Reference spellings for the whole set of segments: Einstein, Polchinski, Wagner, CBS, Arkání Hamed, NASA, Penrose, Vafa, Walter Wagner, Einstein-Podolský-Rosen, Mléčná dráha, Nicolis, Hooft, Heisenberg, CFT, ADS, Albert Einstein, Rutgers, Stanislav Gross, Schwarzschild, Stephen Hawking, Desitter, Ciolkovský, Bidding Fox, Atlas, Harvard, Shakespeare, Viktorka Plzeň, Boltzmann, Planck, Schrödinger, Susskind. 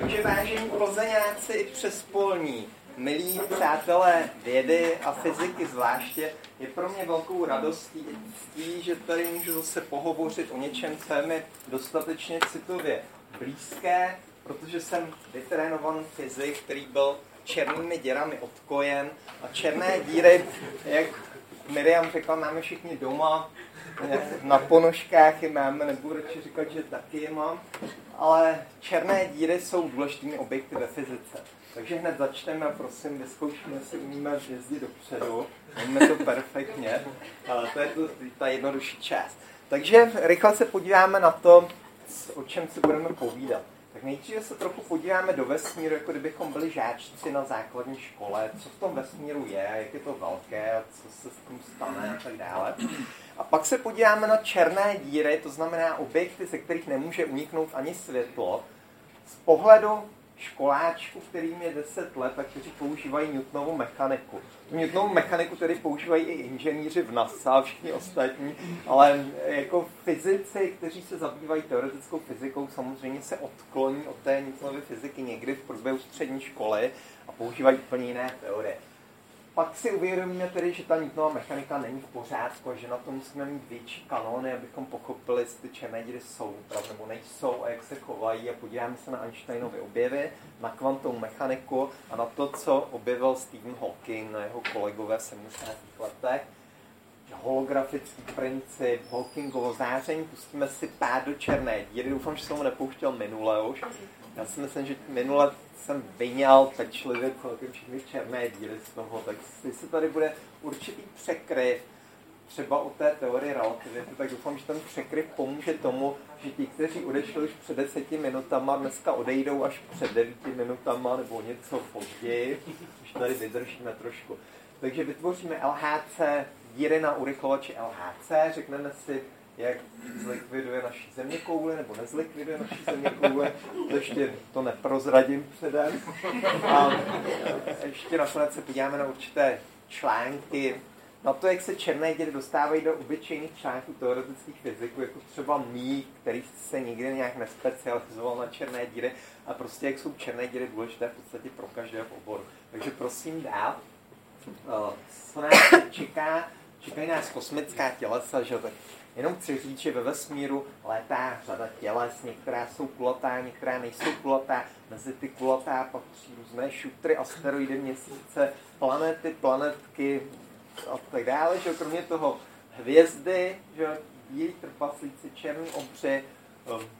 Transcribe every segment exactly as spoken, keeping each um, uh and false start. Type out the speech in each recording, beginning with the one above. Takže vážení plzeňáci přes polní, milí přátelé vědy a fyziky zvláště, je pro mě velkou radostí, že tady můžu zase pohovořit o něčem, co je mi dostatečně citově blízké, protože jsem vytrénovan fyzik, který byl černými děrami odkojen a černé díry, jak Miriam řekla, máme všichni doma na ponožkách je máme, nebudu radši říkat, že taky je mám, ale černé díry jsou důležitými objekty ve fyzice. Takže hned začneme a prosím, vyzkoušíme, jestli umíme jezdit dopředu, umíme to perfektně, ale to je to, ta jednodušší část. Takže rychle se podíváme na to, o čem si budeme povídat. Tak nejdříve se trochu podíváme do vesmíru, jako kdybychom byli žáčci na základní škole, co v tom vesmíru je, jak je to velké a co se s tím stane a tak dále. A pak se podíváme na černé díry, to znamená objekty, ze kterých nemůže uniknout ani světlo. Z pohledu školáčku, kterým je deset let a kteří používají Newtonovu mechaniku. Tu Newtonovu mechaniku tedy používají i inženýři v NASA a všichni ostatní, ale jako fyzici, kteří se zabývají teoretickou fyzikou, samozřejmě se odkloní od té Newtonovy fyziky někdy v průběhu střední školy a používají úplně jiné teorie. Pak si uvědomíme tedy, že ta Newtonova mechanika není v pořádku, že na to musíme mít větší kanony, abychom pochopili, jestli ty černé díry jsou opravdu nebo nejsou a jak se chovají, a podíváme se na Einsteinovy objevy, na kvantovou mechaniku a na to, co objevil Stephen Hawking a jeho kolegové v sedmdesátých letech. Holografický princip, Hawkingovo záření, pustíme si pád do černé díry, doufám, že jsem ho nepouštěl minule už. Já si myslím, že minule jsem vyňal pečlivě celkem všechny černé díry z toho, tak jestli tady bude určitý překryv třeba o té teorii relativity, tak doufám, že ten překryv pomůže tomu, že ti, kteří odešli už před deseti minutama, dneska odejdou až před devíti minutama nebo něco později, už tady vydržíme trošku. Takže vytvoříme L H C, díry na urychlovači L H C, řekneme si, jak zlikviduje naši zeměkouli, nebo nezlikviduje naši zeměkouli, to ještě to neprozradím předem. A ještě nakonec se podíváme na určité články, na to, jak se černé díry dostávají do obyčejných článků teoretických fyziků, jako třeba mý, který se nikdy nějak nespecializoval na černé díry, a prostě jak jsou černé díry důležité v podstatě pro každého v oboru. Takže prosím dál, co nás čeká, čekají nás kosmická tělesa, že tak. Jenom chci říct, že ve vesmíru létá řada těles, některá jsou kulatá, některá nejsou kulatá, mezi ty kulatá patří různé šutry, asteroidy, měsíce, planety, planetky a tak dále, že kromě toho hvězdy, že bílí trpaslíci, černý obři,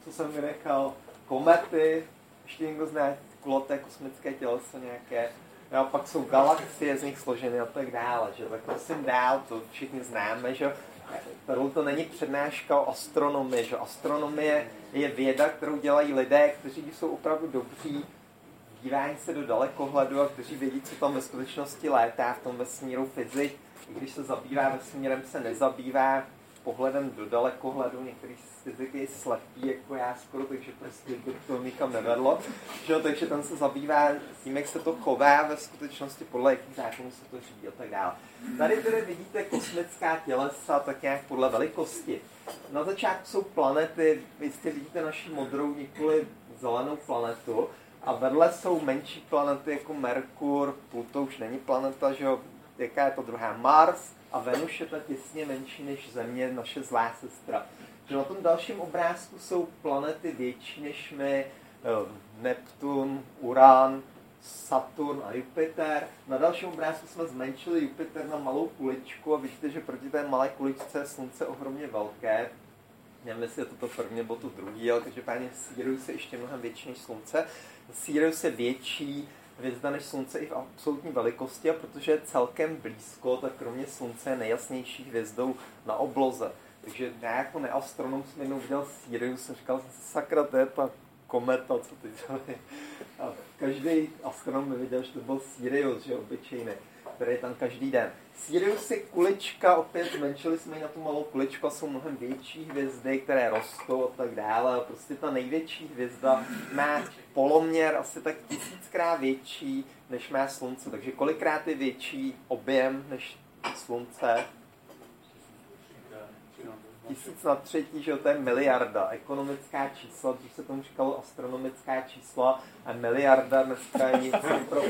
co jsem vynechal, komety, ještě někdo zná kulaté kosmické tělesa nějaké, a pak jsou galaxie, z nich složeny a tak dále, že tak prosím dál, to všichni známe, že tohle to není přednáška o astronomii, že astronomie je věda, kterou dělají lidé, kteří jsou opravdu dobří, dívání se do dalekohledu a kteří vědí, co tam ve skutečnosti létá v tom vesmíru fyzik. Když se zabývá vesmírem, se nezabývá pohledem do dalekohledu, některý fyziky je slepý, jako já skoro, takže prostě to nikam nevedlo. Že? Takže ten se zabývá tím, jak se to chová ve skutečnosti, podle jakých zákonů se to řídí a tak dále. Tady tedy vidíte kosmická tělesa, tak nějak podle velikosti. Na začátku jsou planety, jistě vidíte naši modrou, nikoli zelenou planetu, a vedle jsou menší planety, jako Merkur, Pluto už není planeta, že jo? Jaká je to druhá? Mars. A Venus je ta těsně menší než Země, naše zlá sestra. Že na tom dalším obrázku jsou planety větší než my, Neptun, Uran, Saturn a Jupiter. Na dalším obrázku jsme zmenšili Jupiter na malou kuličku a vidíte, že proti té malé kuličce je Slunce ohromně velké. Nevím, jestli je to to první nebo to druhý, ale každopádně Sirius je ještě mnohem větší než Slunce. Sirius je větší hvězda než Slunce i v absolutní velikosti, a protože je celkem blízko, tak kromě Slunce je nejjasnější hvězdou na obloze. Takže já jako neastronom jsem jednou viděl Sirius a říkal jsem si, sakra, to je ta kometa, co ty dělali. A každý astronom viděl, že to byl Sirius, že obyčejný, který je tam každý den. Sirius je kulička, opět zmenšili jsme ji na tu malou kuličku a jsou mnohem větší hvězdy, které rostou a tak dále. Prostě ta největší hvězda má poloměr asi tak tisíckrát větší, než má Slunce. Takže kolikrát je větší objem než Slunce? tisíc na třetí, že to je miliarda, ekonomická čísla, když se tomu říkalo astronomická čísla a miliarda dneska je nic pro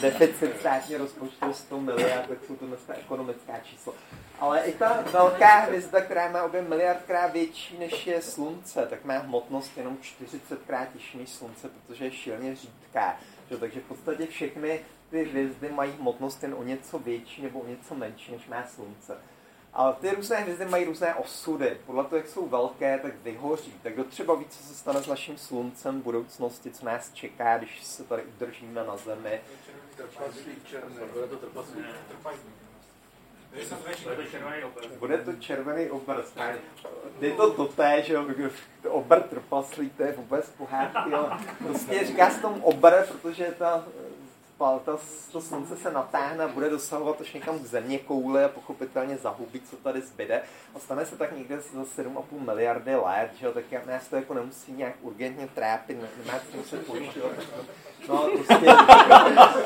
deficit státně rozpočtu sto miliard, tak jsou to dneska ekonomická čísla. Ale i ta velká hvězda, která má objem miliardkrát větší než je Slunce, tak má hmotnost jenom čtyřicetkrát těžší než Slunce, protože je šíleně řídká. Že? Takže v podstatě všechny ty hvězdy mají hmotnost jen o něco větší nebo o něco menší, než má Slunce. Ale ty různé hvězdy mají různé osudy. Podle toho, jak jsou velké, tak vyhoří. Tak kdo třeba ví, co se stane s naším Sluncem v budoucnosti, co nás čeká, když se tady udržíme na Zemi. Bude to červený obrt. Je to toté, že obrt trpaslí, to je vůbec pohádky, ale prostě říká se tomu obrt, protože ta... Ta, to slunce se natáhne a bude dosahovat až někam k země kouli a pochopitelně zahubí, co tady zbyde. A stane se tak někde za sedm a půl miliardy let, že jo, tak nás to jako nemusí nějak urgentně trápit, nemá s tím se pojišťovat. No, prostě,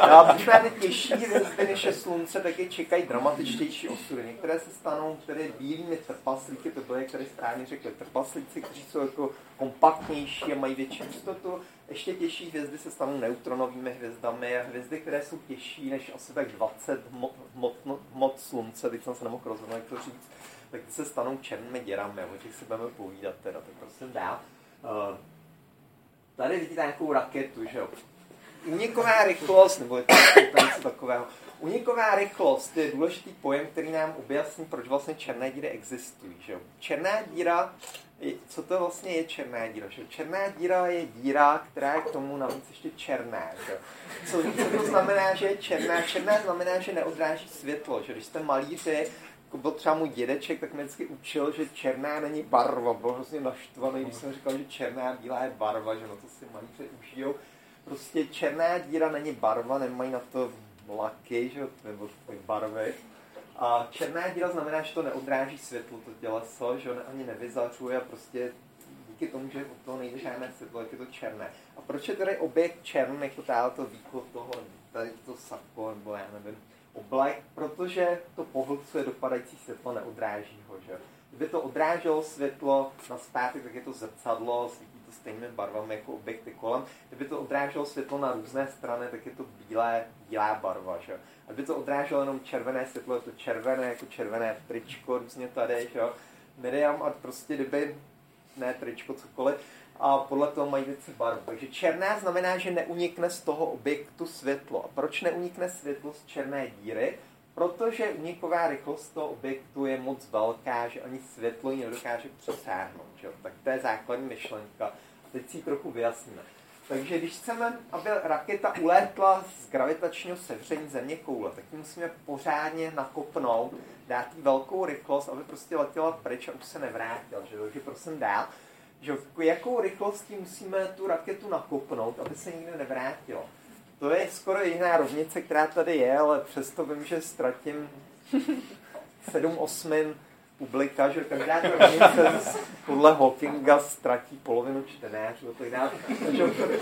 no, když máme těžší hvězdy, než je slunce, tak je čekají dramatičtější osudy. Některé se stanou tedy bílými trpaslíky, to byly, které správně řekli, trpaslíci, kteří jsou jako kompaktnější a mají větší hustotu. Ještě těžší hvězdy se stanou neutronovými hvězdami a hvězdy, které jsou těžší než asi tak dvacet hmot, hmot, hmot slunce, teď jsem se nemohl rozhodnout, jak to říct, tak se stanou černými děrami, o těch si budeme povídat teda, tak prosím dál. Tady vidíte nějakou raketu, že jo? Uniková rychlost, nebo je to něco takového. Uniková rychlost je důležitý pojem, který nám objasní, proč vlastně černé díry existují, že jo? Černá díra... Co to vlastně je černá díra? Že? Černá díra je díra, která je k tomu navíc ještě černá. Že? Co to znamená, že je černá? Černá znamená, že neodráží světlo. Že? Když jste malíři, jako byl třeba můj dědeček, tak mě vždycky učil, že černá není barva. Byl hrozně naštvaný, když jsem říkal, že černá bílá je barva, že no to si malíři užijou. Prostě černá díra není barva, nemají na to laky, že? Nebo barvy. A černá díra znamená, že to neodráží světlo, to těleso, že on ani nevyzařuje a prostě díky tomu, že od toho nejde žádné světlo, jak je to černé. A proč je tady objekt černý, jako to výkop toho, tady to sako, nebo já nevím, oblek? Protože to pohlcuje dopadající světlo, neodráží ho, že? Kdyby to odráželo světlo na zpátek, tak je to zrcadlo, svítí to stejnými barvami jako objekty kolem. Kdyby to odráželo světlo na různé strany, tak je to bílé, bílá barva, že? A kdyby to odráželo jenom červené světlo, je to červené, jako červené tričko, různě tady, že jo. Miriam a prostě kdyby, ne tričko, cokoliv, a podle toho mají věci barvu. Takže černá znamená, že neunikne z toho objektu světlo. A proč neunikne světlo z černé díry? Protože uniková rychlost toho objektu je moc velká, že ani světlo ji nedokáže přesáhnout. Že? Tak to je základní myšlenka. A teď si ji trochu vyjasníme. Takže když chceme, aby raketa ulétla z gravitačního sevření země koule, tak ji musíme pořádně nakopnout, dát jí velkou rychlost, aby prostě letěla pryč a už se nevrátila. Že? Takže prosím dál. Že? Jakou rychlostí musíme tu raketu nakopnout, aby se nikdy nevrátila? To je skoro jiná rovnice, která tady je, ale přesto vím, že ztratím sedm osmin publika, že každá rovnice z, podle Hawkinga ztratí polovinu čtenářů. Takže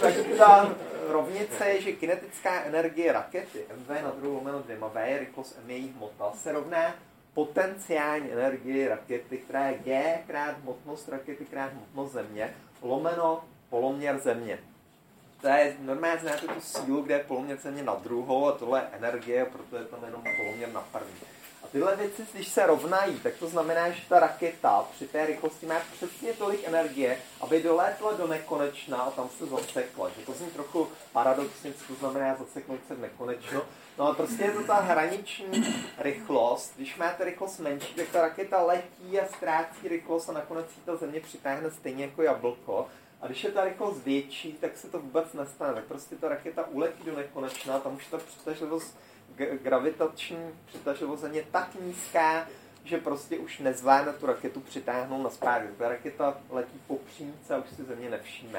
tak ta rovnice je, že kinetická energie rakety mv na druhou lomeno dvěma v je rychlost m je její hmota se rovná potenciální energie rakety, která je g krát hmotnost rakety krát hmotnost země lomeno poloměr země. To je normálně znáte tu sílu, kde je poloměr země na druhou a tohle je energie, proto je tam jenom poloměr na první. A tyhle věci, když se rovnají, tak to znamená, že ta raketa při té rychlosti má přesně tolik energie, aby dolétla do nekonečna a tam se zasekla. Že to zní trochu paradoxně, co to znamená zaseknout se v nekonečno. No ale prostě je to ta hraniční rychlost. Když máte rychlost menší, tak ta raketa letí a ztrácí rychlost a nakonec si ta země přitáhne stejně jako jablko. A když je ta rychlost větší, tak se to vůbec nestane. Tak prostě ta raketa uletí do nekonečna, tam už ta přitažlivost, gravitační přitažlivost je tak nízká, že prostě už nezvládne tu raketu přitáhnout nazpátky. Ta raketa letí po přímce a už si země nevšímá.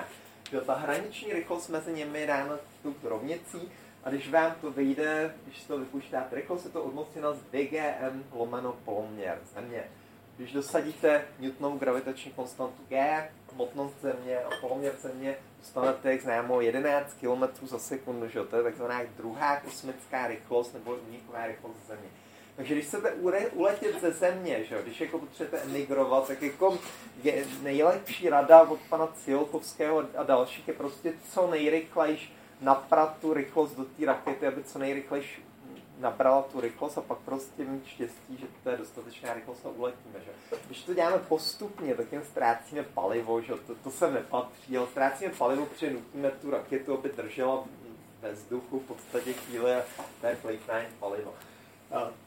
Ta hraniční rychlost mezi nimi je dána tou rovnicí a když vám to vyjde, když to vypočítáte rychlost, je to odmocněna z dvě gé em lomeno poloměr země. Když dosadíte Newtonovu gravitační konstantu G, hmotnost země a poloměr země, dostanete, jak známo, jedenáct kilometrů za sekundu, že? To je takzvaná druhá kosmická rychlost nebo uniková rychlost země. Takže když chcete uletět ze země, že? Když jako potřebujete emigrovat, tak jako je nejlepší rada od pana Ciolkovského a dalších je prostě co nejrychlejš naprat tu rychlost do té rakety, aby co nejrychlejš nabrala tu rychlost a pak prostě mít štěstí, že to je dostatečná rychlost a uletíme. Že? Když to děláme postupně, tak jen ztrácíme palivo, že? To, to se nepatří, ale ztrácíme palivo, protože nutíme tu raketu, aby držela ve vzduchu v podstatě chvíli a to je plejtnání palivo.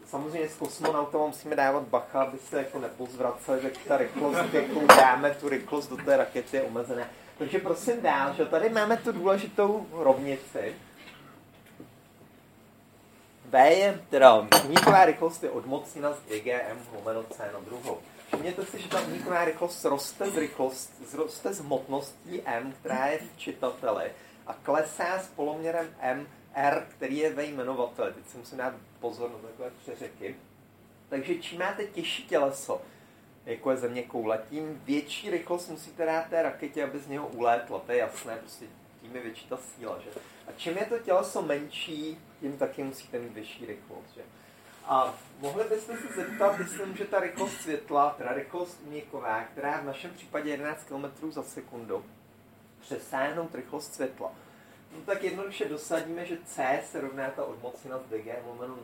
Samozřejmě s kosmonautem musíme dávat bacha, aby se jako nepozvraceli, že ta rychlost, jakou dáme tu rychlost do té rakety je omezená. Takže prosím dál, že tady máme tu důležitou rovnici. V je, teda uníková rychlost je odmocněna z E G M lomeno C na druhou. Všimněte si, že ta uníková rychlost roste z, rychlost, roste z hmotností M, která je v čitateli, a klesá s poloměrem M R, který je ve jmenovateli. Teď si musím dát pozor na takové přeřeky. Takže čím máte těžší těleso, jako je země koule, tím větší rychlost musíte dát té raketě, aby z něho ulétla. To je jasné, prostě tím je větší ta síla. Že? A čím je to těleso menší, tím taky musíte mít vyšší rychlost. Že? A mohli byste se zeptat, myslím, že ta rychlost světla, teda rychlost uměková, která v našem případě jedenáct kilometrů za sekundu, přesáhnout rychlost světla. No tak jednoduše dosadíme, že C se rovná ta odmocnina z dg lomeno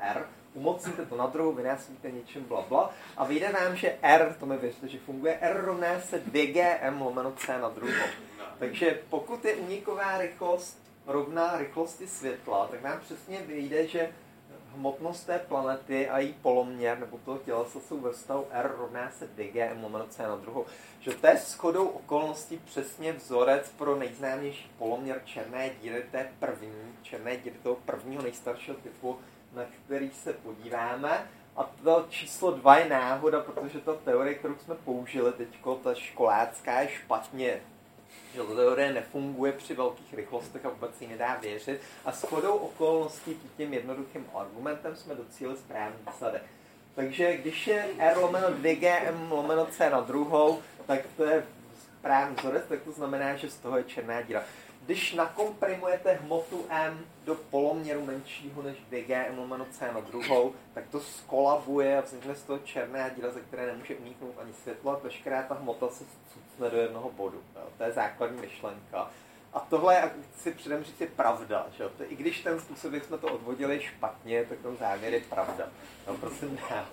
R. Umocníte to na druhou, vynásobíte něčím blabla a vyjde nám, že R, to mi věřte, že funguje, R rovná se dvě gé em lomeno C na druhou. Takže pokud je uniková rychlost rovná rychlosti světla, tak nám přesně vyjde, že hmotnost té planety a její poloměr nebo toho tělesa jsou ve vztahu R rovná se dg lomeno C na druhou. Že to je shodou okolností přesně vzorec pro nejznámější poloměr černé díry té první, černé díry toho prvního nejstaršího typu, na který se podíváme. A to číslo dva je náhoda, protože ta teorie, kterou jsme použili teďko, ta školácká, je špatně. Že ta teorie nefunguje při velkých rychlostech a vůbec si nedá věřit. A shodou okolností tím jednoduchým argumentem jsme docílili správný výsledek. Takže když je R lomeno dvě gé em lomeno C na druhou, tak to je správný vzorec, tak to znamená, že z toho je černá díra. Když nakomprimujete hmotu M do poloměru menšího než dvě gé em lomeno C na druhou, tak to skolabuje a vznikne z toho černá díra, ze které nemůže uniknout ani světlo a veškerá ta hmota se zcucne do jednoho bodu. Jo? To je základní myšlenka. A tohle, jak si předem říct, je pravda. Že? I když ten způsob, jak jsme to odvodili špatně, tak ten závěr je pravda. No, prosím, ne.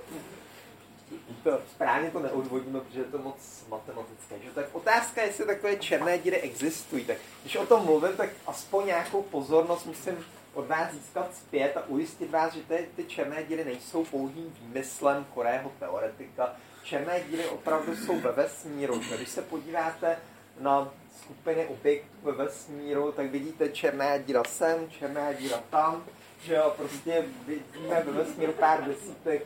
To, správně to neodvodíme, protože je to moc matematické. Že? Tak otázka, jestli takové černé díry existují. Tak když o tom mluvím, tak aspoň nějakou pozornost musím od vás získat zpět a ujistit vás, že ty, ty černé díry nejsou pouhým výmyslem chorého teoretika. Černé díry opravdu jsou ve vesmíru. Když se podíváte na skupiny objektů ve vesmíru, tak vidíte černá díra sem, černá díra tam. Že jo, prostě vidíme ve vesmíru pár desítek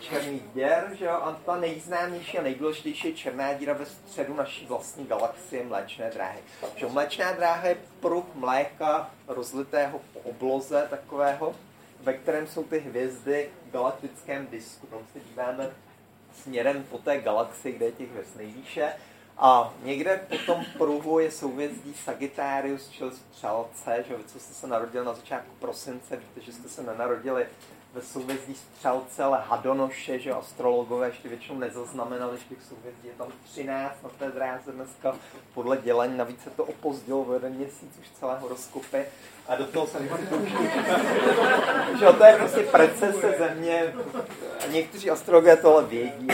černých děr, že jo, a ta nejznámější a nejdůležitější je černá díra ve středu naší vlastní galaxie Mléčné dráhy. Že Mléčná dráha je pruh mléka rozlitého po obloze takového, ve kterém jsou ty hvězdy v galaktickém disku. Tam se díváme směrem po té galaxii, kde je těch hvězd nejvýše. A někde po tom pruhu je souhvězdí Sagittarius, čili střelce, že vy, co jste se narodili na začátku prosince, víte, že jste se nenarodili ve souhvězdí střelce, ale hadonoše, že astrologové ještě většinou nezaznamenali, že těch souhvězdí je tam třináct na té dráze dneska podle dělení, navíc se to opozdilo o jeden měsíc už celé horoskopy a do toho se nepřipouští. Že to je prostě precese země, někteří astrologové tohle vědí.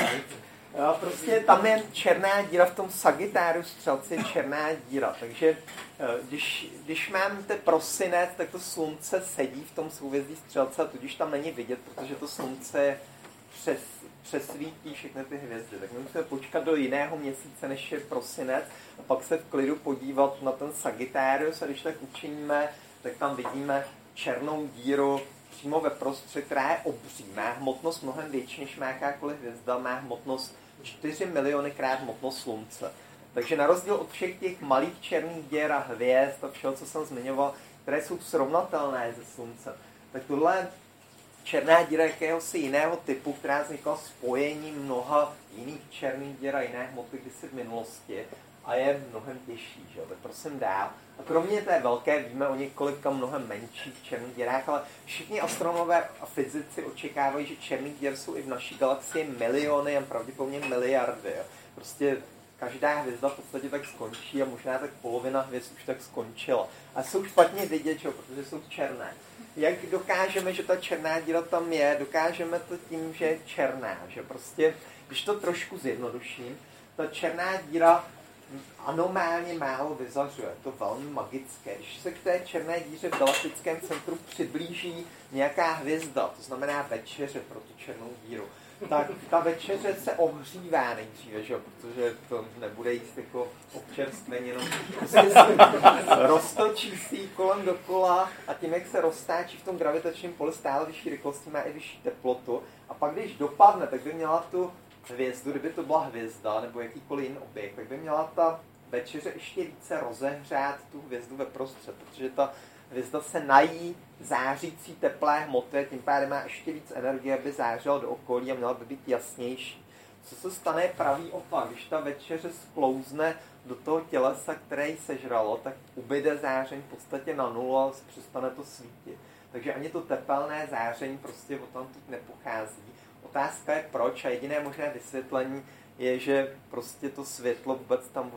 Jo, prostě tam je černá díra v tom Sagitáru střelci je černá díra, takže když, když mám ten prosinec, tak to slunce sedí v tom souhvězdí střelce a tudíž tam není vidět, protože to slunce přes, přesvítí všechny ty hvězdy. Tak my musíme počkat do jiného měsíce, než je prosinec a pak se v klidu podívat na ten Sagitárius a když tak učiníme, tak tam vidíme černou díru přímo ve prostřed, která je obří, má hmotnost mnohem větší, než má jakákoliv hvězda, má hmotnost čtyři miliony krát hmotnost slunce. Takže na rozdíl od všech těch malých černých děr a hvězd a všeho, co jsem zmiňoval, které jsou srovnatelné se sluncem, tak tohle černá díra jakéhosi jiného typu, která vznikla spojením mnoha jiných černých děr a jiné hmoty kdysi v minulosti. a je mnohem těžší, že jo, tak proč jsem dál. A kromě té velké víme o několika mnohem menších černých děrách, ale všichni astronomové a fyzici očekávají, že černých děr jsou i v naší galaxii miliony a pravděpodobně miliardy. Jo. Prostě každá hvězda v podstatě tak skončí a možná tak polovina hvězd už tak skončila. A jsou špatně vidět, jo, protože jsou černé. Jak dokážeme, že ta černá díra tam je? Dokážeme to tím, že je černá. Že prostě, když to trošku zjednoduším, ta černá díra anomálně málo vyzařuje. To je velmi magické. Když se k té černé díře v galaktickém centru přiblíží nějaká hvězda, to znamená večeře pro tu černou díru, tak ta večeře se ohřívá nejdříve, že? Protože to nebude jíst jako občerstveně, jenom roztočí si kolem dokola a tím, jak se roztáčí v tom gravitačním poli stále vyšší rychlosti, má i vyšší teplotu a pak, když dopadne, tak by měla tu hvězdu, kdyby to byla hvězda nebo jakýkoliv jiný objekt, tak by měla ta večeře ještě více rozehřát tu hvězdu ve prostřed, protože ta hvězda se nají zářící teplé hmoty, tím pádem má ještě víc energie, aby zářila do okolí a měla by být jasnější. Co se stane je pravý opak, když ta večeře sklouzne do toho tělesa, které ji sežralo, tak ubyde záření v podstatě na nulu a přestane to svítit. Takže ani to tepelné záření prostě odtamtud nepochází. Otázka je proč a jediné možné vysvětlení je, že prostě to světlo vůbec tam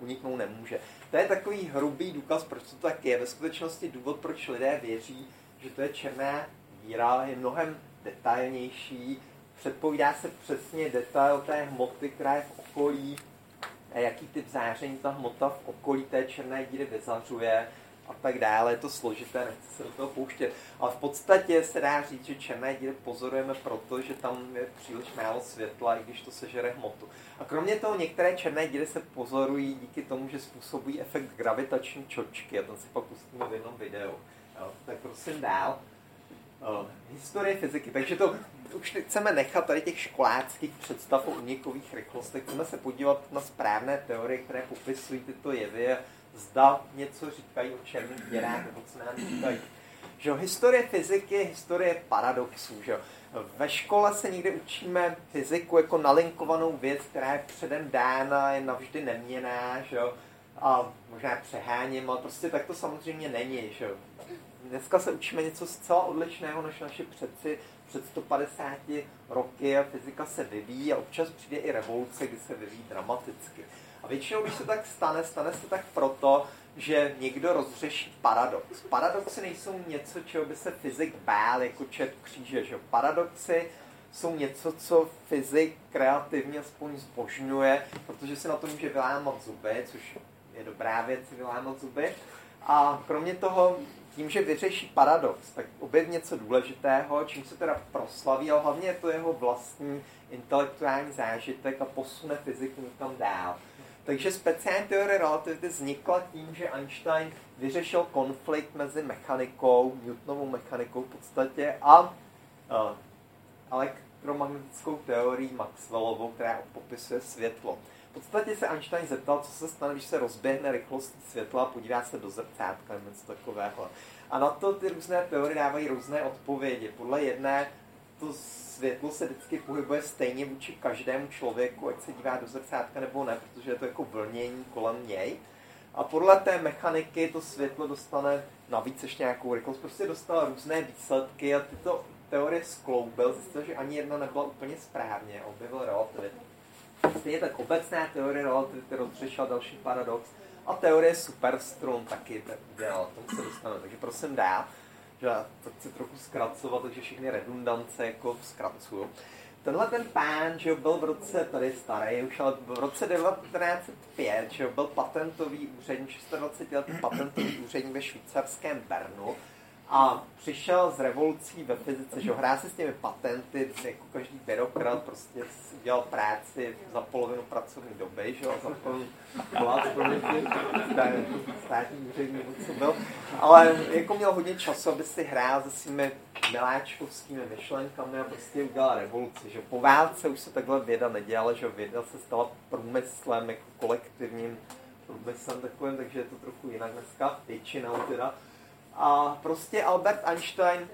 uniknout nemůže. To je takový hrubý důkaz, proč to tak je. Ve skutečnosti důvod, proč lidé věří, že to je černá díra, je mnohem detailnější. Předpovídá se přesně detail té hmoty, která je v okolí, a jaký typ záření ta hmota v okolí té černé díry vyzařuje a tak dále. Je to složité, nechci se do toho pouštět. Ale v podstatě se dá říct, že černé díry pozorujeme proto, že tam je příliš málo světla, i když to sežere hmotu. A kromě toho některé černé díry se pozorují díky tomu, že způsobují efekt gravitační čočky. A ten si pak pustíme v jednom videu. Jo, tak prosím dál. Jo, historie fyziky. Takže to už chceme nechat tady těch školáckých představ o unikových rychlostech. Chceme se podívat na správné teorie, které popisují tyto jevy, zda něco říkají o černých děrách, nebo co nám říkají. Že, historie fyziky je historie paradoxů. Že? Ve škole se někde učíme fyziku jako nalinkovanou věc, která je předem dána, je navždy neměnná, že? A možná přeháním, ale prostě tak to samozřejmě není. Že? Dneska se učíme něco zcela odlišného než naše předci před sto padesáti roky a fyzika se vyvíjí a občas přijde i revoluce, kdy se vyvíjí dramaticky. A většinou, když se tak stane, stane se tak proto, že někdo rozřeší paradox. Paradoxy nejsou něco, čeho by se fyzik bál, jako čert kříže. Že? Paradoxy jsou něco, co fyzik kreativně aspoň zbožňuje, protože si na to může vylámat zuby, což je dobrá věc, vylámat zuby. A kromě toho, tím, že vyřeší paradox, tak objeví něco důležitého, čím se teda proslaví, ale hlavně je to jeho vlastní intelektuální zážitek a posune fyziku někam dál. Takže speciální teorie relativity vznikla tím, že Einstein vyřešil konflikt mezi mechanikou, Newtonovou mechanikou v podstatě a uh, elektromagnetickou teorií Maxwellovou, která popisuje světlo. V podstatě se Einstein zeptal, co se stane, když se rozběhne rychlost světla a podívá se do zrcátka nebo něco takového. A na to ty různé teorie dávají různé odpovědi. Podle jedné to světlo se vždycky pohybuje stejně vůči každému člověku, ať se dívá do zrcátka nebo ne, protože je to jako vlnění kolem něj. A podle té mechaniky to světlo dostane navíc ještě nějakou rychlost. Prostě dostala různé výsledky a tyto teorie skloubil, zjistil, že ani jedna nebyla úplně správně, objevil relativitu. Stejně tak obecná teorie relativity rozřešila další paradox a teorie superstrun taky dělala, tomu se dostane. Takže prosím dál. Že to chci trochu zkracovat, takže všechny redundance jako zkracuju. Tenhle ten pán, že byl v roce, tady starý, už ale v roce devatenáct set pět, že byl patentový úředník, dvacet šestiletý patentový úředník ve švýcarském Bernu a přišel s revolucí ve fyzice, že hrál se s těmi patenty, jako každý byrokrat, prostě dělal práci za polovinu pracovní doby, že jo, za polovinu státní úřední, co byl, ale jako měl hodně času, aby si hrál se svými miláčkovskými myšlenkami a prostě udělal revoluci, že po válce už se takhle věda nedělala, že věda se stala průmyslem, jako kolektivním průmyslem takovým, takže je to trochu jinak dneska, většinou teda. A prostě Albert Einstein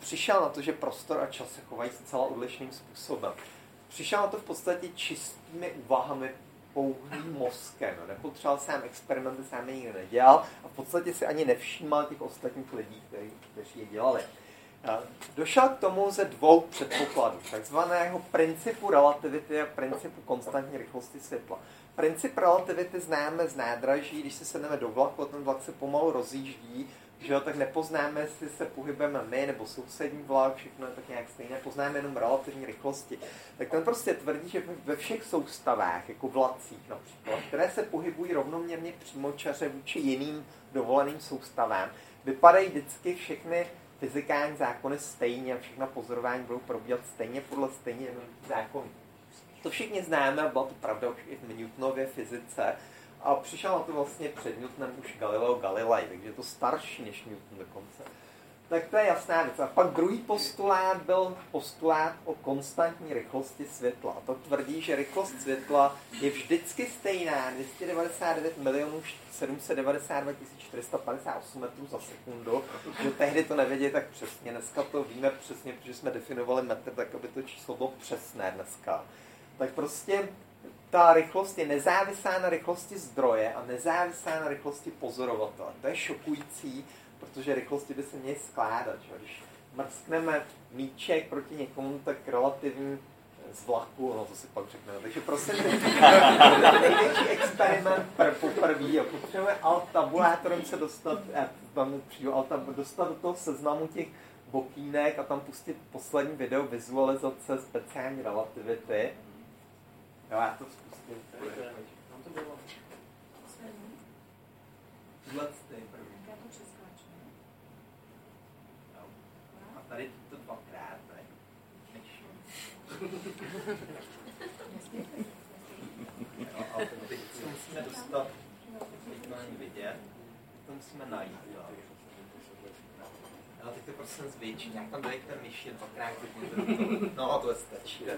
přišel na to, že prostor a čas se chovají zcela odlišným způsobem. Přišel na to v podstatě čistými úvahami pouhým mozkem. Nepotřeboval sám experimenty, sám je nikdo nedělal a v podstatě si ani nevšímal těch ostatních lidí, který, kteří je dělali. Došel k tomu ze dvou předpokladů, takzvaného principu relativity a principu konstantní rychlosti světla. Princip relativity známe z nádraží, když se sedneme do vlaku, ten vlak se pomalu rozjíždí, že jo, tak nepoznáme, jestli se pohybujeme my nebo sousední vlak, všechno je tak nějak stejné, poznáme jenom relativní rychlosti. Tak ten prostě tvrdí, že ve všech soustavách, jako vlacích například, které se pohybují rovnoměrně přímočaře vůči jiným dovoleným soustavám, vypadají vždycky všechny fyzikální zákony stejně a všechna pozorování budou probíhat stejně podle stejně zákonů. To všichni známe, byla to pravda už i v Newtonově fyzice a přišel na to vlastně před Newtonem už Galileo Galilei, takže je to starší než Newton dokonce. Tak to je jasná věc. A pak druhý postulát byl postulát o konstantní rychlosti světla. A to tvrdí, že rychlost světla je vždycky stejná, dvě stě devadesát devět milionů sedm set devadesát dva tisíc čtyři sta padesát osm metrů za sekundu. Že tehdy to nevěděli tak přesně, dneska to víme přesně, protože jsme definovali metr, tak aby to číslo bylo přesné dneska. Tak prostě ta rychlost je nezávislá na rychlosti zdroje a nezávislá na rychlosti pozorovatele. To je šokující, protože rychlosti by se měly skládat. Že? Když mrskneme míček proti někomu, tak relativní z vlaku, no to si pak řekneme. Takže prostě největší experiment poprvý. Potřebujeme altabulátorem se dostat, eh, tam přijdu, altab, dostat do toho seznamu těch bokínek a tam pustit poslední video vizualizace speciální relativity. Jo, já to zkusím. Tam to bylo. Tohle je první. Já to přeskáču. A tady to dvakrát, ne? A teď se musíme dostat, teď to ani vidět, to musíme najít. Ale teď to prostě zvětší, nějak tam dojde ten myši, dvakrát klidně. No a to je stačí, ne?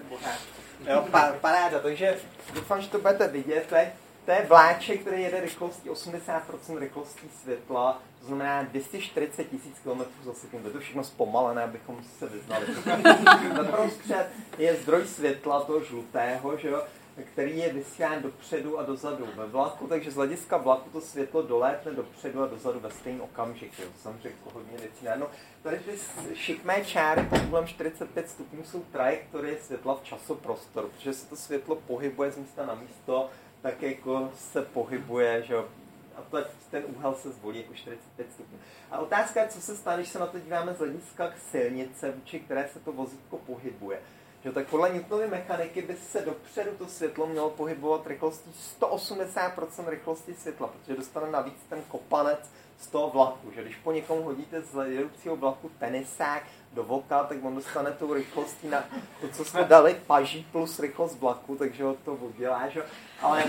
Jo, paráda, takže doufám, že to budete vidět, ne? To je vláček, který jede rychlostí osmdesát procent rychlostí světla, to znamená dvě stě čtyřicet tisíc kilometrů za sekundu. To je všechno zpomalené, abychom se vyznali. Naprostřed je zdroj světla, toho žlutého, že jo, který je vysílán dopředu a dozadu ve vlaku, takže z hlediska vlaku to světlo dolétne dopředu a dozadu ve stejný okamžik. Jo. To jsem řekl hodně věcí. No, tady ty šikmé čáry pod úhlem čtyřicet pět stupňů jsou trajektorie světla v časoprostoru, protože se to světlo pohybuje z místa na místo, tak jako se pohybuje, že jo, a to, ten úhel se zvolí jako čtyřicet pět stupňů. A otázka je, co se stane, když se na to díváme z hlediska k silnice, vůči které se to vozítko pohybuje. Že tak podle Newtonovy mechaniky by se dopředu to světlo mělo pohybovat rychlostí sto osmdesát procent rychlosti světla, protože dostane navíc ten kopanec z toho vlaku, že když po někomu hodíte z jedoucího vlaku tenisák do voka, tak on dostane tou rychlostí na to, co jsme dali paží plus rychlost vlaku, takže ho to udělá, že? Ale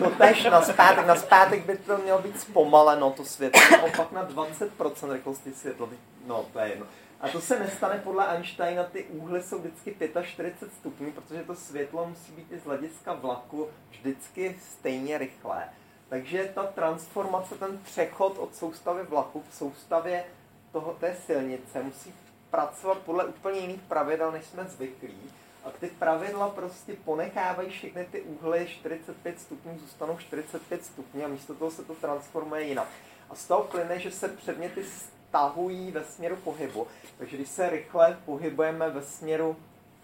to tež na zpátek, na zpátek by to mělo být zpomaleno, to světlo, opak na dvacet procent rychlosti světla, no to je jedno. A to se nestane podle Einsteina, ty úhly jsou vždycky čtyřicet pět stupňů, protože to světlo musí být i z hlediska vlaku vždycky stejně rychlé. Takže ta transformace, ten přechod od soustavy vlaku k soustavě toho, té silnice musí pracovat podle úplně jiných pravidel, než jsme zvyklí. A ty pravidla prostě ponechávají všechny ty úhly čtyřicet pět stupňů, zůstanou čtyřicet pět stupňů a místo toho se to transformuje jinak. A z toho plyne, že se předměty tahují ve směru pohybu. Takže když se rychle pohybujeme ve směru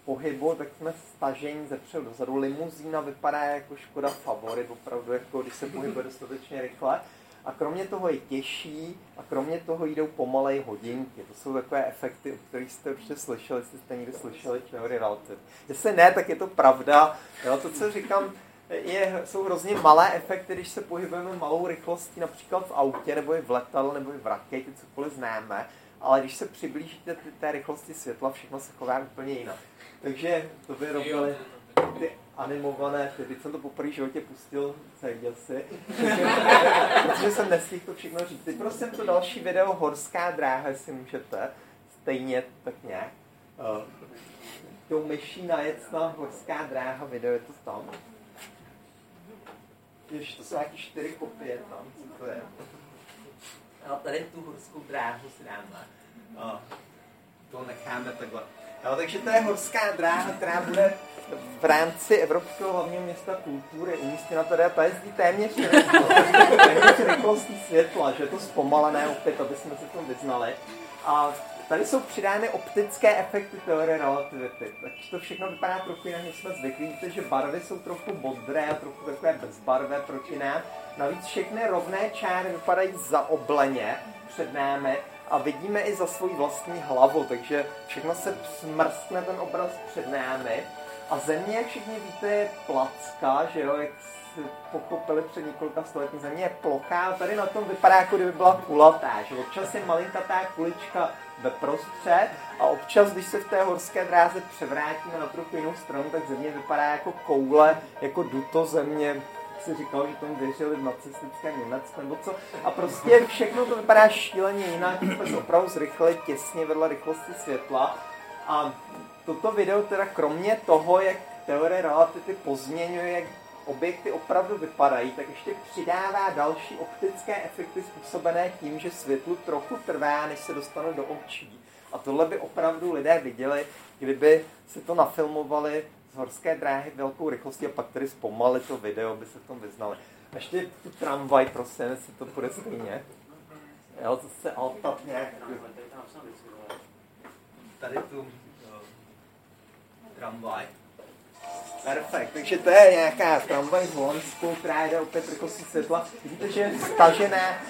pohybu, tak jsme stažení ze předu dozadu. Limuzína vypadá jako Škoda Favorit, opravdu, jako když se pohybuje dostatečně rychle. A kromě toho je těžší a kromě toho jdou pomalej hodinky. To jsou takové efekty, o kterých jste určitě slyšeli, jestli jste někdy slyšeli teorii relativity. Jestli ne, tak je to pravda. Jo, to, co říkám, je, jsou hrozně malé efekty, když se pohybujeme malou rychlostí, například v autě, nebo i v letadle, nebo i v raketě, cokoliv známe, ale když se přiblížíte té rychlosti světla, všechno se chová úplně jinak. Takže to by robili ty animované, teď jsem to po první životě pustil, seděl si, protože jsem nestihl to všechno říct. Teď prosím to další video, Horská dráha, jestli můžete, stejně tak nějak. Tou myší najet na Horská dráha, video je to tam. Jež, to jsou nějaké čtyři kopie tam, co to je. A tady tu horskou dráhu si dáme. To necháme takhle. No, takže to je horská dráha, která bude v rámci Evropského hlavního města kultury umístěna tady a ta jezdí téměř rychlostí světla, že je to zpomalené opět, aby jsme se tom vyznali. A tady jsou přidány optické efekty teorie relativity. Takže to všechno vypadá trochu jinak, než jsme zvyklí, protože barvy jsou trochu bodré a trochu takové bezbarvé proti nám. Navíc všechny rovné čáry vypadají zaobleně před námi a vidíme i za svou vlastní hlavu, takže všechno se smrskne ten obraz před námi. A Země, jak všichni víte, je placká, že jo, jak si pochopili před několika století, Země je plochá a tady na tom vypadá, jako kdyby byla kulatá, že občas je malinkatá kulička ve prostřed a občas, když se v té horské dráze převrátíme na trochu jinou stranu, tak Země vypadá jako koule, jako duto Země. Si říkal, že tomu věřili v nacistickém Německu nebo co. A prostě všechno to vypadá šíleně jinak, jsme se opravdu zrychlili těsně vedle rychlosti světla. A toto video teda kromě toho, jak teorie relativity pozměňuje, jak objekty opravdu vypadají, tak ještě přidává další optické efekty způsobené tím, že světlu trochu trvá, než se dostanou do očí. A tohle by opravdu lidé viděli, kdyby se to nafilmovali z horské dráhy velkou rychlostí a pak tady zpomalit to video, by se v tom vyznali. A ještě tu tramvaj, prosím, jestli to půjde stejně. Jo, to se altat nějak... Tady tu... Tramvaj. Perfekt, takže to je nějaká tramvaj v Holandsku, která jde opět rychlostí světla. Vidíte, že je stažená,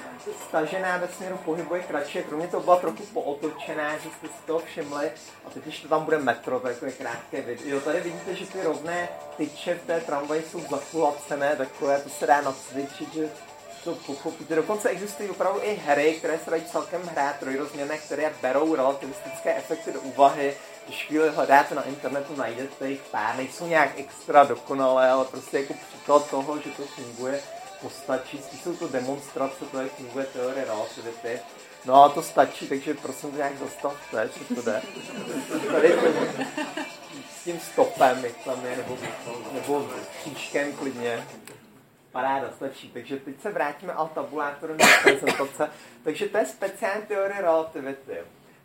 stažená ve směru pohybu je kratší, kromě toho byla trochu pootočená, že jste si toho všimli. A teď, když to tam bude metro, tak to je krátké video. Tady vidíte, že ty rovné tyče v té tramvaji jsou zakulacené, takové, to se dá nacvičit, že to pochopíte. Dokonce existují opravdu i hry, které se dají celkem hrát trojrozměrné, které berou relativistické efekty do úvahy. Když chvíli hledáte na internetu, najdete jich pár, nejsou nějak extra dokonalé, ale prostě jako příklad toho, že to funguje, postačí. Spíš jsou to demonstrace, to jak funguje teorie relativity. No a to stačí, takže prosím to nějak zastavte, co to jde. Tady to s tím stopem, jak tam je, nebo, nebo křížkem klidně. Paráda, stačí. Takže teď se vrátíme al tabulátorem do prezentace. Takže to je speciální teorie relativity.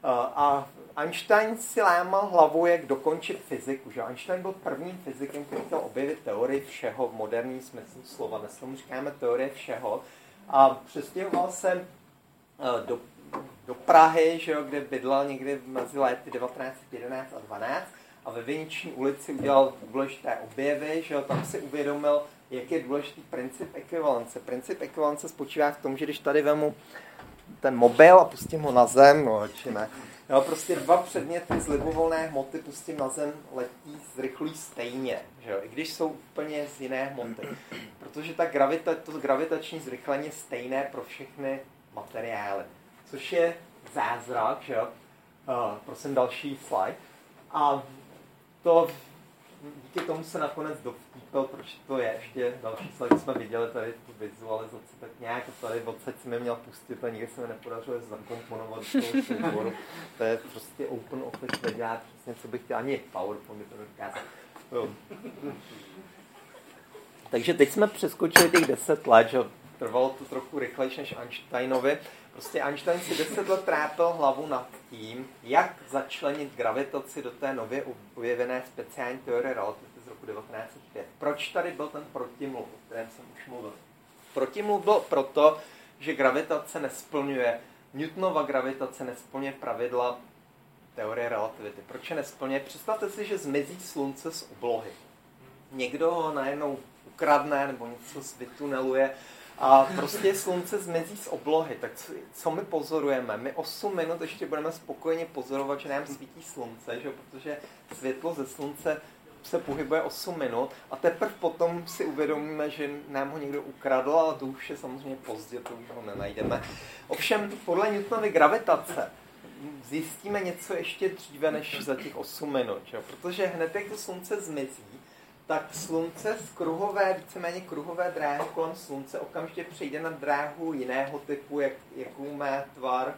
A Einstein si lámal hlavu, jak dokončit fyziku, že? Einstein byl prvním fyzikem, který chtěl objevit teorii všeho v moderním smyslu slova. Dnes tomu říkáme teorie všeho. A přestěhoval se do, do Prahy, že jo, kde bydlel někdy mezi lety devatenáct jedenáct a dvanáct a ve Viniční ulici udělal důležité objevy, že jo, tam si uvědomil, jak je důležitý princip ekvivalence. Princip ekvivalence spočívá v tom, že když tady vemu ten mobil a pustím ho na zem, no, či ne. No, prostě dva předměty z libovolné hmoty pustím na zem, letí, zrychlují stejně, že jo? I když jsou úplně z jiné hmoty. Protože ta gravita, to gravitační zrychlení je stejné pro všechny materiály, což je zázrak, že jo? Uh, prosím další slide. A to díky tomu se nakonec dovtípil, protože to je ještě další slide, jsme viděli tady tu vizualizaci, tak nějak tady odsaď jsem je měl pustit a nikdy se mi nepodařilo zakomponovat do toho výboru. To je prostě open office, nedělá přesně, co bych chtěl, ani PowerPoint, to nedokázal. Takže teď jsme přeskočili těch deset let, že trvalo to trochu rychlejší než Einsteinovi. Prostě Einstein si deset let trápil hlavu nad tím, jak začlenit gravitaci do té nově ujevené speciální teorie relativity z roku devatenáct set pět. Proč tady byl ten protimluv, o kterém jsem už mluvil? Protimluv byl proto, že gravitace nesplňuje, Newtonova gravitace nesplňuje pravidla teorie relativity. Proč je nesplňuje? Představte si, že zmizí slunce z oblohy. Někdo ho najednou ukradne nebo něco vytuneluje. A prostě slunce zmizí z oblohy, tak co my pozorujeme? My osm minut ještě budeme spokojeně pozorovat, že nám svítí slunce, že? Protože světlo ze slunce se pohybuje osm minut a teprve potom si uvědomíme, že nám ho někdo ukradl, ale to už je samozřejmě pozdě, to už ho nenajdeme. Ovšem, podle Newtonovy gravitace zjistíme něco ještě dříve než za těch osm minut, že? Protože hned jak to slunce zmizí, tak slunce z kruhové, víceméně kruhové dráhy kolem slunce okamžitě přejde na dráhu jiného typu, jak, jakou má tvar,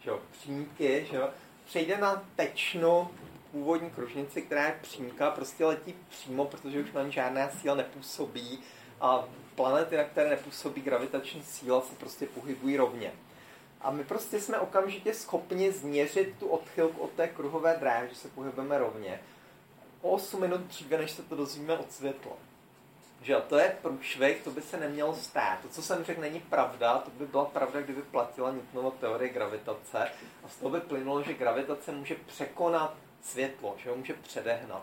že jo, přímky, že jo, přejde na tečnu původní kružnici, která je přímka, prostě letí přímo, protože už na ní žádná síla nepůsobí a planety, na které nepůsobí gravitační síla, se prostě pohybují rovně. A my prostě jsme okamžitě schopni změřit tu odchylku od té kruhové dráhy, že se pohybujeme rovně, o osm minut dříve, než se to dozvíme od světla. Že to je průšvih, to by se nemělo stát. To, co jsem řekl, není pravda, to by byla pravda, kdyby platila Newtonova teorie gravitace. A z toho by plynulo, že gravitace může překonat světlo, že ho může předehnat.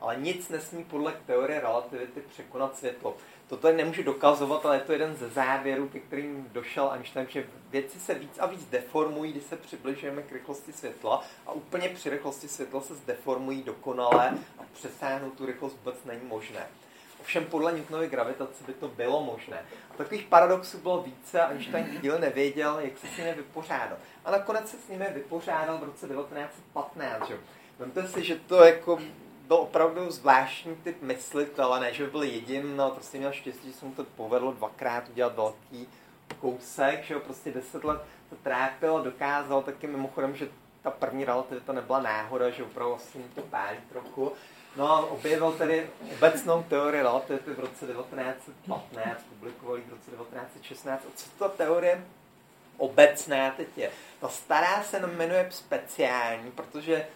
Ale nic nesmí podle teorie relativity překonat světlo. Toto nemůžu dokazovat, ale je to jeden ze závěrů, ke kterým došel Einstein, že věci se víc a víc deformují, když se přibližujeme k rychlosti světla a úplně při rychlosti světla se zdeformují dokonale a přesáhnout tu rychlost vůbec není možné. Ovšem podle Newtonovy gravitace by to bylo možné. A takových paradoxů bylo více a Einstein nikdy nevěděl, jak se s nimi vypořádat. A nakonec se s nimi vypořádal v roce devatenáct patnáct. Vemte si, že to jako byl opravdu zvláštní typ myslitele, ne, že by byl jediným, ale prostě měl štěstí, že se mu to povedlo dvakrát udělat velký kousek, že jo, prostě deset let to trápil, dokázal taky mimochodem, že ta první relativita nebyla náhoda, že opravdu asi to pálí trochu. No a objevil tedy obecnou teorii relativity v roce devatenáct patnáct, publikoval ji v roce devatenáct šestnáct. A co ta teorie obecná teď je? Ta stará se jmenuje speciální, protože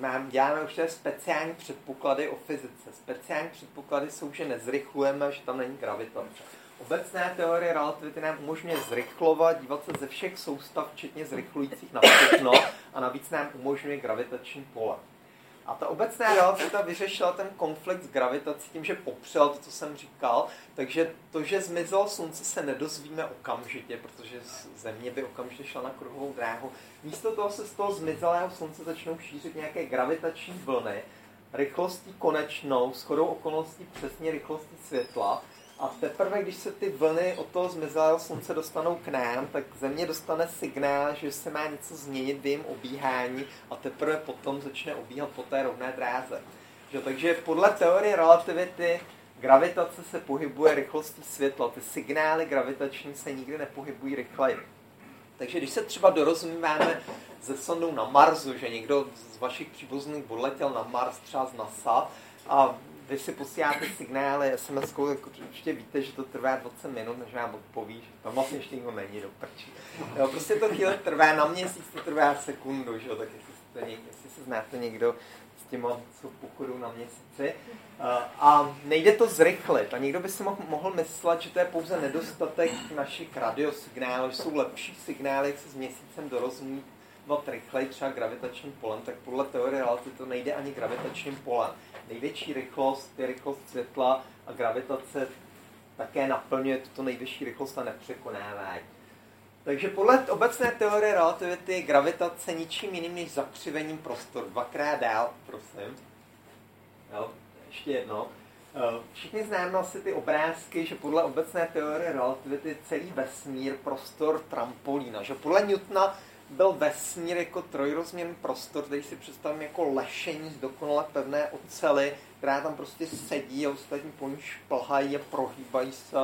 Mám, děláme už speciální předpoklady o fyzice. Speciální předpoklady jsou, že nezrychlujeme, že tam není gravitace. Obecná teorie relativity nám umožňuje zrychlovat, dívat se ze všech soustav, včetně zrychlujících na všechno, a navíc nám umožňuje gravitační pole. A ta obecná relativita vyřešila ten konflikt s gravitací tím, že popřela to, co jsem říkal, takže to, že zmizelo slunce, se nedozvíme okamžitě, protože Země by okamžitě šla na kruhovou dráhu. Místo toho se z toho zmizelého slunce začnou šířit nějaké gravitační vlny, rychlostí konečnou, shodou okolností přesně rychlostí světla, a teprve, když se ty vlny od toho zmizelého slunce dostanou k nám, tak Země dostane signál, že se má něco změnit v jejím obíhání a teprve potom začne obíhat po té rovné dráze. Že, takže podle teorie relativity gravitace se pohybuje rychlostí světla. Ty signály gravitační se nikdy nepohybují rychleji. Takže když se třeba dorozumíváme ze sondou na Marsu, že někdo z vašich příbuzných odletěl na Mars třeba z NASA a když si posíláte signály es em eskou, tak určitě víte, že to trvá dvacet minut, než vám odpoví, že tam vlastně ještě nikdo není do prčí. Jo, prostě to chvíle trvá, na měsíc to trvá sekundu, že? Tak jestli, někdo, jestli se znáte někdo s těma pochodů na měsíci. A nejde to zrychlit. A někdo by si mohl, mohl myslet, že to je pouze nedostatek našich radiosignálů, že jsou lepší signály, jak se s měsícem dorozumí rychleji třeba gravitačním polem, tak podle teorie relativity to nejde ani gravitačním polem. Největší rychlost je rychlost světla a gravitace také naplňuje tuto nejvyšší rychlost a nepřekonává ji. Takže podle obecné teorie relativity je gravitace ničím jiným než zakřivením prostoru. Dvakrát dál, prosím. Jo, ještě jedno. Všichni známe asi ty obrázky, že podle obecné teorie relativity je celý vesmír prostor trampolína. Že podle Newtona byl vesmír jako trojrozměrný prostor, který si představím jako lešení z dokonale pevné oceli, která tam prostě sedí a ostatní po ní šplhají a prohýbají se.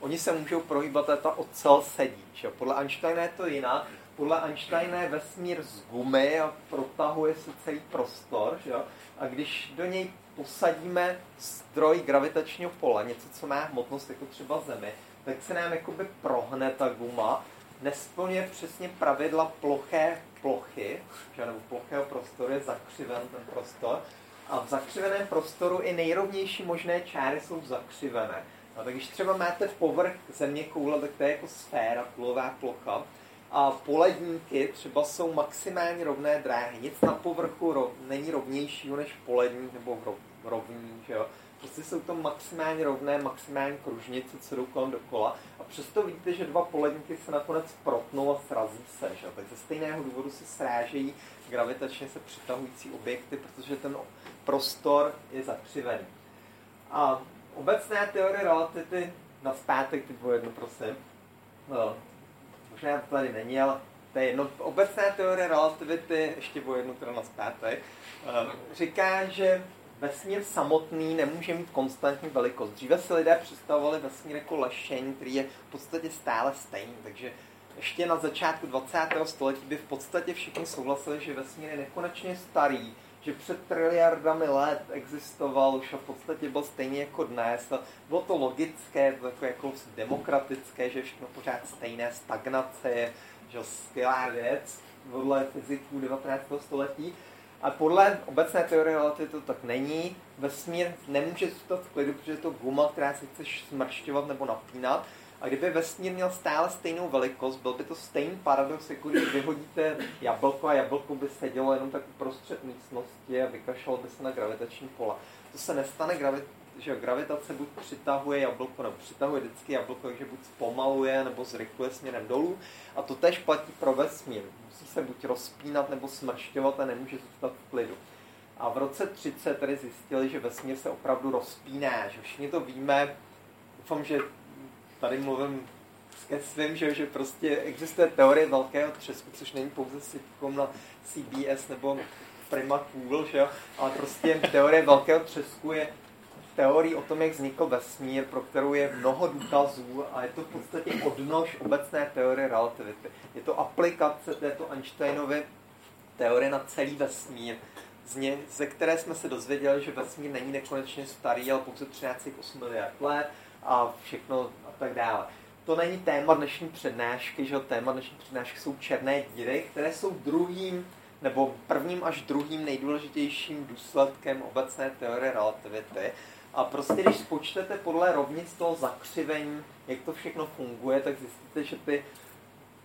Oni se můžou prohýbat a ta ocel sedí. Že? Podle Einsteina je to jinak. Podle Einsteina je vesmír z gumy a protahuje se celý prostor. Že? A když do něj posadíme zdroj gravitačního pole, něco, co má hmotnost jako třeba Zemi, tak se nám jakoby prohne ta guma, nesplňuje přesně pravidla ploché plochy, že, nebo plochého prostoru, je zakřiven ten prostor. A v zakřiveném prostoru i nejrovnější možné čáry jsou zakřivené. A tak když třeba máte povrch země koule, tak to je jako sféra, kulová plocha. A poledníky třeba jsou maximálně rovné dráhy. Nic na povrchu rov, není rovnějšího než poledník nebo rov, rovník, že jo. Prostě jsou to maximálně rovné, maximální kružnice, co jdou kolem dokola. A přesto vidíte, že dva poledníky se nakonec protnou a srazí se. Že? Tak ze stejného důvodu se srážejí gravitačně se přitahující objekty, protože ten prostor je zakřivený. A obecná teorie relativity na zpátek, teď bylo jedno, prosím. No, možná to tady není, ale to je jedno. Obecná teorie relativity, ještě bylo jedno, teda na zpátek, říká, že vesmír samotný nemůže mít konstantní velikost. Dříve si lidé představovali vesmír jako lešení, který je v podstatě stále stejný. Takže ještě na začátku dvacátého století by v podstatě všichni souhlasili, že vesmír je nekonečně starý, že před triliardami let existoval, už a v podstatě byl stejný jako dnes. Bylo to logické, bylo to jako demokratické, že všechno pořád stejné, stagnace, že skvělá věc podle fyziků devatenáctého století. A podle obecné teorie relativity to tak není. Vesmír nemůže zůstat v klidu, protože je to guma, která se chce smršťovat nebo napínat. A kdyby vesmír měl stále stejnou velikost, byl by to stejný paradox, jako když vyhodíte jablko a jablko by sedělo jenom tak uprostřed místnosti a vykašlalo by se na gravitační pole. To se nestane, gravi- že gravitace buď přitahuje jablko, nebo přitahuje vždycky jablko, takže buď zpomaluje, nebo zrychluje směrem dolů. A to též platí pro vesmír. Musí se buď rozpínat, nebo smršťovat a nemůže zůstat v klidu. A v roce třicet tady zjistili, že vesmír se opravdu rozpíná, že všichni to víme. Doufám, že tady mluvím ke svým, že, že prostě existuje teorie velkého třesku, což není pouze sitcom na C B S nebo Prima Cool, že jo? Ale prostě teorie velkého třesku je teorií o tom, jak vznikl vesmír, pro kterou je mnoho důkazů a je to v podstatě odnož obecné teorie relativity. Je to aplikace této Einsteinovy teorie na celý vesmír, ze které jsme se dozvěděli, že vesmír není nekonečně starý, ale pouze třináct celá osm miliard let, a všechno a tak dále. To není téma dnešní přednášky, že téma dnešní přednášky jsou černé díry, které jsou druhým, nebo prvním až druhým nejdůležitějším důsledkem obecné teorie relativity. A prostě když spočtete podle rovnic toho zakřivení, jak to všechno funguje, tak zjistíte, že ty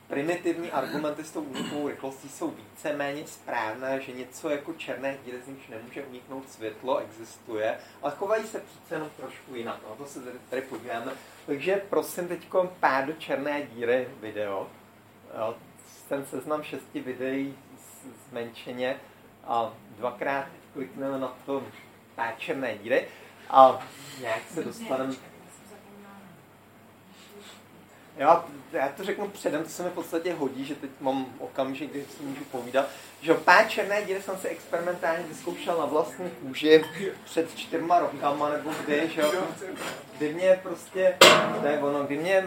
primitivní argumenty s tou únikovou rychlostí jsou víceméně správné, že něco jako černé díry, z nichž nemůže uniknout světlo, existuje, ale chovají se přece jenom trošku jinak. No, to se tady, tady podíváme. Takže prosím teďko pár do černé díry video. Ten seznam šesti videí zmenšeně a dvakrát klikneme na to pár černé díry a nějak se dostaneme. Já, já to řeknu předem, to se mi v podstatě hodí, že teď mám okamžik, kdy si můžu povídat, že pár černé díry jsem si experimentálně vyzkoušel na vlastní kůži před čtyřma rokama, nebo kdy, že jo, kdy mě prostě, to je ono, kdy mě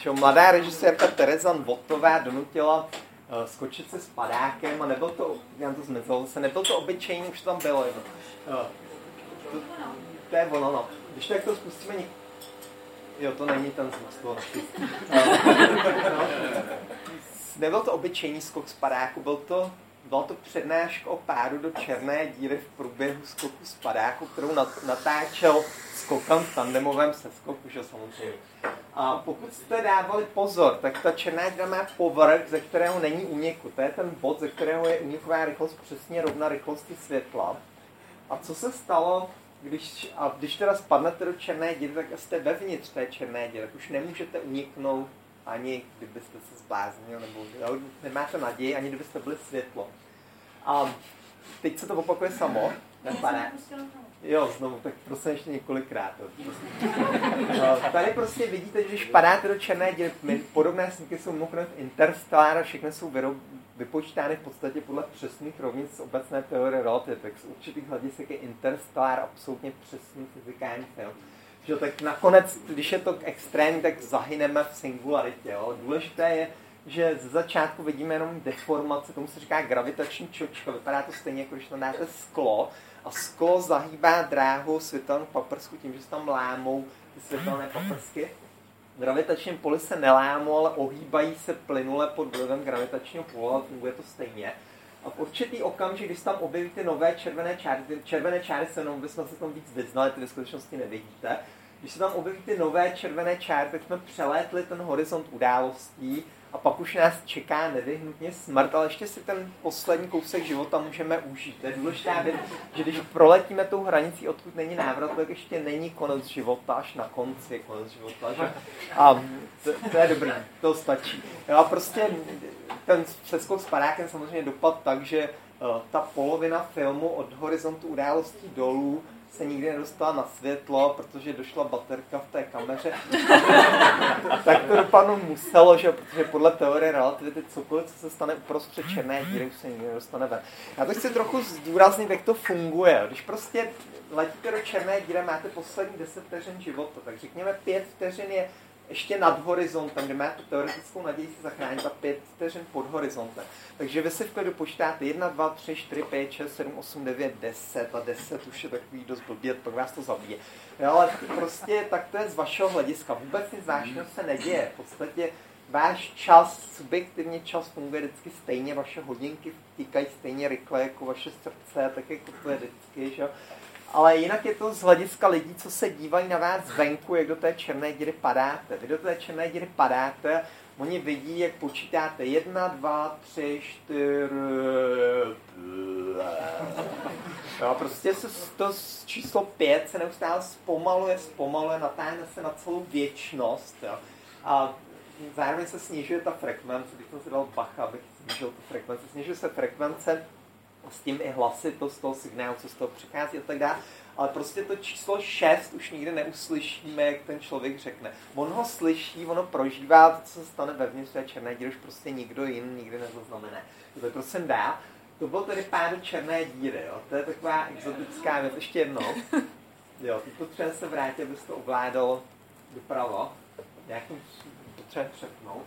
čo, mladá režisérka Tereza Votová donutila uh, skočit se s padákem a nebyl to, já to zmezal se, nebyl to obyčejný, už tam bylo jedno. Uh, to, to je ono, no. Když tak to spustíme někdo. Jo, to není ten zvuk. Nebyl to obyčejný skok z padáku, byl to, byla to přednáška o pádu do černé díry v průběhu skoku z padáku, kterou natáčel skokan v tandemovém seskoku, že samozřejmě. A pokud jste dávali pozor, tak ta černá díra má povrch, ze kterého není úniku. To je ten bod, ze kterého je úniková rychlost přesně rovna rychlosti světla. A co se stalo? Když, a když teda spadnete do černé díry, tak jste vevnitř té černé díry, tak už nemůžete uniknout, ani kdybyste se zbláznil, nebo jo, nemáte naději, ani kdybyste byli světlo. A teď se to opakuje samo, nepadá. Jo, znovu, tak prostě ještě několikrát. Tady prostě vidíte, že když padáte do černé díry, podobné snímky jsou mimochodem v Interstellar a všechny jsou vypočítány v podstatě podle přesných rovnic obecné teorie relativity. Tak z určitých hledisek je Interstellar absolutně přesný fyzikální film. Že tak nakonec, když je to extrémní, tak zahyneme v singularitě. Jo. Důležité je, že ze začátku vidíme jenom deformaci, tomu se říká gravitační čočka, vypadá to stejně, jako když tam dáte sklo, a sklo zahýbá dráhu světelnou paprsku tím, že se tam lámou ty světelné paprsky. V gravitačním poli se nelámou, ale ohýbají se plynule pod vlivem gravitačního pole, funguje to stejně. A v určitý okamžik, když tam objeví ty nové červené čáry, ty červené čáry se jenom, bychom se tam víc vyznali, ty ve skutečnosti nevidíte. Když se tam objeví ty nové červené čáry, tak jsme přelétli ten horizont událostí a pak už nás čeká nevyhnutně smrt, ale ještě si ten poslední kousek života můžeme užít. To je důležitá věc, že když proletíme tou hranicí, odkud není návrat, tak ještě není konec života, až na konci je konec života. Že? A to, to je dobré, to stačí. A prostě ten přeskok s padákem samozřejmě dopad tak, že ta polovina filmu od horizontu událostí dolů se nikdy nedostala na světlo, protože došla baterka v té kameře. Tak to dopadlo muselo, že? Protože podle teorie relativity cokoliv, co se stane uprostřed černé díry, už se nikdy nedostane ven. Já to chci trochu zdůraznit, jak to funguje. Když prostě letíte do černé díry, máte poslední deset vteřin života, tak řekněme pět vteřin je ještě nad horizontem, kde má tu teoretickou naději se zachránit a pět vteřin pod horizontem. Takže vy si v klidu počítáte jedna, dva, tři, čtyři, pět, šest, sedm, osm, devět, deset a deset už je takový dost blbě, pak vás to zabije. Jo, ale prostě tak to je z vašeho hlediska. Vůbec nic zvláštního se neděje. V podstatě váš čas, subjektivně čas funguje vždycky stejně, vaše hodinky vtíkají stejně rychle jako vaše srdce, tak jako to je vždycky, že jo. Ale jinak je to z hlediska lidí, co se dívají na vás zvenku, jak do té černé díry padáte. Vy do té černé díry padáte, oni vidí, jak počítáte jedna, dva, tři, čtyři... No, prostě se to číslo pět se neustále zpomaluje, zpomaluje, natáhne se na celou věčnost. Jo. A zároveň se snižuje ta frekvence, když jsem se dal bacha, abych snižil tu frekvence, snižuje se frekvence, s tím i hlasitost toho signálu, co z toho přichází a tak dále. Ale prostě to číslo šest už nikdy neuslyšíme, jak ten člověk řekne. On ho slyší, ono prožívá, to, co se stane vevnitř té černé díry, už prostě nikdo jiný nikdy nezaznamená. To je prostě dá. To bylo tedy pádu černé díry, jo. To je taková exotická věc. Ještě jednou. Jo, teď potřeba se vrátit, aby se to ovládalo dopravo. Nějakým potřeba přepnout.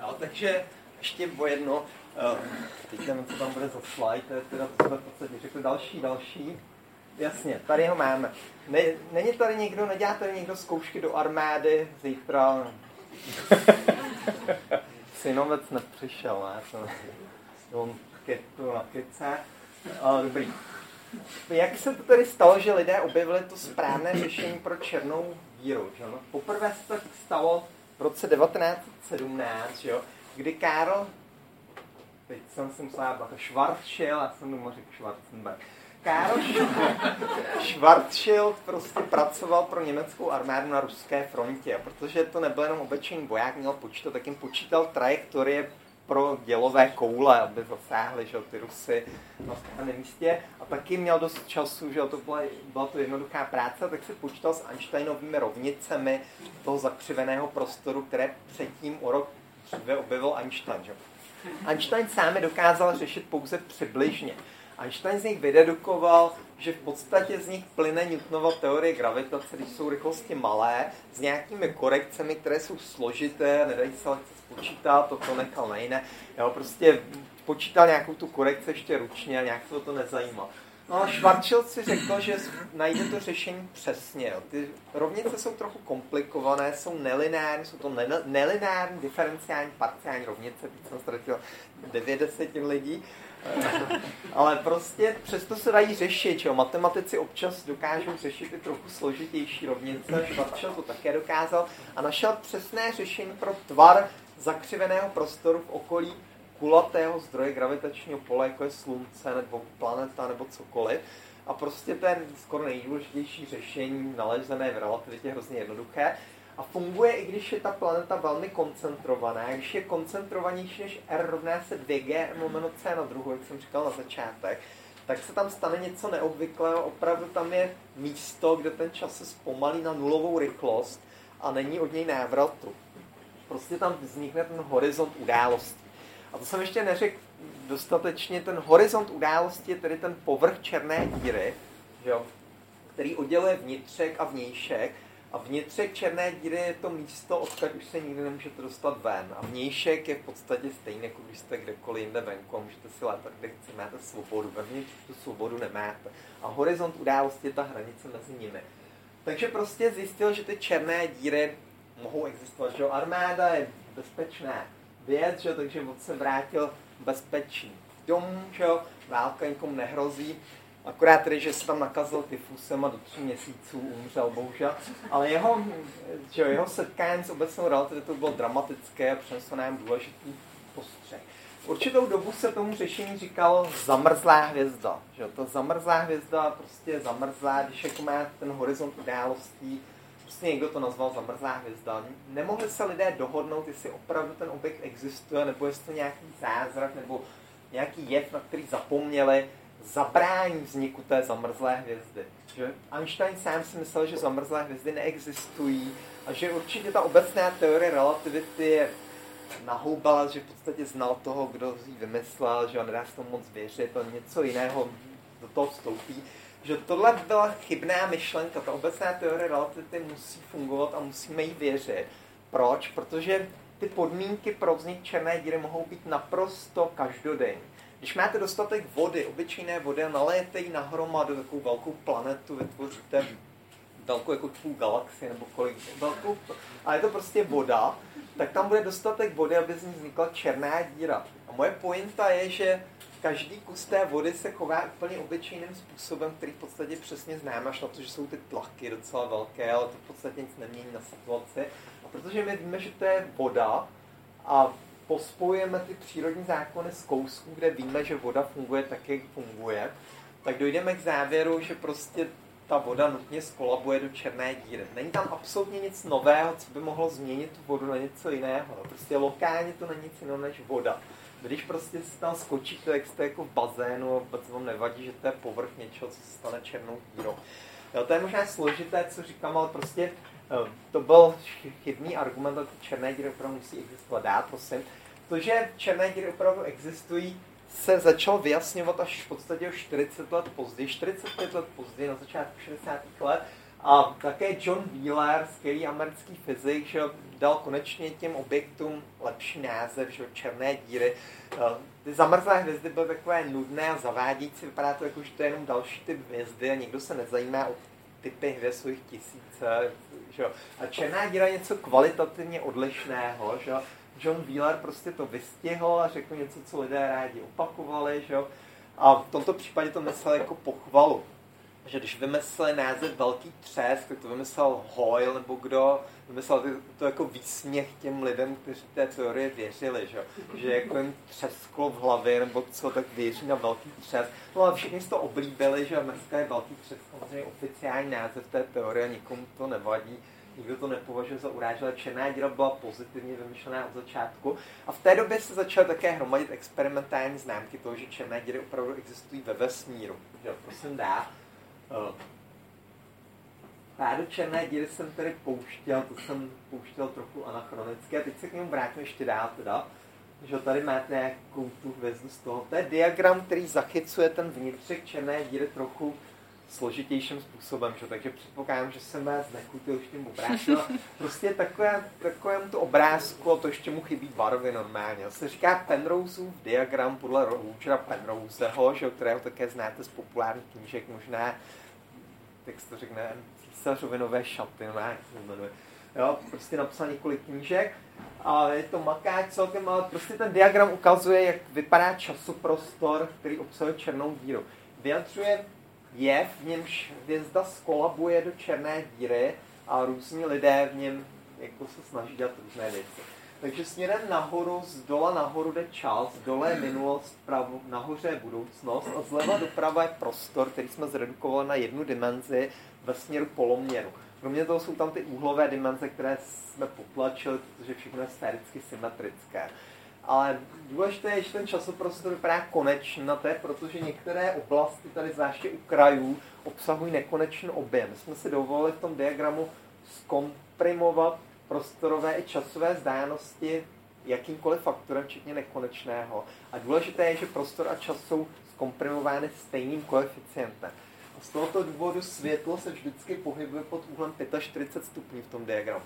No, takže ještě o jedno, uh, teď nevím, co tam bude za slide, to je teda to, co jsem řekl, další, další, jasně, tady ho máme. Ne, není tady někdo, nedělá tady někdo zkoušky do armády, zítra synovec nepřišel, ne, on ketu na kece, ale dobrý. Jak se to tedy stalo, že lidé objevili to správné řešení pro černou díru, že no? Poprvé se to stalo v roce devatenáct sedmnáct, jo, kdy Karl, teď jsem si musel bát, Schwarzschild, já jsem doma řekl Schwarzenberg, Karl Schwarzschild prostě pracoval pro německou armádu na ruské frontě, protože to nebyl jenom obyčejný voják, měl počítat, tak jim počítal trajektorie pro dělové koule, aby zasáhli, že, ty Rusy na správném místě. A taky měl dost času, že to byla, byla to jednoduchá práce, tak si počítal s Einsteinovými rovnicemi toho zakřiveného prostoru, které předtím o rok dříve objevil Einstein. Že? Einstein sám je dokázal řešit pouze přibližně. Einstein z nich vydedukoval, že v podstatě z nich plyne Newtonova teorie gravitace, když jsou rychlosti malé, s nějakými korekcemi, které jsou složité, nedají se lehce spočítat, to to nechal na jiné. Jo, prostě počítal nějakou tu korekci ještě ručně a nějak se to nezajímalo. No ale Schwarzschild si řekl, že najde to řešení přesně. Jo. Ty rovnice jsou trochu komplikované, jsou nelineární, jsou to ne- nelineární, diferenciální, parciální rovnice, teď jsem ztratil devět deset lidí. Ale prostě přesto se dají řešit, že jo. Matematici občas dokážou řešit i trochu složitější rovnice, Schwarzschild to také dokázal a našel přesné řešení pro tvar zakřiveného prostoru v okolí kulatého zdroje gravitačního pole, jako je slunce, nebo planeta, nebo cokoliv. A prostě ten skoro nejdůležitější řešení nalezené v relativitě hrozně jednoduché. A funguje, i když je ta planeta velmi koncentrovaná. Když je koncentrovanější než R rovná se dvě G lomeno C na druhou, jak jsem říkal na začátek, tak se tam stane něco neobvyklého. Opravdu tam je místo, kde ten čas se zpomalí na nulovou rychlost a není od něj návratu. Prostě tam vznikne ten horizont událostí. A to jsem ještě neřekl dostatečně, ten horizont události je tedy ten povrch černé díry, že jo, který odděluje vnitřek a vnějšek. A vnitřek černé díry je to místo, odkud už se nikdy nemůžete dostat ven. A vnějšek je v podstatě stejný, jako když jste kdekoliv jinde venku a můžete si létat, kde chcete, máte svobodu. Vevnitř tu svobodu nemáte. A horizont události je ta hranice mezi nimi. Takže prostě zjistil, že ty černé díry mohou existovat, že jo, armáda je bezpečná věc, že, takže on se vrátil bezpečný domů, že jo, válka nikomu nehrozí, akorát tedy, že se tam nakazil tyfusem a do tří měsíců umřel, bohužel, ale jeho, že jo, jeho setkání s obecnou relativitou bylo dramatické a přineslo nám důležitý postřeh. V určitou dobu se tomu řešení říkalo zamrzlá hvězda, že jo, ta zamrzlá hvězda prostě zamrzlá, když jako má ten horizont událostí, prostě někdo to nazval zamrzlá hvězda. Nemohli se lidé dohodnout, jestli opravdu ten objekt existuje, nebo jestli to nějaký zázrak, nebo nějaký jev, na který zapomněli, zabrání vzniku té zamrzlé hvězdy. Že? Einstein sám si myslel, že zamrzlé hvězdy neexistují a že určitě ta obecná teorie relativity je nahoubala, že v podstatě znal toho, kdo ji vymyslel, že on nedá se tomu moc věřit, on něco jiného do toho vstoupí. Že tohle byla chybná myšlenka, ta obecná teorie relativity musí fungovat a musíme jí věřit. Proč? Protože ty podmínky pro vznik černé díry mohou být naprosto každodenní. Když máte dostatek vody, obyčejné vody, nalijete ji nahromadu, takovou velkou planetu, vytvoříte velkou jako tvůj galaxii nebo kolik velkou, a je to prostě voda, tak tam bude dostatek vody, aby z ní vznikla černá díra. A moje pointa je, že každý kus té vody se chová úplně obyčejným způsobem, který v podstatě přesně známe, až na to, že jsou ty tlaky docela velké, ale to v podstatě nic nemění na situaci. A protože my víme, že to je voda a pospojujeme ty přírodní zákony z kousků, kde víme, že voda funguje tak, jak funguje, tak dojdeme k závěru, že prostě ta voda nutně skolabuje do černé díry. Není tam absolutně nic nového, co by mohlo změnit tu vodu na něco jiného. Prostě lokálně to není nic jiného než voda. Když prostě si tam skočíte, jak jste jako v bazénu, vůbec vám nevadí, že to je povrch něčeho, co se stane černou dírou. Jo, to je možná složité, co říkám, ale prostě to byl chybný argument, že černé díry opravdu musí existovat. Já prosím. To, že černé díry opravdu existují, se začalo vyjasňovat až v podstatě čtyřicet let později, čtyřicet pět let později, na začátku šedesátých let. A také John Wheeler, skvělý americký fyzik, že dal konečně těm objektům lepší název, že černé díry. Ty zamrzlé hvězdy byly takové nudné a zavádějící, vypadá to jako, že to je jenom další typ hvězdy a nikdo se nezajímá o typy hvězd, jsou jich tisíce. Že? A černá díra je něco kvalitativně odlišného. Že? John Wheeler prostě to vystihl a řekl něco, co lidé rádi opakovali. Že? A v tomto případě to myslel jako pochvalu. Že když vymysleli název Velký třesk, tak to vymyslel Hoyle nebo kdo, vymyslel to jako výsměch těm lidem, kteří té teorie věřili, že, že jako jim třesklo v hlavě nebo co, tak věří na Velký třesk. No a všichni si to oblíbili, že dneska je Velký třesk, samozřejmě oficiální název té teorie, nikomu to nevadí, nikdo to nepovažuje za urážlivé. Černá díra byla pozitivně vymyšlená od začátku a v té době se začaly také hromadit experimentální známky toho, že černé díry opravdu existují ve vesmíru. Že, prosím dá. Já do černé díry jsem tedy pouštěl, to jsem pouštěl trochu anachronicky a teď se k němu vrátím ještě dál teda, že tady máte nějakou tu hvězdu z toho. To je diagram, který zachycuje ten vnitřek černé díry trochu složitějším způsobem, že? Takže předpokládám, že jsem vás znechutil už tím obrázkem. Prostě takové, takovému to obrázku, a to ještě mu chybí barvy normálně. Se říká Penroseův diagram podle Rogera Penroseho, že? Kterého také znáte z populárních knížek, možná, jak se to řekne, císařovinové šaty, no ne, jo, prostě napsal několik knížek a je to makáč celkem, ale prostě ten diagram ukazuje, jak vypadá časoprostor, který obsahuje černou díru. Vyjadřuje jev, v němž hvězda skolabuje do černé díry a různí lidé v něm jako se snaží dělat různé věci. Takže směrem nahoru, z dola nahoru jde čas, dole je minulost, pravo, nahoře je budoucnost a zleva doprava je prostor, který jsme zredukovali na jednu dimenzi ve směru poloměru. Kromě toho jsou tam ty úhlové dimenze, které jsme potlačili, protože všechno je sféricky symetrické. Ale důležité je, že ten časoprostor vypadá konečnaté, protože některé oblasti, tady zvláště u krajů, obsahují nekonečný objem. My jsme si dovolili v tom diagramu zkomprimovat prostorové i časové vzdálenosti jakýmkoliv faktorem, včetně nekonečného. A důležité je, že prostor a čas jsou zkomprimovány stejným koeficientem. A z tohoto důvodu světlo se vždycky pohybuje pod úhlem čtyřicet pět stupňů v tom diagramu.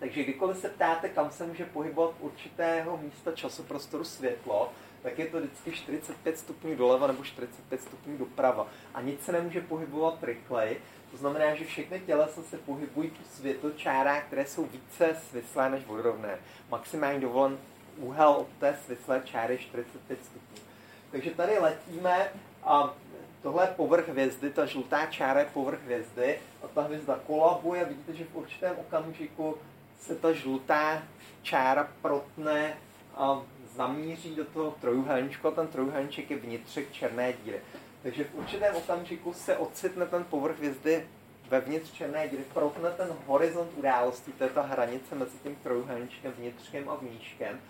Takže kdykoliv se ptáte, kam se může pohybovat určitého místa časoprostoru světlo, tak je to vždycky čtyřicet pět stupňů doleva nebo čtyřicet pět stupňů doprava. A nic se nemůže pohybovat rychleji, to znamená, že všechny tělesa se pohybují po světločárách, které jsou více svislé než vodorovné. Maximální dovolen úhel od té svislé čáry je čtyřicet pět stupňů. Takže tady letíme a tohle je povrch hvězdy, ta žlutá čára je povrch hvězdy a ta hvězda kolabuje a vidíte, že v určitém okamžiku se ta žlutá čára protne a zamíří do toho trojuhelníčku a ten trojuhelníček je vnitřek černé díry. Takže v určitém okamžiku se ocitne ten povrch hvězdy vevnitř černé díry, protne ten horizont události, to je ta hranice mezi tím trojuhelníčkem, vnitřkem a vnějškem.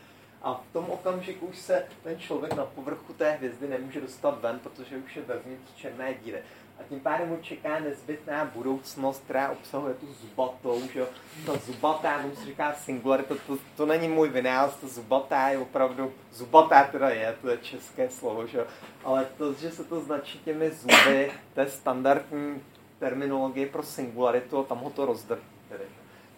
A v tom okamžiku už se ten člověk na povrchu té hvězdy nemůže dostat ven, protože už je vevnitř černé díry. a tím pádem ho čeká nezbytná budoucnost, která obsahuje tu zubatou, že jo, ta zubatá, tomu se říká singularita, to, to, to není můj vynález, ta zubatá je opravdu, zubatá teda je, to je české slovo, že jo, ale to, že se to značí těmi zuby, to je standardní terminologie pro singularitu a tam ho to rozdrtí tedy.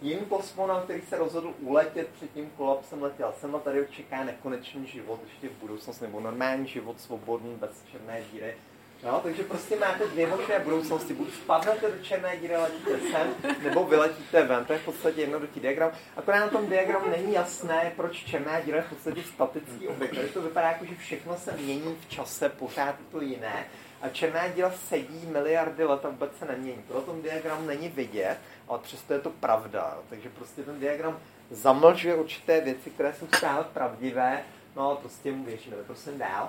Jiný kosmonaut, který se rozhodl uletět před tím kolapsem, letěl sem a tady čeká nekonečný život, ještě v budoucnosti, nebo normální život, svobodný, bez černé díry. No, takže prostě máte dvě možné budoucnosti, buď spadnete do černé díry, letíte sem, nebo vyletíte ven. To je v podstatě jednoduchý diagram. Akorát na tom diagramu není jasné, proč černá díra je v podstatě statický objekt. Takže to vypadá jako, že všechno se mění v čase, pořád to jiné. A černá díra sedí miliardy let a vůbec se nemění. To na tom diagramu není vidět, ale přesto je to pravda. Takže prostě ten diagram zamlžuje určité věci, které jsou stále pravdivé. No ale prostě mu věříme. Prosím dál.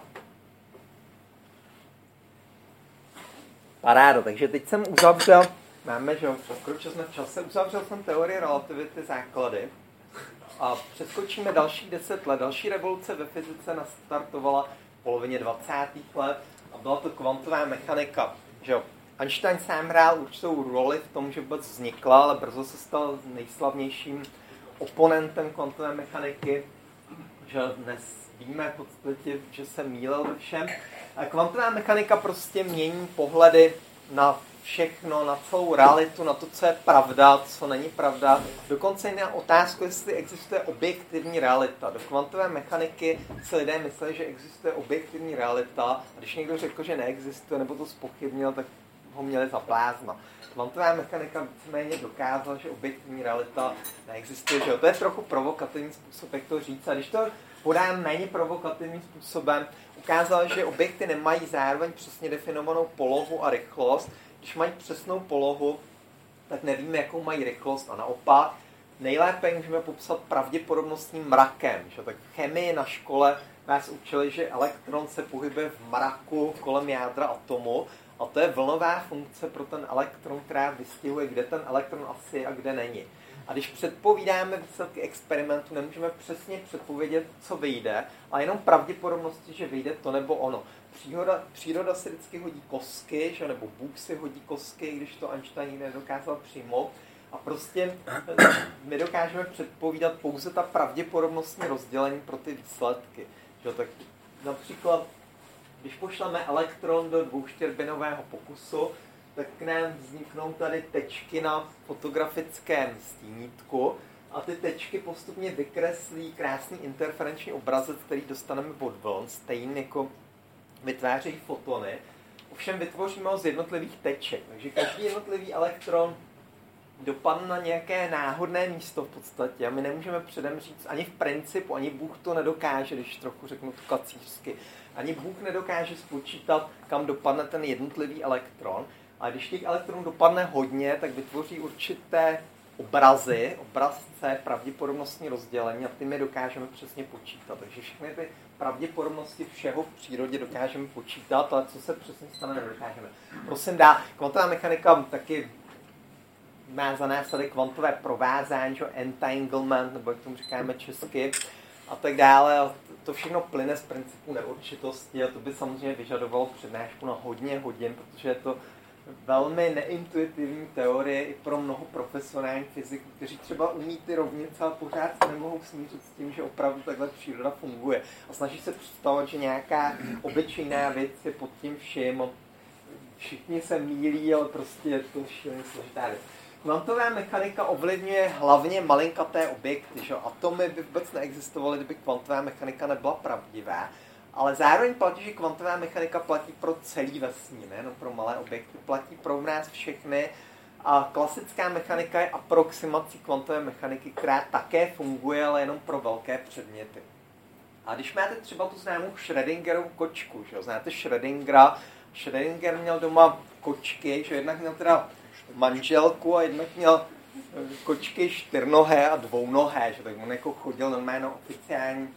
Parádo, takže teď jsem uzavřel, máme, že pokročil jsme v čase, uzavřel jsem teorii relativity základy a přeskočíme dalších deset let. Další revoluce ve fyzice nastartovala v polovině dvacátých let a byla to kvantová mechanika. Že Einstein sám hrál určitou roli v tom, že vůbec vznikla, ale brzo se stal nejslavnějším oponentem kvantové mechaniky, že dnes víme v podstatě, že se mýlil ve všem. A kvantová mechanika prostě mění pohledy na všechno, na celou realitu, na to, co je pravda, co není pravda. Dokonce i na otázku, jestli existuje objektivní realita. Do kvantové mechaniky si lidé mysleli, že existuje objektivní realita a když někdo řekl, že neexistuje nebo to zpochybnil, tak ho měli za blázna. Kvantová mechanika víceméně dokázala, že objektivní realita neexistuje. Že to je trochu provokativní způsob, jak to říct. A když to podám méně provokativním způsobem, ukázal, že objekty nemají zároveň přesně definovanou polohu a rychlost. Když mají přesnou polohu, tak nevíme, jakou mají rychlost a naopak. Nejlépe můžeme popsat pravděpodobnostním mrakem. Že? Tak v chemii na škole vás učili, že elektron se pohybuje v mraku kolem jádra atomu a to je vlnová funkce pro ten elektron, která vystihuje, kde ten elektron asi je a kde není. A když předpovídáme výsledky experimentu, nemůžeme přesně předpovědět, co vyjde, ale jenom pravděpodobnosti, že vyjde to nebo ono. Příroda, příroda si vždycky hodí kostky, že, nebo Bůh si hodí kostky, když to Einstein nedokázal přijmout. A prostě my dokážeme předpovídat pouze ta pravděpodobnostní rozdělení pro ty výsledky. Že, tak například, když pošleme elektron do dvouštěrbinového pokusu, tak k nám vzniknou tady tečky na fotografickém stínítku a ty tečky postupně vykreslí krásný interferenční obrazec, který dostaneme od vln, stejně jako vytvářejí fotony. Ovšem vytvoříme ho z jednotlivých teček, takže každý jednotlivý elektron dopadne na nějaké náhodné místo v podstatě a my nemůžeme předem říct ani v principu, ani Bůh to nedokáže, když trochu řeknu to kacířsky, ani Bůh nedokáže spočítat, kam dopadne ten jednotlivý elektron. A když těch elektronů dopadne hodně, tak vytvoří určité obrazy, obrazce, pravděpodobnostní rozdělení a ty my dokážeme přesně počítat. Takže všechny ty pravděpodobnosti všeho v přírodě dokážeme počítat, ale co se přesně stane, nedokážeme. Prosím dál, kvantová mechanika taky má za nás tady kvantové provázání, entanglement, nebo jak tomu říkáme česky, a tak dále. To všechno plyne z principu neurčitosti a to by samozřejmě vyžadovalo přednášku na hodně hodin, protože je to velmi neintuitivní teorie i pro mnoho profesionálních fyziků, kteří třeba umí ty rovnice, ale pořád se nemohou smířit s tím, že opravdu takhle příroda funguje. A snaží se představovat, že nějaká obyčejná věc je pod tím všim. Všichni se mýlí, ale prostě je to šíleně složitá věc. Kvantová mechanika ovlivňuje hlavně malinkaté objekty. Že? Atomy by vůbec neexistovaly, kdyby kvantová mechanika nebyla pravdivá. Ale zároveň platí, že kvantová mechanika platí pro celý vesmír, nejenom pro malé objekty, platí pro nás všechny. A klasická mechanika je aproximací kvantové mechaniky, která také funguje, ale jenom pro velké předměty. A když máte třeba tu známou Schrödingerovu kočku, že jo? Znáte Schrödingera, Schrödinger měl doma kočky, že jednak měl teda manželku a jednak měl kočky čtyřnohé a dvounohé, že tak on jako chodil normálně na oficiální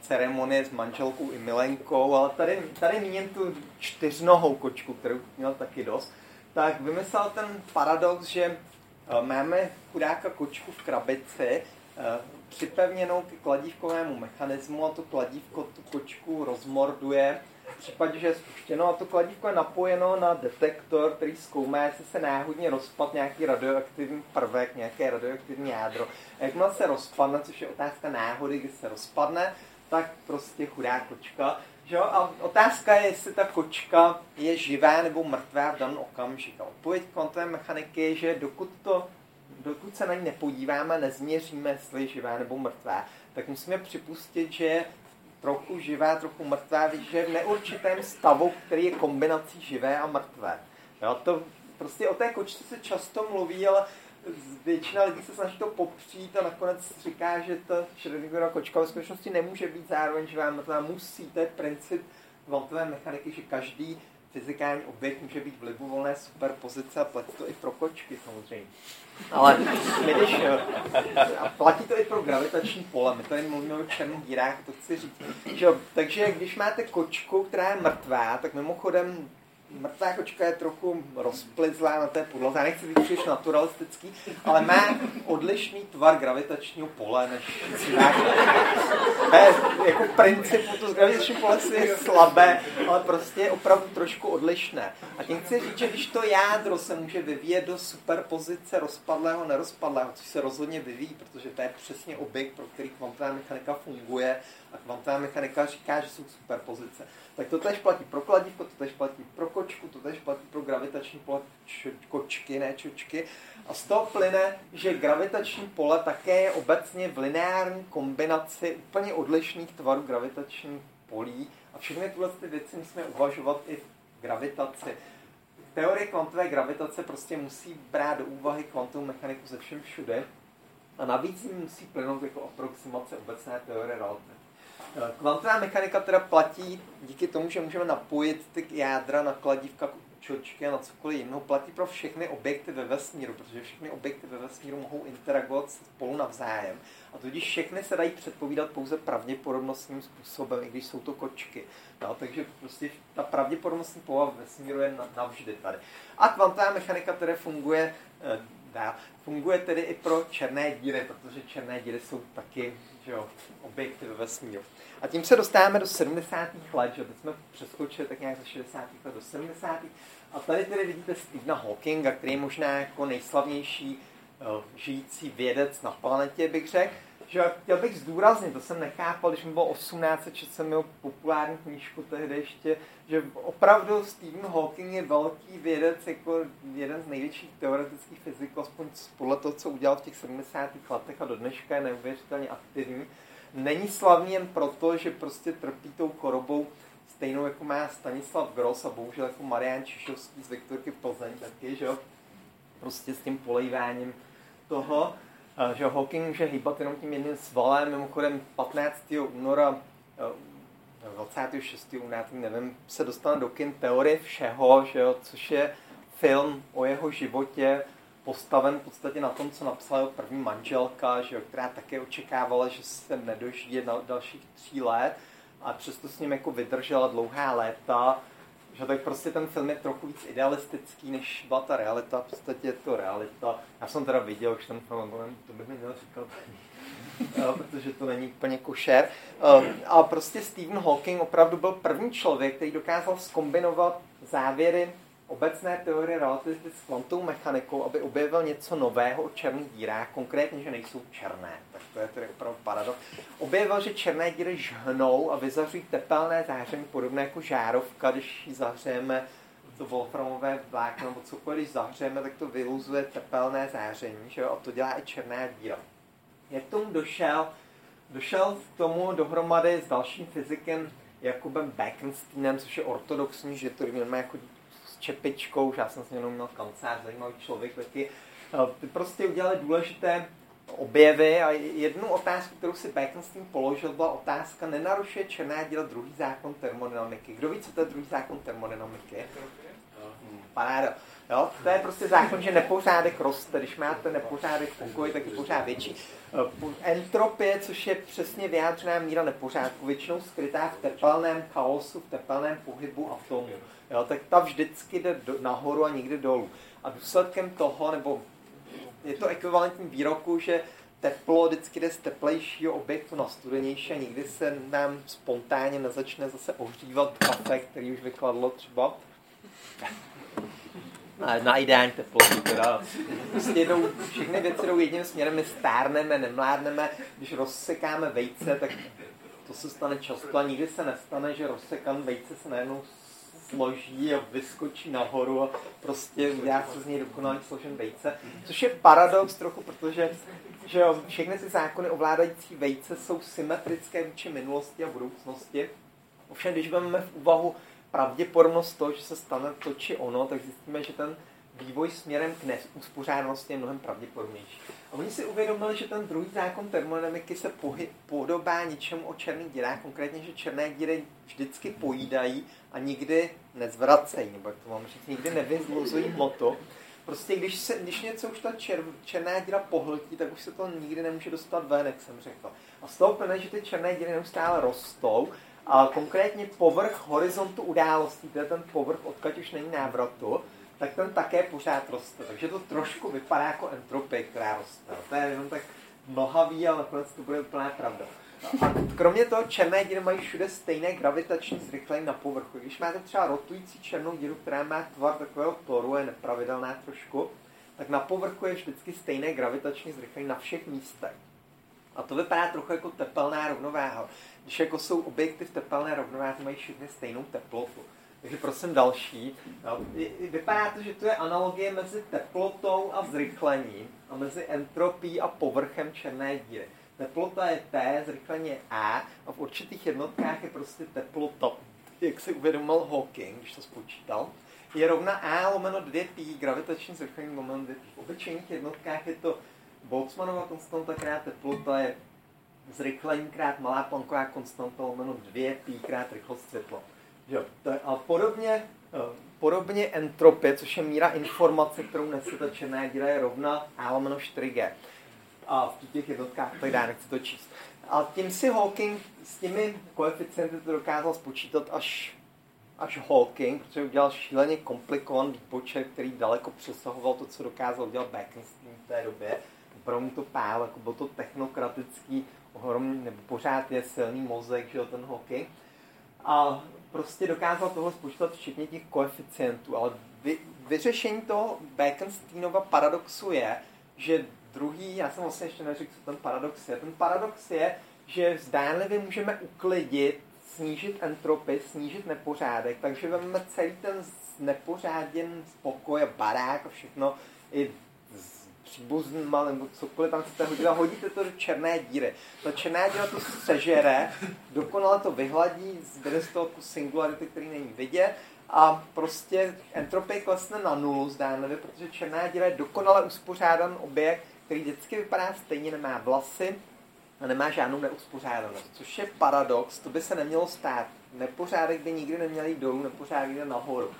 ceremonie s manželkou i milenkou, ale tady, tady měním tu čtyřnohou kočku, kterou měl taky dost, tak vymyslel ten paradox, že máme chudáka kočku v krabici připevněnou k kladívkovému mechanismu a to kladívko tu kočku rozmorduje v případě, že je spuštěno a to kladívko je napojeno na detektor, který zkoumá, jestli se náhodně rozpad nějaký radioaktivní prvek, nějaké radioaktivní jádro. A jakmile se rozpadne, což je otázka náhody, kdy se rozpadne, tak prostě chudá kočka. Že? A otázka je, jestli ta kočka je živá nebo mrtvá v daný okamžik. A odpověď kvantové mechaniky je, že dokud, to, dokud se na ní nepodíváme, nezměříme, jestli je živá nebo mrtvá, tak musíme připustit, že je trochu živá, trochu mrtvá, že v neurčitém stavu, který je kombinací živé a mrtvé. Jo, to prostě o té kočce se často mluví, ale většina lidí se snaží to popřít a nakonec říká, že ta Schrödingerova kočka ve skutečnosti nemůže být zároveň živá a mrtvá. Musí, to je princip kvantové mechaniky, že každý fyzikální objekt může být v libovolné superpozice a platí to i pro kočky samozřejmě. Ale my když, a platí to i pro gravitační pole, my tady mluvíme o černých dírách, to chci říct. Že, takže když máte kočku, která je mrtvá, tak mimochodem mrtvá kočka je trochu rozplizlá na té podlaze, já nechci být příliš naturalistický, ale má odlišný tvar gravitačního pole než živá kočka. Jako principu to gravitační pole je slabé, ale prostě je opravdu trošku odlišné. A tím chci říct, že když to jádro se může vyvíjet do superpozice rozpadlého, nerozpadlého, což se rozhodně vyvíjí, protože to je přesně objekt, pro který kvantová mechanika funguje, a kvantová mechanika říká, že jsou superpozice. Tak to tež platí pro kladívko, to tež platí pro kočku, to tež platí pro gravitační pole č- kočky, ne čočky. A z toho plyne, že gravitační pole také je obecně v lineární kombinaci úplně odlišných tvarů gravitačních polí. A všechny tyhle ty věci musíme uvažovat i v gravitaci. Teorie kvantové gravitace prostě musí brát do úvahy kvantovou mechaniku ze všem všude. A navíc musí plynout jako aproximace obecné teorie relativity. Kvantová mechanika teda platí díky tomu, že můžeme napojit ty jádra na kladívka, čočky a na cokoliv jiného. Platí pro všechny objekty ve vesmíru, protože všechny objekty ve vesmíru mohou interagovat spolu navzájem. A tudíž všechny se dají předpovídat pouze pravděpodobnostním způsobem, i když jsou to kočky. No, takže prostě ta pravděpodobnostní povaha ve vesmíru je navždy tady. A kvantová mechanika teda funguje, dá, funguje tedy i pro černé díry, protože černé díry jsou taky jo, objekty ve vesmíru. A tím se dostáváme do sedmdesátých let, že teď jsme přeskočili tak nějak ze šedesátých let do sedmdesátých A tady tedy vidíte Stephena Hawkinga, který je možná jako nejslavnější uh, žijící vědec na planetě, bych řekl. Že chtěl bych zdůraznit, to jsem nechápal, když mi bylo osmnáct, četl jsem jeho populární knížku tehdy ještě, že opravdu Stephen Hawking je velký vědec, jako jeden z největších teoretických fyziků, aspoň podle toho, co udělal v těch sedmdesátých letech a do dneška je neuvěřitelně aktivní. Není slavný jen proto, že prostě trpí tou chorobou stejnou, jako má Stanislav Gross a bohužel jako Marián Čišovský z Viktorky Plzeň taky, že prostě s tím polejváním toho. Že Hawking může hýbat jenom tím jedním svalem, mimochodem patnáctého února, dvacátého šestého února, nevím, se dostane do kin Teorie všeho, že jo, což je film o jeho životě postaven v podstatě na tom, co napsala jeho první manželka, že jo, která také očekávala, že se nedožije na dalších tří let a přesto s ním jako vydržela dlouhá léta. Že tak prostě ten film je trochu víc idealistický, než byla ta realita, v podstatě je to realita. Já jsem teda viděl, že ten film, to bych neměl říkat, protože to není úplně košer. A prostě Stephen Hawking opravdu byl první člověk, který dokázal zkombinovat závěry obecné teorie relativity s kvantovou mechanikou, aby objevil něco nového o černých dírách, konkrétně, že nejsou černé. Tak to je tedy opravdu paradox. Objevil, že černé díry žhnou a vyzařují tepelné záření, podobné jako žárovka, když ji zahřejeme, to wolframové vlákno nebo cokoliv, když zahřejeme, tak to vyluzuje tepelné záření, že jo? A to dělá i černá díra. Jak k tomu došel? Došel k tomu dohromady s dalším fyzikem Jakubem Bekensteinem, což je ortodoxní, že to jmenujeme jako čepičkou, já jsem si jenom měl kancelář, zajímavý člověk taky. Ty prostě udělali důležité objevy a jednu otázku, kterou si Bekenstein položil, byla otázka, nenarušuje černá díra druhý zákon termodynamiky. Kdo ví, co to je druhý zákon termodynamiky? Paráda. Jo? To je prostě zákon, že nepořádek roste. Když máte nepořádek v pokoji, tak je pořád větší. Entropie, což je přesně vyjádřená míra nepořádku, většinou skrytá v tepelném chaosu, v tepelném pohybu atomů. Jo, tak ta vždycky jde do, nahoru a nikdy dolů. A důsledkem toho, nebo je to ekvivalentní výroku, že teplo vždycky jde z teplejšího objektu na studenější a nikdy se nám spontánně nezačne zase ohřívat kafe, který už vykladlo třeba na, na ideální teplotu. Teda. Prostě jdou, všechny věci jdou jedním směrem, my stárneme, nemládneme, když rozsekáme vejce, tak to se stane často a nikdy se nestane, že rozsekan vejce se najednou složí a vyskočí nahoru a prostě udělá se z něj dokonalý složen vejce. Což je paradox trochu, protože že jo, všechny ty zákony ovládající vejce jsou symetrické vůči minulosti a budoucnosti. Ovšem, když vezmeme v úvahu pravděpodobnost toho, že se stane to či ono, tak zjistíme, že ten vývoj směrem k neuspořádanosti je mnohem pravděpodobnější. A oni si uvědomili, že ten druhý zákon termodynamiky se pohy- podobá něčemu o černých dírách, konkrétně, že černé díry vždycky pojídají a nikdy nezvracejí, nebo jak to mám říct, nikdy nevyzluzují hmotu. Prostě když, se, když něco už ta čer, černá díra pohltí, tak už se to nikdy nemůže dostat ven, jak jsem řekl. A z toho plyne, že ty černé díry neustále rostou, a konkrétně povrch horizontu událostí, to je ten povrch, odkud už není návratu, tak ten také pořád roste. Takže to trošku vypadá jako entropie, která roste. To je jenom tak mlhavý, ale nakonec to bude úplná pravda. A kromě toho černé díry mají všude stejné gravitační zrychlení na povrchu. Když máte třeba rotující černou díru, která má tvar takového toru, je nepravidelná trošku, tak na povrchu je vždycky stejné gravitační zrychlení na všech místech. A to vypadá trochu jako tepelná rovnováha. Když jako jsou objekty v tepelné rovnováze, mají všechny stejnou teplotu. Takže prosím další. No, vypadá to, že to je analogie mezi teplotou a zrychlením a mezi entropií a povrchem černé díry. Teplota je T, zrychlení je A a v určitých jednotkách je prostě teplota, jak si uvědomil Hawking, když to spočítal, je rovna A lomeno dvě pi, gravitační zrychlení lomeno dvě pi. V obyčejných jednotkách je to Boltzmannova konstanta krát teplota je zrychlení krát malá Plancková konstanta lomeno dvě pi krát rychlost světla. Jo, to je, a podobně, podobně entropie, což je míra informace, kterou nese ta černá díra, je rovna A lomeno čtyři gé. A v těch jednotkách tak dá, nechci to číst. A tím si Hawking s těmi koeficienty to dokázal spočítat až, až Hawking, protože udělal šíleně komplikovaný výpočet, který daleko přesahoval to, co dokázal udělat Bekenstein v té době. Pro mě to pál, jako byl to technokratický, ohromný, nebo pořád je silný mozek, že jo, ten Hawking. A prostě dokázal tohle spočítat včetně těch koeficientů. Ale vy, vyřešení toho Bekensteinova paradoxu je, že druhý, já jsem vlastně ještě neřekl, co ten paradox je. Ten paradox je, že zdánlivě můžeme uklidit, snížit entropii, snížit nepořádek, takže vezmeme celý ten nepořáděn pokoj, barák a všechno, i s příbuznýma, nebo cokoliv tam chcete hodit, a hodíte to do černé díry. Ta černá díra to sežere, dokonale to vyhladí, zbyde z toho kus singularity, který není vidět, a prostě entropie klesne na nulu zdánlivě, protože černá díra je dokonale uspořádaný objekt, který vždycky vypadá stejně, nemá vlasy a nemá žádnou neuspořádanost, což je paradox, to by se nemělo stát. Nepořádek by nikdy neměl jít dolů, nepořádek jde nahoru.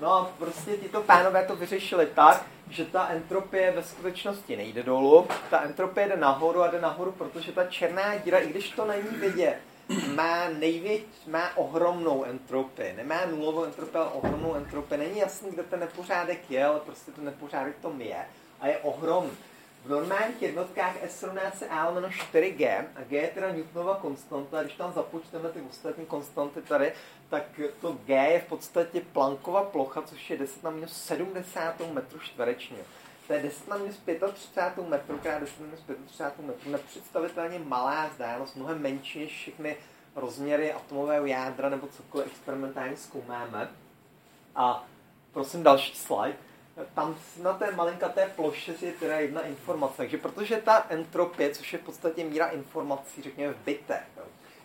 No a prostě tyto pánové to vyřešili tak, že ta entropie ve skutečnosti nejde dolů, ta entropie jde nahoru a jde nahoru, protože ta černá díra, i když to není vidět, má největší, má ohromnou entropii, nemá nulovou entropii, ale ohromnou entropii, není jasný, kde ten nepořádek je, ale prostě ten nepořádek tom je a je ohromný. V normálních jednotkách S rovná se A lomeno čtyři gé a G je teda Newtonova konstanta, když tam započteme ty ostatní konstanty tady, tak to G je v podstatě Planckova plocha, což je deset na minus sedmdesát metru čtverečního. To je deset na minus třicet pět metrů krát deset na minus třicet pět metrů, nepředstavitelně malá vzdálenost, mnohem menší než všechny rozměry atomového jádra nebo cokoliv experimentálně zkoumáme. A prosím další slide. Tam na té malinkaté ploše je teda jedna informace. Takže protože ta entropie, což je v podstatě míra informací, řekněme v bitech,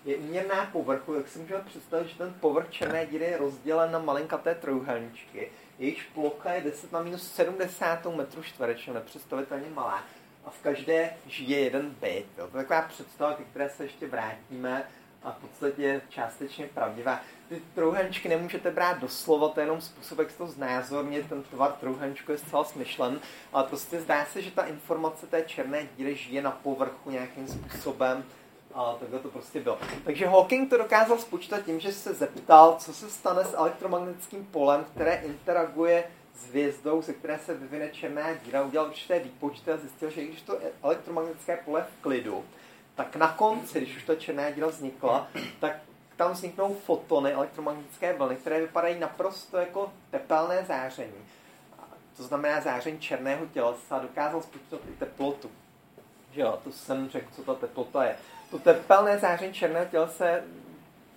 je uměrná povrchu, tak si můžeme představit, že ten povrch černé díry je rozdělen na malinkaté trojuhelníčky. Jejichž plocha je deset na minus sedmdesát metrů čtverečního, nepředstavitelně malá. A v každé žije jeden byt. Jo. To je taková představa, ke které se ještě vrátíme a v podstatě je částečně pravdivá. Ty trouhelníčky nemůžete brát doslova, to je jenom způsob, jak se to znázorně, ten tvar trouhelníčku je zcela smyšlen, ale prostě zdá se, že ta informace té černé díry žije na povrchu nějakým způsobem, a takhle to prostě bylo. Takže Hawking to dokázal spočítat tím, že se zeptal, co se stane s elektromagnetickým polem, které interaguje s hvězdou, ze které se vyvine černá díra, udělal určité výpočty a zjistil, že když to elektromagnetické pole v klidu, tak na konci, když už ta černá díra vznikla, tak tam vzniknou fotony, elektromagnetické vlny, které vypadají naprosto jako tepelné záření. To znamená záření černého těla, a dokázal spočítat i teplotu. Že jo, to jsem řekl, co ta teplota je. To tepelné záření černého tělese,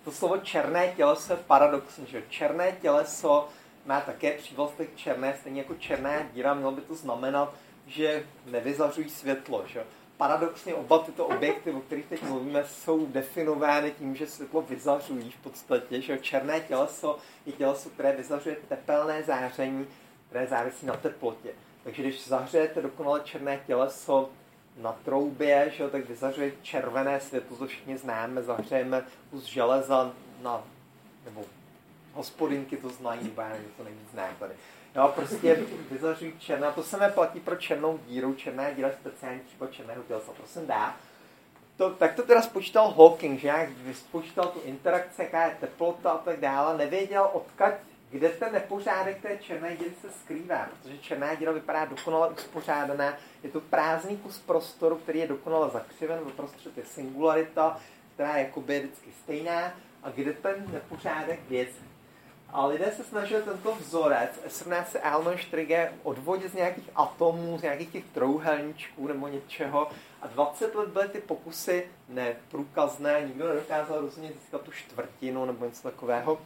to slovo černé těleso je paradoxní, že jo. Černé těleso má také přívlastek černé, stejně jako černá díra, mělo by to znamenat, že nevyzařují světlo, že jo. Paradoxně oba tyto objekty, o kterých teď mluvíme, jsou definovány tím, že světlo vyzařují v podstatě, že jo. Černé těleso je těleso, které vyzařuje tepelné záření, které závisí na teplotě. Takže když zahřejete dokonale černé těleso na troubě, že jo, tak vyzařuje červené světlo, to všichni známe, zahřejeme kus železa na, nebo hospodinky to znají, bájení to nejvíc zná tady. Jo, prostě vyzařují černé, to se neplatí pro černou díru, černá díra je speciální případ černého tělesa, prosím dá. To, tak to teda spočítal Hawking, že jak spočítal tu interakci, jaká je teplota a tak dále, nevěděl odkud, kde ten nepořádek té černé díry se skrývá, protože černá díra vypadá dokonale uspořádaná, je to prázdný kus prostoru, který je dokonale zakřiven, uprostřed je singularita, která je jakoby vždycky stejná, a kde ten nepořádek vězí. A lidé se snažili tento vzorec S sedmnáct Alnon Strigé odvodit z nějakých atomů, z nějakých těch trouhelníčků nebo něčeho. A dvacet let byly ty pokusy neprůkazné, nikdo nedokázal rozhodně získat tu čtvrtinu nebo něco takového.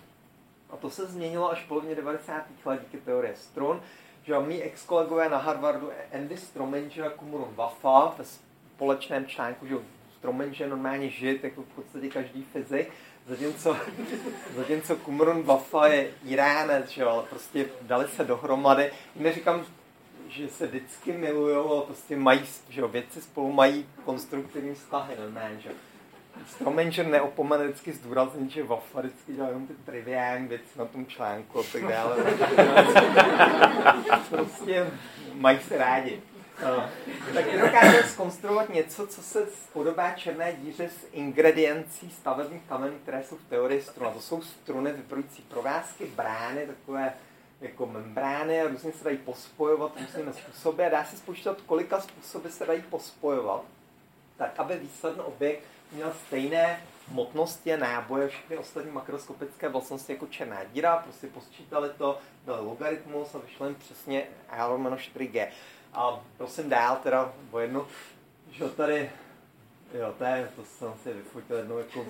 A to se změnilo až v polovině devadesátých let díky teorie strun. Že mý ex-kolegové na Harvardu Andy Strominger a Kumurum Vafa ve společném článku, že Strominger normálně žid, jako v podstatě každý fyzik, zatímco, zatímco Kumrun Vafa je Iránec, že jo, ale prostě dali se dohromady. Neříkám, že se vždycky milujou, prostě mají, že jo, věci spolu mají konstruktivní vztahy, normálně, že jo. Strominger neopomene vždycky zdůraznit, že Vafa vždycky dělá jenom ty triviální věci na tom článku a tak dále. Prostě mají se rádi. No. Tak ty dokážeme zkonstruovat něco, co se podobá černé díře z ingrediencí stavebních kamenů, které jsou v teorii strun. To jsou struny vyprodující provázky, brány, takové jako membrány, a různě se dají pospojovat různými způsoby a dá se spočítat, kolika způsoby se dají pospojovat, tak aby výsledný objekt měl stejné hmotnosti a náboje, všechny ostatní makroskopické vlastnosti jako černá díra, prostě posčítali to, dali logaritmus a vyšlo jim přesně A lomeno čtyři G. A prosím dál teda o jednu, že tady, jo, to, je, to jsem si vyfotil jednou, jako,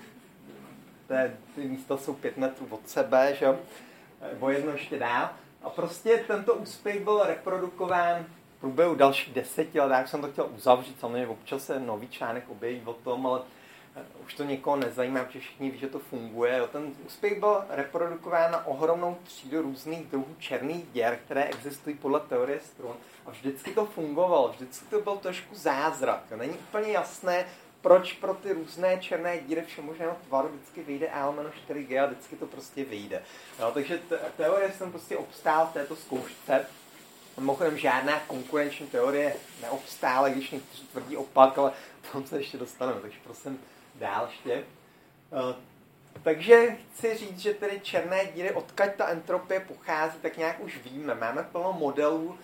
to je, ty místa jsou pět metrů od sebe, že jo, o jednu ještě dál. A prostě tento úspěch byl reprodukován v průběhu dalších deseti let, já jsem to chtěl uzavřít, samozřejmě občas se nový článek objeví o tom, ale už to někoho nezajímá, protože všichni ví, že to funguje. Jo. Ten úspěch byl reprodukován na ohromnou třídu různých druhů černých děr, které existují podle teorie strun. A vždycky to fungovalo, vždycky to byl trošku zázrak. Jo. Není úplně jasné, proč pro ty různé černé díry všemožného tvaru vždycky vyjde A lomeno čtyři G a vždycky to prostě vyjde. Jo. Takže te- teorie strun prostě obstál v této zkoušce. Mimochodem žádná konkurenční teorie neobstála, když někteří tvrdí opak, ale tam se ještě dostaneme, takže prosím dál ještě. Uh, takže chci říct, že tedy černé díry, odkud ta entropie pochází, tak nějak už víme. Máme plno modelů,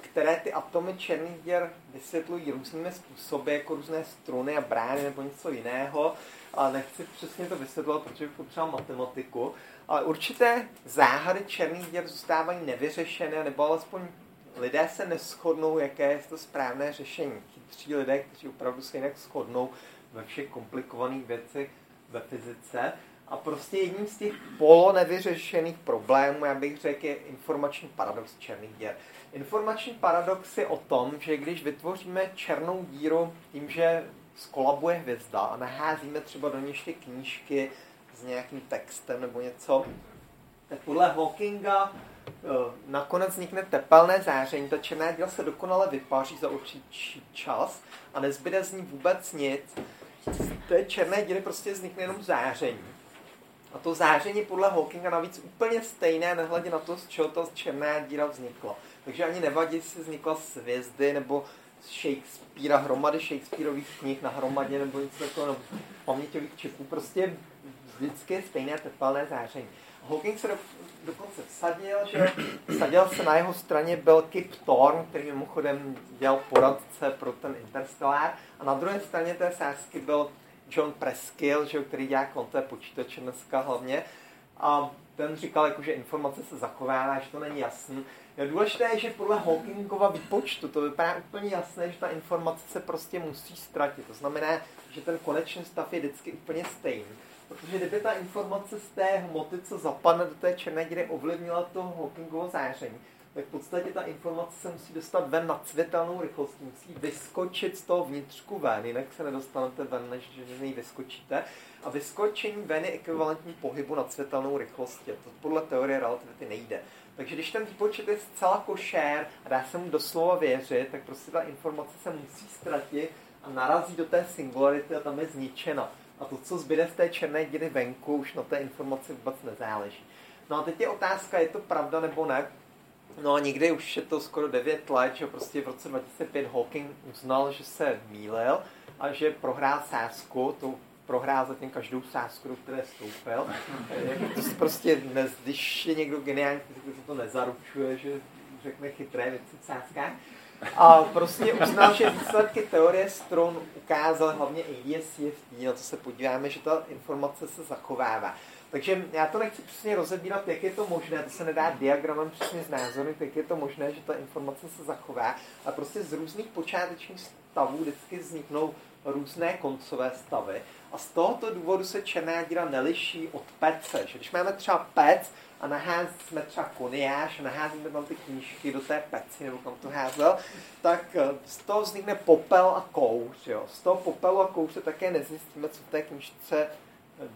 které ty atomy černých děr vysvětlují různými způsoby, jako různé struny a brány nebo něco jiného. A nechci přesně to vysvětlovat, protože bych potřeboval matematiku. Ale určité záhady černých děr zůstávají nevyřešené, nebo alespoň lidé se neshodnou, jaké je to správné řešení. Chytří lidé, kteří opravdu se jinak shodnou ve všech komplikovaných věcech ve fyzice. A prostě jedním z těch polonevyřešených problémů, já bych řekl, je informační paradox černých děr. Informační paradox je o tom, že když vytvoříme černou díru tím, že skolabuje hvězda a naházíme třeba do něj knížky s nějakým textem nebo něco, tak podle Hawkinga nakonec vznikne tepelné záření, ta černá díra se dokonale vypaří za určitý čas a nezbyde z ní vůbec nic. Z té černé díry prostě vznikne jenom záření. A to záření podle Hawkinga navíc úplně stejné, nehledě na to, z čeho ta černá díra vznikla. Takže ani nevadí, jestli vznikla z hvězdy nebo z Shakespearea, hromady Shakespeareových knih na hromadě nebo něco takového, nebo paměťových čipů. Prostě vždycky je stejné tepelné záření. Hawking se do dokonce vsadil, že vsadil se na jeho straně byl Kip Thorne, který mimochodem dělal poradce pro ten Interstellar, a na druhé straně té sázky byl John Preskill, že, který dělá kvantové počítače dneska hlavně, a ten říkal, jako, že informace se zachovává, že to není jasný. Důležité je, že podle Hawkingova výpočtu to vypadá úplně jasné, že ta informace se prostě musí ztratit. To znamená, že ten konečný stav je vždycky úplně stejný. Protože kdyby ta informace z té hmoty, co zapadne do té černé díry, ovlivnila to Hawkingovo záření, tak v podstatě ta informace se musí dostat ven na světelnou rychlost, musí vyskočit z toho vnitřku ven, jinak se nedostanete ven, než z něj vyskočíte. A vyskočení ven je ekvivalentní pohybu nad světelnou rychlostí. To podle teorie relativity nejde. Takže když ten výpočet je zcela košér a dá se mu doslova věřit, tak prostě ta informace se musí ztratit a narazí do té singularity a tam je zničena. A to, co zbyde z té černé díry venku, už na té informaci vůbec nezáleží. No a teď je otázka, je to pravda nebo ne? No a někdy už je to skoro devět let, že prostě v roce dva tisíce pět Hawking uznal, že se mýlil a že prohrál sázku, to prohrál zatím každou sázku, do které vstoupil. To prostě, dnes, když je někdo geniální, když to nezaručuje, že řekne chytré věci v sázkách. A prostě uznal, že výsledky teorie stron ukázaly hlavně A D S C F T, na co se podíváme, že ta informace se zachovává. Takže já to nechci přesně rozebírat, jak je to možné, to se nedá diagramem přesně znázornit, jak je to možné, že ta informace se zachová. A prostě z různých počátečních stavů vždycky vzniknou různé koncové stavy. A z tohoto důvodu se černá díra neliší od pece. Že když máme třeba pec a naházíme třeba koniáš a naházíme tam ty knížky do té peci, nebo kam to házel, tak z toho vznikne popel a kouř. Jo. Z toho popelu a kouře také nezjistíme, co v té knížce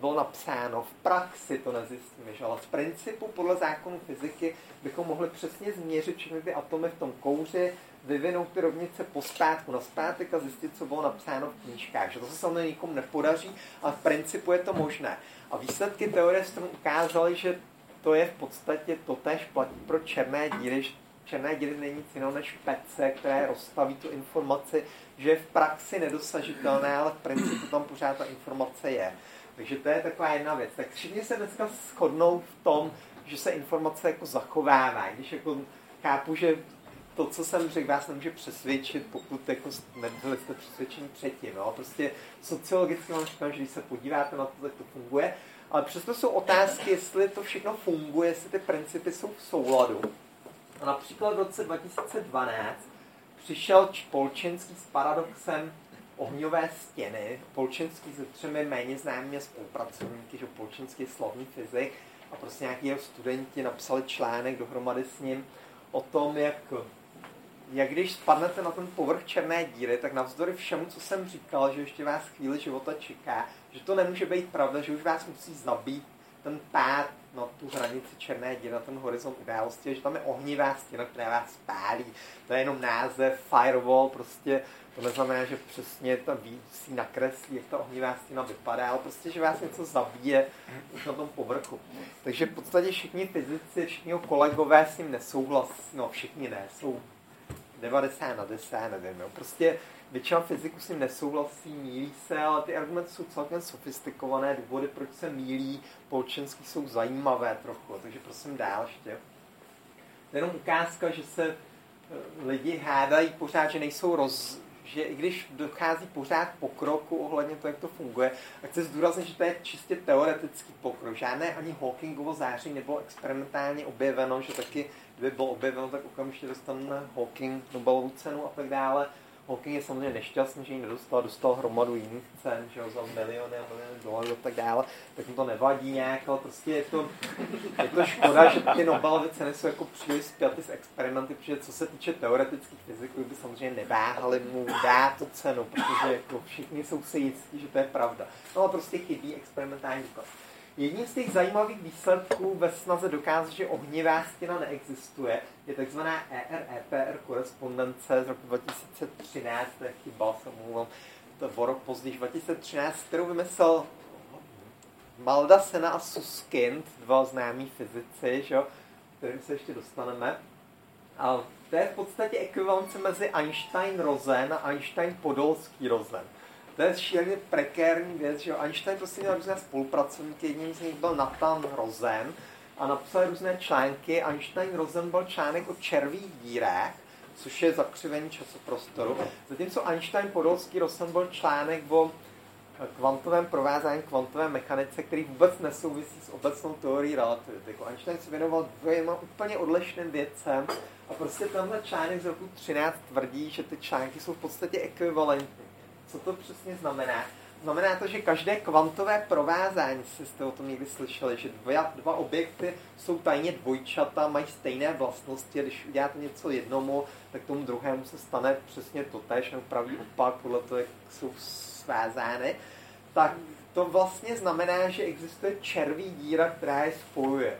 bylo napsáno. V praxi to nezjistíme, že? Ale z principu podle zákonů fyziky bychom mohli přesně změřit všechny ty atomy v tom kouři, vyvinout ty rovnice pospátku na zpátek a zjistit, co bylo napsáno v knížkách. Že to se samozřejmě nikomu nepodaří, ale v principu je to možné. A výsledky teorie stron ukázaly, že to je v podstatě totéž platí pro černé díry. Černé díry není nic jiného než pece, které rozstaví tu informaci, že je v praxi nedosažitelné, ale v principu tam pořád ta informace je. Takže to je taková jedna věc. Tak všichni se dneska shodnou v tom, že se informace jako zachovává. Když jako chápu, že to, co jsem řekl, vás nemůže přesvědčit, pokud jako nebyli jste přesvědčení předtím. No? Prostě sociologicky vám říkám, že když se podíváte na to, jak to funguje. Ale přesto jsou otázky, jestli to všechno funguje, jestli ty principy jsou v souladu. A například v roce dva tisíce dvanáct přišel Polchinski s paradoxem ohňové stěny. Polchinski se třemi méně známými spolupracovníky, že Polchinski je slavný fyzik a prostě nějaký jeho studenti napsali článek dohromady s ním o tom, jak, jak když spadnete na ten povrch černé díry, tak navzdory všemu, co jsem říkal, že ještě vás chvíli života čeká, že to nemůže být pravda, že už vás musí zabít ten pád na tu hranici černé díry, na ten horizont události, že tam je ohnivá stěna, která vás spálí. To je jenom název, firewall, prostě to neznamená, že přesně ta si nakreslí, jak ta ohnivá stěna vypadá, ale prostě, že vás něco zabije už na tom povrchu. Takže v podstatě všichni fyzici, všichni kolegové s ním nesouhlasí, no všichni ne, jsou devadesát na deset, nevím, jo. Prostě většina fyziků s ním nesouhlasí, mýlí se, ale ty argumenty jsou celkem sofistikované, důvody, proč se mýlí, Polčenský jsou zajímavé trochu, takže prosím dál ještě. To je jenom ukázka, že se lidi hádají pořád, že nejsou roz... že i když dochází pořád pokroku ohledně toho, jak to funguje, a chci zdůraznit, že to je čistě teoretický pokrok. Žádné ani Hawkingovo záření nebylo experimentálně objeveno, že taky kdyby bylo objeveno, tak okamžitě dostane Hawking Nobelovu cenu a tak dále. Hawking je samozřejmě nešťastný, že ji nedostal, dostal hromadu jiných cen, že ho za miliony a miliony dolarů a tak dále, tak mu to nevadí nějak, ale prostě je to, je to škoda, že ty Nobelovy ceny jsou jako příliš spjaty s experimenty, protože co se týče teoretických fyziků, by samozřejmě neváhali mu dát to cenu, protože jako všichni jsou si jistí, že to je pravda. No ale prostě chybí experimentální důkaz. Jedním z těch zajímavých výsledků ve snaze dokázat, že ohnivá stěna neexistuje, je tzv. E R E P R korespondence z roku dva tisíce třináct, to je chyba, se mluvám, to o rok později, dva tisíce třináct, kterou vymyslel Maldacena a Susskind, dva známí fyzici, že? Kterým se ještě dostaneme. A to je v podstatě ekvivalence mezi Einstein-Rosen a Einstein-Podolský-Rosen. To je šíleně prekérní věc, že jo. Einstein prostě měl různé spolupracovníky, jedním z nich byl Nathan Rosen a napsali různé články. Einstein-Rosen byl článek o červých dírách, což je zakřivení časoprostoru. Zatímco Einstein-Podolský-Rosen byl článek o kvantovém provázání, kvantové mechanice, který vůbec nesouvisí s obecnou teorií relativity. Einstein se věnoval dvěma úplně odlišným věcem a prostě tenhle článek z roku třináct tvrdí, že ty články jsou v podstatě ekvivalentní. Co to přesně znamená? Znamená to, že každé kvantové provázání, si jste o tom někdy slyšeli, že dva, dva objekty jsou tajně dvojčata, mají stejné vlastnosti, když uděláte něco jednomu, tak tomu druhému se stane přesně totéž, nebo pravý opak, podle toho, jak jsou svázány. Tak to vlastně znamená, že existuje červí díra, která je spojuje.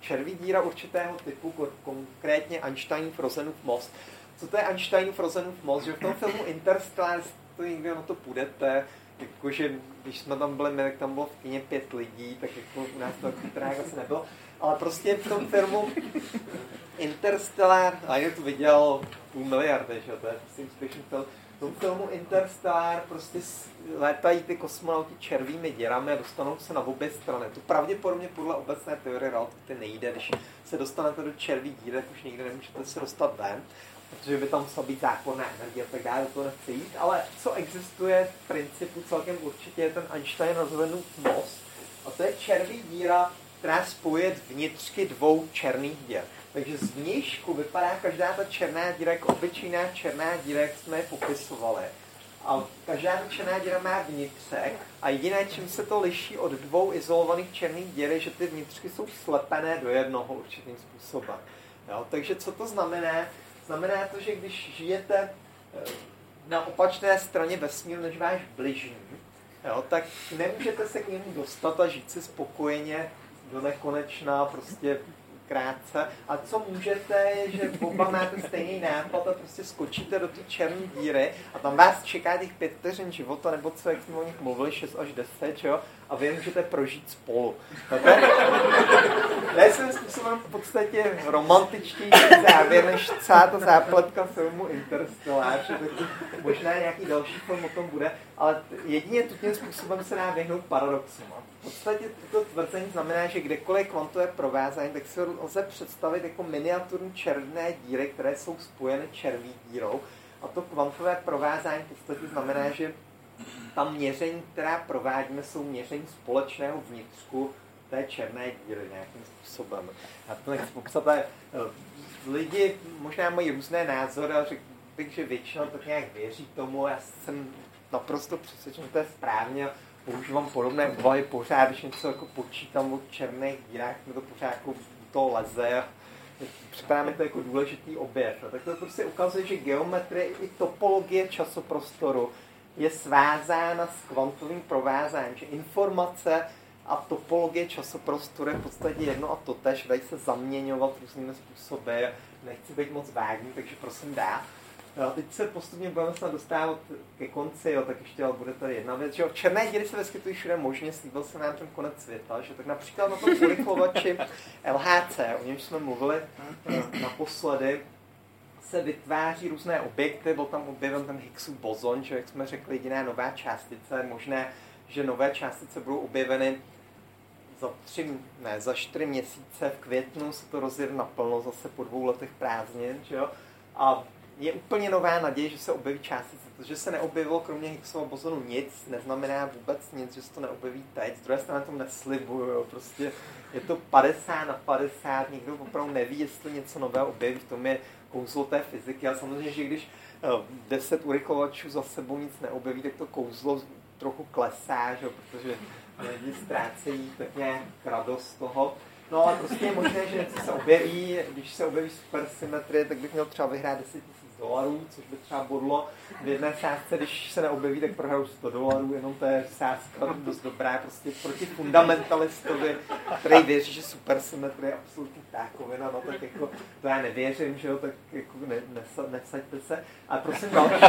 Červí díra určitého typu, konkrétně Einsteinův Rosenův most. Co to je Einsteinův Rosenův most? Že v tom filmu Interstellar to někde na to půjdete, jakože když jsme tam byli, jak tam bylo v kyně pět lidí, tak jako u nás to tak asi nebylo, ale prostě v tom filmu Interstellar, a to viděl půl miliardy, že to je prostě úspěšný film, v tom filmu Interstellar prostě létají ty kosmonauti červými děrami a dostanou se na obě strany. To pravděpodobně podle obecné teorie relativity nejde, když se dostanete do červí díry, tak už nikdy nemůžete se dostat ven, protože by tam musela být záporná energie a tak dále, do toho nechce jít, ale co existuje v principu celkem určitě je ten Einstein-Rosenův most a to je červí díra, která spojuje vnitřky dvou černých děr. Takže z vnějšku vypadá každá ta černá díra jako obyčejná černá díra, jak jsme je popisovali. A každá ta černá díra má vnitřek a jediné, čím se to liší od dvou izolovaných černých děr, je, že ty vnitřky jsou slepené do jednoho určitým způsobem. Jo? Takže co to znamená? Znamená to, že když žijete na opačné straně vesmíru než váš bližní, jo, tak nemůžete se k němu dostat a žít si spokojeně do nekonečna, prostě krátce. A co můžete, je, že oba máte stejný nápad a prostě skočíte do té černé díry a tam vás čeká těch pět vteřin života, nebo co, jak jsme o nich mluvili, šest až deset, jo, a vy můžete prožít spolu. Já jsem způsobem v podstatě romantičtější závěr, než celá ta zápletka filmu Interstellar, že možná nějaký další film o tom bude, ale jedině tím způsobem se dá vyhnout paradoxům. V podstatě toto tvrzení znamená, že kdekoliv kvantové provázání, tak si ho lze představit jako miniaturní černé díry, které jsou spojeny červí dírou. A to kvantové provázání v podstatě znamená, že ta měření, která provádíme, jsou měření společného vnitřku té černé díry nějakým způsobem. A to nechci popsat, ale lidi možná mají různé názory, ale řekl bych, že většina tak nějak věří tomu. Já jsem naprosto přesvědčen, že to je správně. Používám podobné úvahy pořád, když něco jako počítám o černých dírách, mi to pořád jako to leze. Připadá mi to jako důležitý objev. Tak to prostě ukazuje, že geometrie i topologie časoprostoru je svázána s kvantovým provázáním, že informace a topologie časoprostoru je v podstatě jedno a totéž, dají se zaměňovat různými způsoby, nechci být moc vágní, takže prosím dá. Jo, teď se postupně budeme snad dostávat ke konci, jo, tak ještě bude tady jedna věc, že jo, černé díry se vyskytují všude možně, slíbil se nám ten konec světa, že tak například na tom urychlovači L H C, o něm jsme mluvili naposledy, se vytváří různé objekty, byl tam objeven ten Higgsův bozon, že jak jsme řekli, jediná nová částice, možné, že nové částice budou objeveny za tři, ne, za čtyři měsíce, v květnu se to rozjede naplno, zase po dvou letech prázdnin, že jo, a je úplně nová naděje, že se objeví částice. To, že se neobjevilo kromě Higgsova bozonu nic, neznamená vůbec nic, že se to neobjeví teď. Z druhé strany to neslibuju, prostě je to padesát na padesát, nikdo opravdu neví, jestli něco nového objeví, v tom je kouzlo té fyziky, ale samozřejmě, že když deset urychlovačů za sebou nic neobjeví, tak to kouzlo trochu klesá, že? Protože lidi ztrácejí tak nějak radost toho. No ale prostě je možné, že něco se objeví, když se objeví supersymetrie, tak bych měl třeba vyhrát deset tisíc dolarů, což by třeba bodlo v jedné sázce, když se neobjeví, tak prohraju sto dolarů, jenom to je sázka dost dobrá, prostě proti fundamentalistovi, který věří, že supersymetrie je absolutní ptákovina, no tak jako, to já nevěřím, že jo, tak jako ne, nesa, nesaďte se, ale prosím další.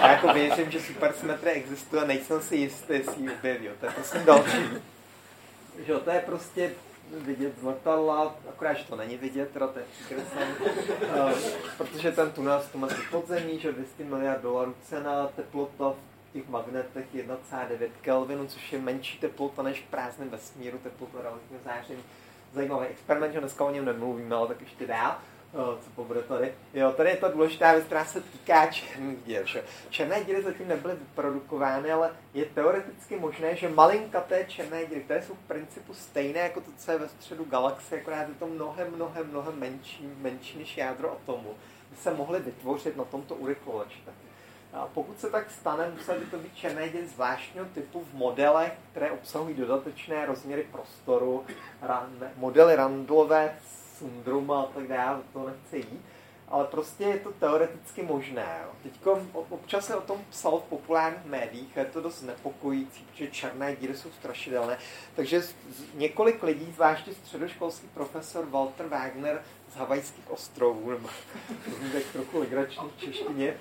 Já jako věřím, že supersymetrie existuje, nejsem si jistý, jestli ji objeví, jo, to je prosím další. Že to je prostě vidět z letadla, akorát, že to není vidět, teda to je příkresem, protože ten tunel sto metrů podzemí, že dvě stě miliard dolarů cena, teplota v těch magnetech jedna celá devět kelvinů, což je menší teplota než v prázdném vesmíru, teplota relativního záření. Zajímavý experiment, že dneska o něm nemluvíme, ale tak ještě dál. Co pobude tady? Jo, tady je to důležitá věc, která se týká černých děr. Černé díry zatím nebyly vyprodukovány, ale je teoreticky možné, že malinkaté černé díry, které jsou v principu stejné jako to, co je ve středu galaxie, akorát je to mnohem, mnohem, mnohem menší, menší než jádro atomu, by se mohly vytvořit na tomto urychlovači. A pokud se tak stane, museli by to být černé díry zvláštního typu v modelech, které obsahují dodatečné rozměry prostoru, ran, modely Randallové, syndrom a tak dále, to nechce jít, ale prostě je to teoreticky možné. Teď občas se o tom psal v populárních médiích, je to dost nepokojící, protože černé díry jsou strašidelné. Takže několik lidí, zvláště středoškolský profesor Walter Wagner z Havajských ostrovů, nebo tak trochu legrační v češtině,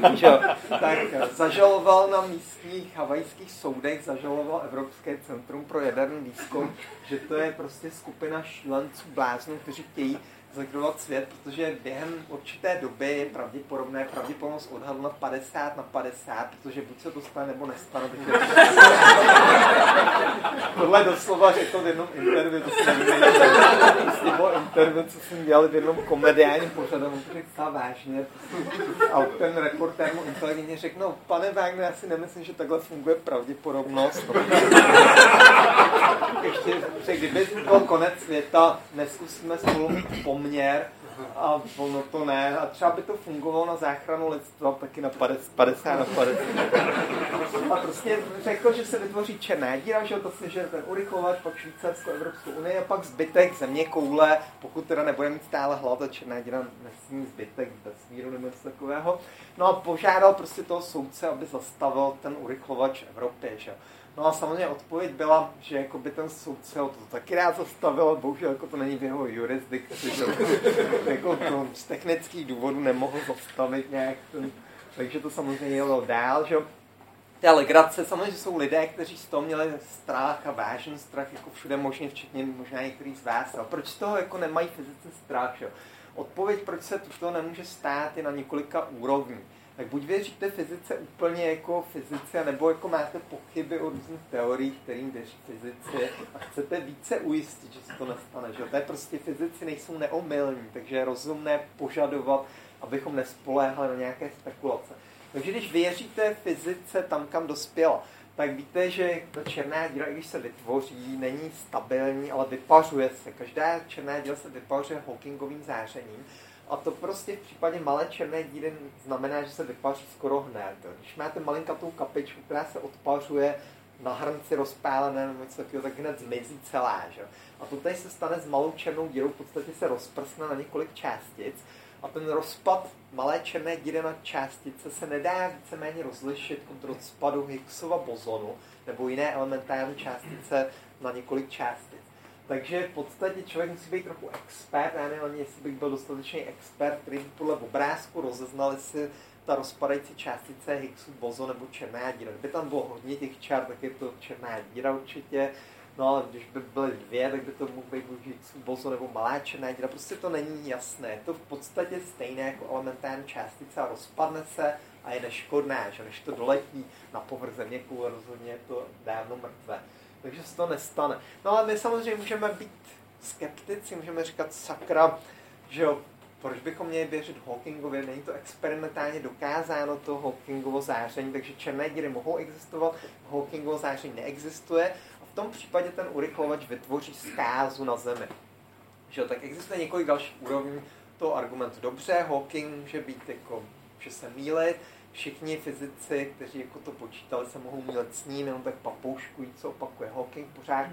tak zažaloval na místních havajských soudech, zažaloval Evropské centrum pro jaderný výzkum, že to je prostě skupina šílenců bláznů, kteří chtějí zlikvidovat svět, protože během určité doby je pravděpodobné, pravděpodobnost odhadu na padesát na padesát, protože buď se to stane, nebo nestane. Tohle doslova řekl v jednom intervju, to se bylo intervju, co jsem dělal v jednom komediálním pořadu, on to řekl vážně. A ten reportér mu inteligentně řekl, no pane Wagner, já si nemyslím, že takhle funguje pravděpodobnost. Ještě, že kdyby byl konec světa, neskusíme spolu poměr a ono to ne. A třeba by to fungovalo na záchranu lidstva taky na padesát na padesát. A prostě řekl, že se vytvoří černá díra, že to si žere ten urychlovač, pak Švýcarsko, Evropskou unii a pak zbytek země koule, pokud teda nebude mít stále hlad a černá díra nesmí zbytek vesmíru nebo něco takového. No a požádal prostě toho soudce, aby zastavil ten urychlovač Evropy, že? No a samozřejmě odpověď byla, že jako by ten soudce ho to taky rád zastavil, bohužel jako to není v jeho jurisdikci, že jako to z technických důvodů nemohl zastavit nějak, ten, takže to samozřejmě jelo dál, že té legrace, samozřejmě jsou lidé, kteří z toho měli strach a vážný strach, jako všude možně, včetně možná některý z vás, ale proč z toho jako nemají fyzici strach, že? Odpověď, proč se to nemůže stát, je na několika úrovních. Tak buď věříte fyzice úplně jako fyzice, nebo jako máte pochyby o různých teoriích, kterým věří fyzici a chcete více ujistit, že se to nestane. Že? To je prostě fyzici nejsou neomylní, takže je rozumné požadovat, abychom nespoléhali na nějaké spekulace. Takže když věříte fyzice tam, kam dospěla, tak víte, že černá díra, i když se vytvoří, není stabilní, ale vypařuje se. Každá černá díra se vypařuje Hawkingovým zářením. A to prostě v případě malé černé díry znamená, že se vypaří skoro hned. Když máte malinkatou kapičku, která se odpařuje na hrnci rozpálené nebo něco takového, tak hned zmizí celá. Že? A to tady se stane s malou černou dírou, v podstatě se rozprsne na několik částic a ten rozpad malé černé díry na částice se nedá víceméně rozlišit od rozpadu Higgsova bozonu nebo jiné elementární částice na několik částic. Takže v podstatě člověk musí být trochu expert, já nevím, jestli bych byl dostatečný expert, který by podle obrázku rozeznal, jestli ta rozpadající částice Higgsův bozon nebo černá díra. Kdyby tam bylo hodně těch čar, tak je to černá díra určitě, no ale když by byly dvě, tak by to mohl být Higgsův bozon nebo malá černá díra, prostě to není jasné. Je to v podstatě stejné jako elementární částice a rozpadne se a je neškodná, že než to doletí na povrch země koule, rozhodně je to dávno mrtvé. Takže se to nestane. No ale my samozřejmě můžeme být skeptici, můžeme říkat sakra, že jo, proč bychom měli věřit Hawkingově, není to experimentálně dokázáno to Hawkingovo záření, takže černé díry mohou existovat, Hawkingovo záření neexistuje a v tom případě ten urychlovač vytvoří zkázu na Zemi. Že jo, tak existuje několik dalších úrovní toho argumentu. Dobře, Hawking může být jako, že se mýlit, všichni fyzici, kteří jako to počítali, se mohou mýlet s ním, jenom tak papouškují, co opakuje Hawking pořád.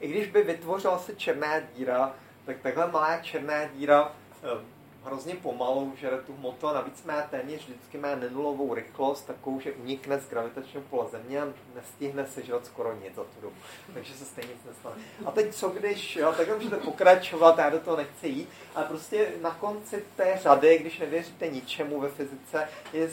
I když by vytvořila se černá díra, tak takhle malá černá díra eh, hrozně pomalu žere tu hmotu a navíc má téměř vždycky má nenulovou rychlost, takovou, že unikne z gravitačního pole Země a nestihne sežrat skoro nic za tu dobu. Takže se stejně nic nestane. A teď co když, jo, takhle můžete pokračovat, já do toho nechci jít, ale prostě na konci té řady, když nevěříte ničemu ve fyzice, je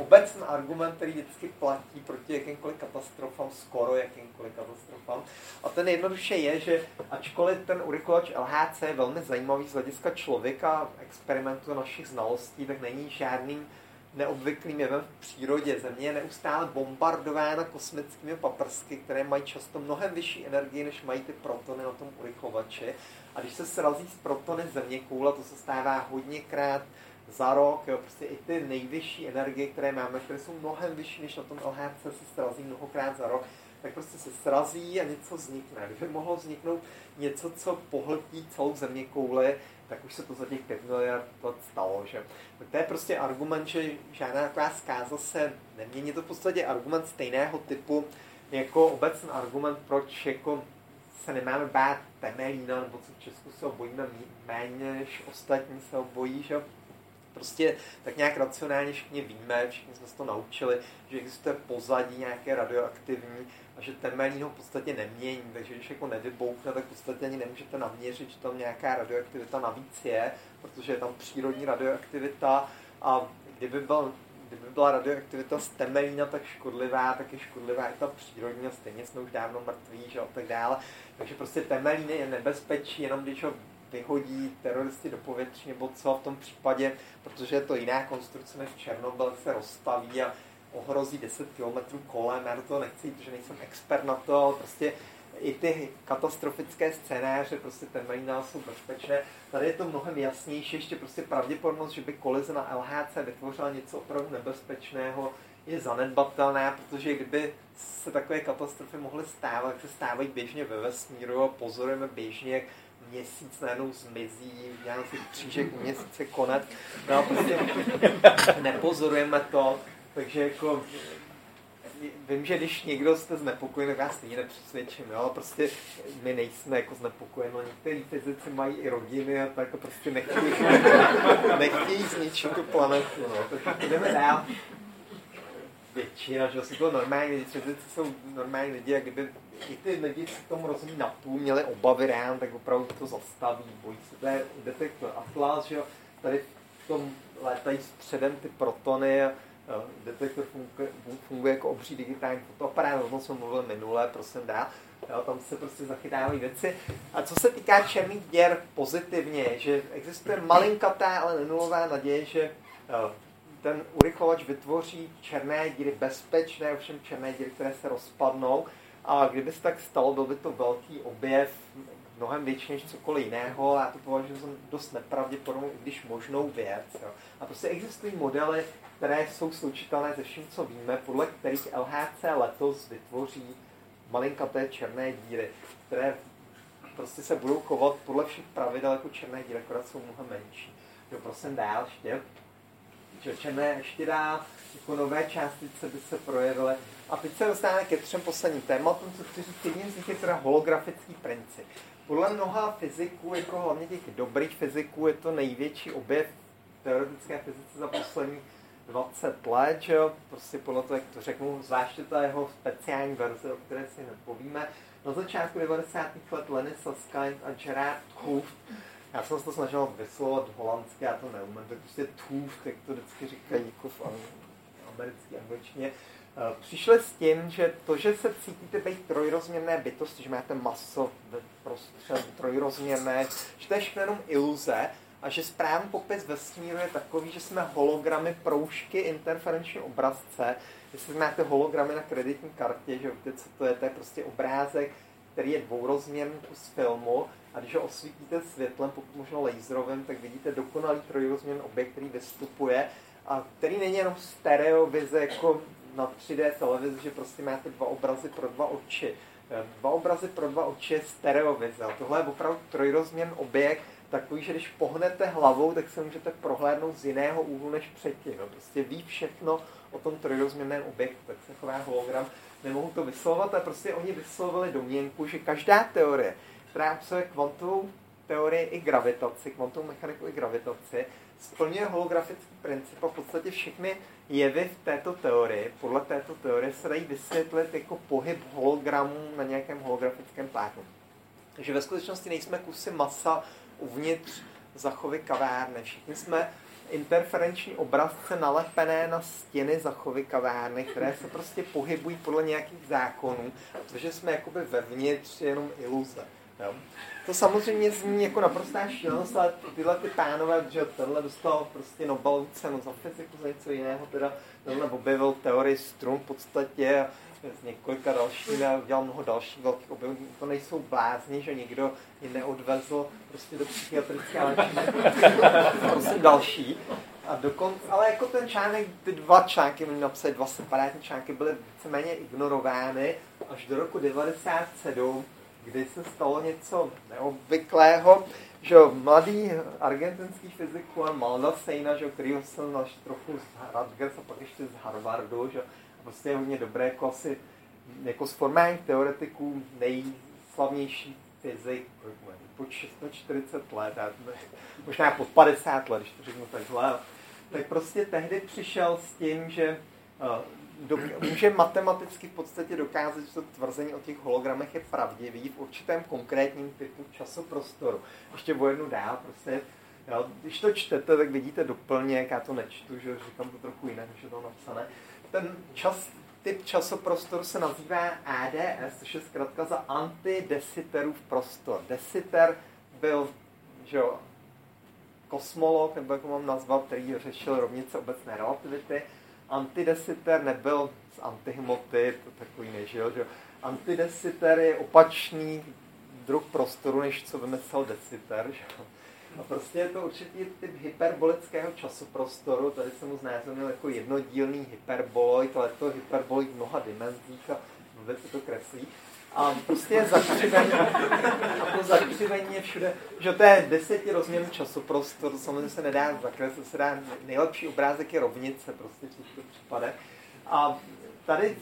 obecný argument, který vždycky platí proti jakýmkoliv katastrofám, skoro jakýmkoliv katastrofám. A ten jednoduše je, že ačkoliv ten urychlovač L H C je velmi zajímavý z hlediska člověka, experimentu našich znalostí, tak není žádným neobvyklým jevem v přírodě. Země je neustále bombardována kosmickými paprsky, které mají často mnohem vyšší energii, než mají ty protony na tom urychlovači. A když se srazí s protony zeměkoule, to se stává hodněkrát za rok, jo, prostě i ty nejvyšší energie, které máme, které jsou mnohem vyšší, než na tom L H C, se srazí mnohokrát za rok, tak prostě se srazí a něco vznikne. Kdyby mohlo vzniknout něco, co pohltí celou zeměkouli, tak už se to za těch pět miliard let stalo, že? Tak to je prostě argument, že žádná taková zkáza se nemění. Je to v podstatě argument stejného typu jako obecný argument, proč jako se nemáme bát Temelína, nebo co v Česku se ho bojíme méně, než ostatní se ho bojí, že? Prostě tak nějak racionálně všichni víme, všichni jsme se to naučili, že existuje pozadí nějaké radioaktivní a že Temelín ho v podstatě nemění, takže když jako nevyboukne, tak v podstatě ani nemůžete naměřit, že tam nějaká radioaktivita navíc je, protože je tam přírodní radioaktivita a kdyby byl, kdyby byla radioaktivita z Temelína tak škodlivá, tak je škodlivá i ta přírodní a stejně jsme už dávno mrtví, že a tak dále. Takže prostě Temelín je nebezpečí, jenom když ho vyhodí teroristi do povětří nebo co v tom případě, protože je to jiná konstrukce než Černobyl, se rozstaví a ohrozí deset kilometrů kolem. Já do toho nechci jít, protože nejsem expert na to, ale prostě i ty katastrofické scénáře, prostě Temelína jsou bezpečné. Tady je to mnohem jasnější, ještě prostě pravděpodobnost, že by kolize na L H C vytvořila něco opravdu nebezpečného, je zanedbatelná, protože kdyby se takové katastrofy mohly stávat, tak se stávají běžně ve vesmíru a pozorujeme běžně, jak Měsíc najednou zmizí, nějaký křížek u Měsíce, konec. No a prostě nepozorujeme to, takže jako vím, že když někdo jste znepokojen, tak já stejně nepřesvědčím, jo, prostě my nejsme jako znepokojeni, některý fyzici mají i rodiny a tak a prostě nechtějí, nechtějí zničit tu planetu, no, takže jdeme dál. Většina, že jsou to normální lidi, fyzici jsou normální lidi a kdyby i ty lidi se tomu rozumí napůl, měli obavy reálně, tak opravdu to zastaví, bojí se, to je detektor Atlas, že jo, tady v tom létají středem ty protony, detektor funguje, funguje jako obří digitální fotoaparát, o tom jsme mluvili minule, prosím dál, jo, tam se prostě zachytávají věci. A co se týká černých děr pozitivně, že existuje malinkatá, ale nenulová naděje, že jo, ten urychlovač vytvoří černé díry bezpečné, ovšem černé díry, které se rozpadnou. A kdyby se tak stalo, byl by to velký objev, mnohem větší než cokoliv jiného, já to považuji za dost nepravděpodobnou, i když možnou věc. Jo. A prostě existují modely, které jsou slučitelné ze vším, co víme, podle kterých L H C letos vytvoří malinkaté černé díry, které prostě se budou chovat podle všech pravidel jako černé díry, akorát jsou mnohem menší. Jo, prosím dál ještě. Černé ještě dál, jako nové částice by se projevily. A teď se dostáváme ke třem posledním tématům, co chci říct, jedním z nich je teda holografický princip. Podle mnoha fyziků, jako hlavně těch dobrých fyziků, je to největší objev teoretické fyzice za poslední dvacet let, že jo? Prostě podle toho, jak to řeknu, zvláště ta jeho speciální verze, o které si nepovíme. Na začátku devadesátých let Leny Susskind a Gerard Hooft. Já jsem se to snažil vyslovovat holandsky, já to neumím, tak prostě Hooft, jak to vždycky říkají jako v americké angličtině. Přišli s tím, že to, že se cítíte být trojrozměrné bytosti, že máte maso ve prostředí trojrozměrné, že to je všechno jenom iluze a že správný popis vesmíru je takový, že jsme hologramy, proužky, interferenční obrazce. Jestli máte hologramy na kreditní kartě, že víte, co to je, to je prostě obrázek, který je dvourozměrný z filmu a když ho osvítíte světlem, pokud možno laserovým, tak vidíte dokonalý trojrozměrný objekt, který vystupuje a který není jenom stereovize, jako na tři dé televizi, že prostě máte dva obrazy pro dva oči. Dva obrazy pro dva oči je stereovize. A tohle je opravdu trojrozměrný objekt, takový, že když pohnete hlavou, tak se můžete prohlédnout z jiného úhlu než předtím. No, prostě ví všechno o tom trojrozměrném objektu, tak se chová hologram. Nemohu to vyslovovat, ale prostě oni vyslovili domněnku, že každá teorie, která obsahuje kvantovou teorii i gravitaci, kvantovou mechaniku i gravitaci, splňuje holografický princip a v podstatě všechny jevy v této teorii, podle této teorie se dají vysvětlit jako pohyb hologramů na nějakém holografickém plátnu. Takže ve skutečnosti nejsme kusy masa uvnitř zachovy kavárny. Všichni jsme interferenční obrazce nalepené na stěny zachovy kavárny, které se prostě pohybují podle nějakých zákonů, protože jsme jakoby vevnitř jenom iluze. Jo. To samozřejmě zní jako naprostá šílenost, ale tyhle ty pánové, že tenhle dostal prostě Nobelovu cenu za fyziku, za něco jiného, teda tenhle objevil teorii strun v podstatě a z několika dalších a udělal mnoho dalších velkých objevů. To nejsou blázni, že někdo je neodvezl prostě do psychiatrické léčebny, prostě další. A dokonce, ale jako ten článek, ty dva články, oni napsali dva separátní články, byly víceméně ignorovány až do roku devadesát sedm, kdy se stalo něco neobvyklého, že mladý argentinský fyzik Juan Maldacena, že, kterýho jsem našel trochu z Rutgers a pak ještě z Harvardu, že prostě je hodně dobré, jako asi jako z formálních teoretiků nejslavnější fyzik, po čtyřicet let, a možná po padesát let, když to řeknu takhle, tak prostě tehdy přišel s tím, že do, může matematicky v podstatě dokázat, že to tvrzení o těch hologramech je pravdivý v určitém konkrétním typu časoprostoru. Ještě o jednu dál, prostě, jo, když to čtete, tak vidíte doplněk, já to nečtu, že říkám to trochu jinak, než je to napsané. Ten čas, typ časoprostoru se nazývá A D S, což je zkrátka za antidesiterův prostor. Desiter byl, že jo, kosmolog, nebo jak mám nazval, který řešil rovnice obecné relativity. Antidesiter nebyl z antihmoty, to takový nežil, že jo. Antidesiter je opačný druh prostoru, než co vymyslel desiter, že jo. A prostě je to určitý typ hyperbolického časoprostoru, tady jsem mu znázornil jako jednodílný hyperboloid, ale to hyperboloid v mnoha dimenzích a vůbec se to kreslí. A prostě je zakřivení, a to zakřivení je všude, že to je desetirozměrný časoprostor, to samozřejmě se nedá zakreslit, se dá nejlepší obrázek je rovnice, prostě v těchto případech. A tady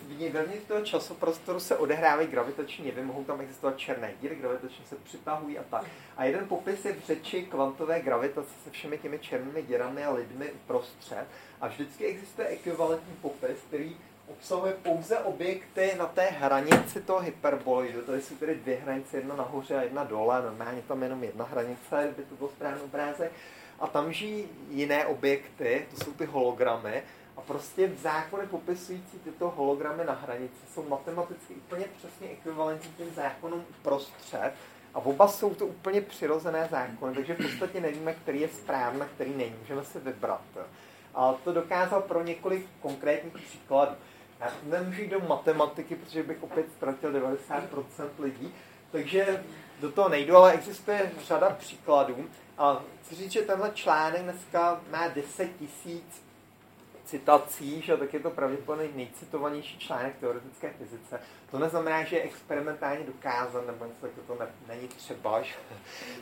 v toho časoprostoru se odehrávají gravitační jevy, mohou tam existovat černé díry, gravitačně se přitahují a tak. A jeden popis je v řeči kvantové gravitace se všemi těmi černými dírami a lidmi uprostřed. A vždycky existuje ekvivalentní popis, který obsahuje pouze objekty na té hranici toho hyperboloidu. Tady jsou tedy dvě hranice, jedna nahoře a jedna dole, normálně tam jenom jedna hranice, kdyby to byl správný obrázek. A tam žijí jiné objekty, to jsou ty hologramy. A prostě zákony popisující tyto hologramy na hranici jsou matematicky úplně přesně ekvivalentní těm zákonům uprostřed. A oba jsou to úplně přirozené zákony, takže v podstatě nevíme, který je správný, který není. Můžeme si vybrat. A to dokázal pro několik konkrétních příkladů. Já nemůžu jít do matematiky, protože bych opět ztratil devadesát procent lidí, takže do toho nejdu, ale existuje řada příkladů. A chci říct, že tenhle článek dneska má deset tisíc citací, že tak je to pravděpodobně nejcitovanější článek teoretické fyzice. To neznamená, že je experimentálně dokázán, nebo něco takového, to ne, není třeba, že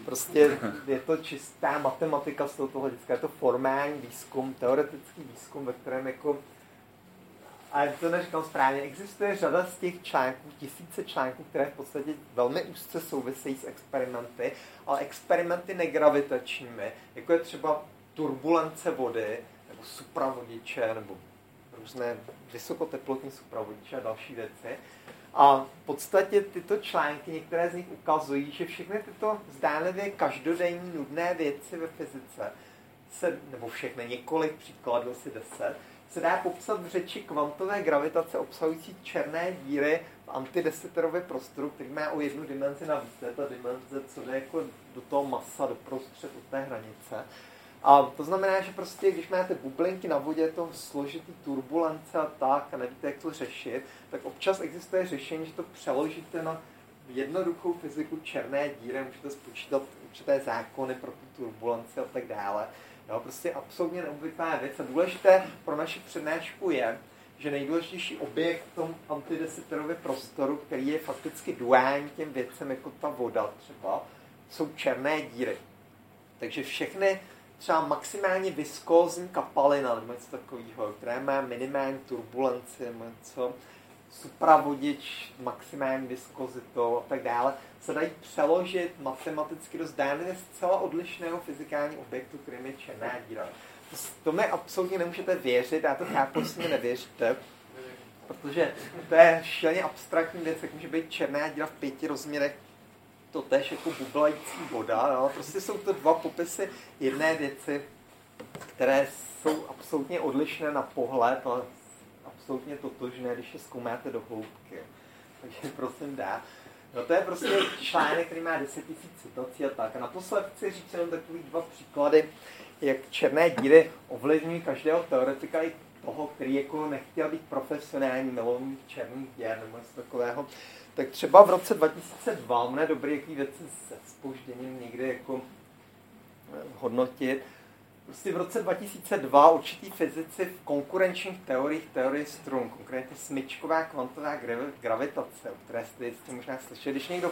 prostě je to čistá matematika z toho hlediska, je to formální výzkum, teoretický výzkum, ve kterém jako, ale to neříkám správně, existuje řada z těch článků, tisíce článků, které v podstatě velmi úzce souvisejí s experimenty, ale experimenty negravitačními, jako je třeba turbulence vody, supravodiče, nebo různé vysokoteplotní supravodiče a další věci. A v podstatě tyto články, některé z nich ukazují, že všechny tyto zdánlivě každodenní nudné věci ve fyzice, se, nebo všechny, několik příkladů, asi deset, se dá popsat v řeči kvantové gravitace obsahující černé díry v antidesiterově prostoru, který má o jednu dimenzi navíc, to je ta dimenze, co jde jako do toho masa, do prostřed, od té hranice. A to znamená, že prostě, když máte bublinky na vodě, to složitý turbulence a tak, a nevíte, jak to řešit, tak občas existuje řešení, že to přeložíte na jednoduchou fyziku černé díry, můžete spočítat určité zákony pro tu turbulenci a tak dále. Jo, prostě absolutně neobvyklá věc. A důležité pro naši přednášku je, že nejdůležitější objekt v tom antidesiterově prostoru, který je fakticky duální těm věcem, jako ta voda třeba, jsou černé díry. Takže všechny třeba maximálně viskózní kapalina nebo něco takového, která má minimální turbulenci nebo něco, supravodič, maximální viskozitou a tak dále, se dají přeložit matematicky do zdánlivě zcela odlišného fyzikálního objektu, kterým je černá díra. To, to mi absolutně nemůžete věřit, já to chápu, že si mi nevěříte, protože to je šíleně abstraktní věc, jak může být černá díra v pěti rozměrech, to tež jako bublající voda, no. Prostě jsou to dva popisy jedné věci, které jsou absolutně odlišné na pohled, ale absolutně totožné, když je zkoumáte do hloubky. Takže prosím dá. No to je prostě článek, který má deset tisíc citací a tak. A naposled chci říct jenom takový dva příklady, jak černé díry ovlivňují každého teoretika i toho, který jako nechtěl být profesionální milovník černých děr nebo něco takového. Tak třeba v roce dva tisíce dva, mne dobrý jaký věci se zpožděním někdy jako hodnotit. Prostě v roce dva tisíce dva určitý fyzici v konkurenčních teoriích teorie strun, konkrétně smyčková kvantová gravitace, o které jste jistě možná slyšeli. Když někdo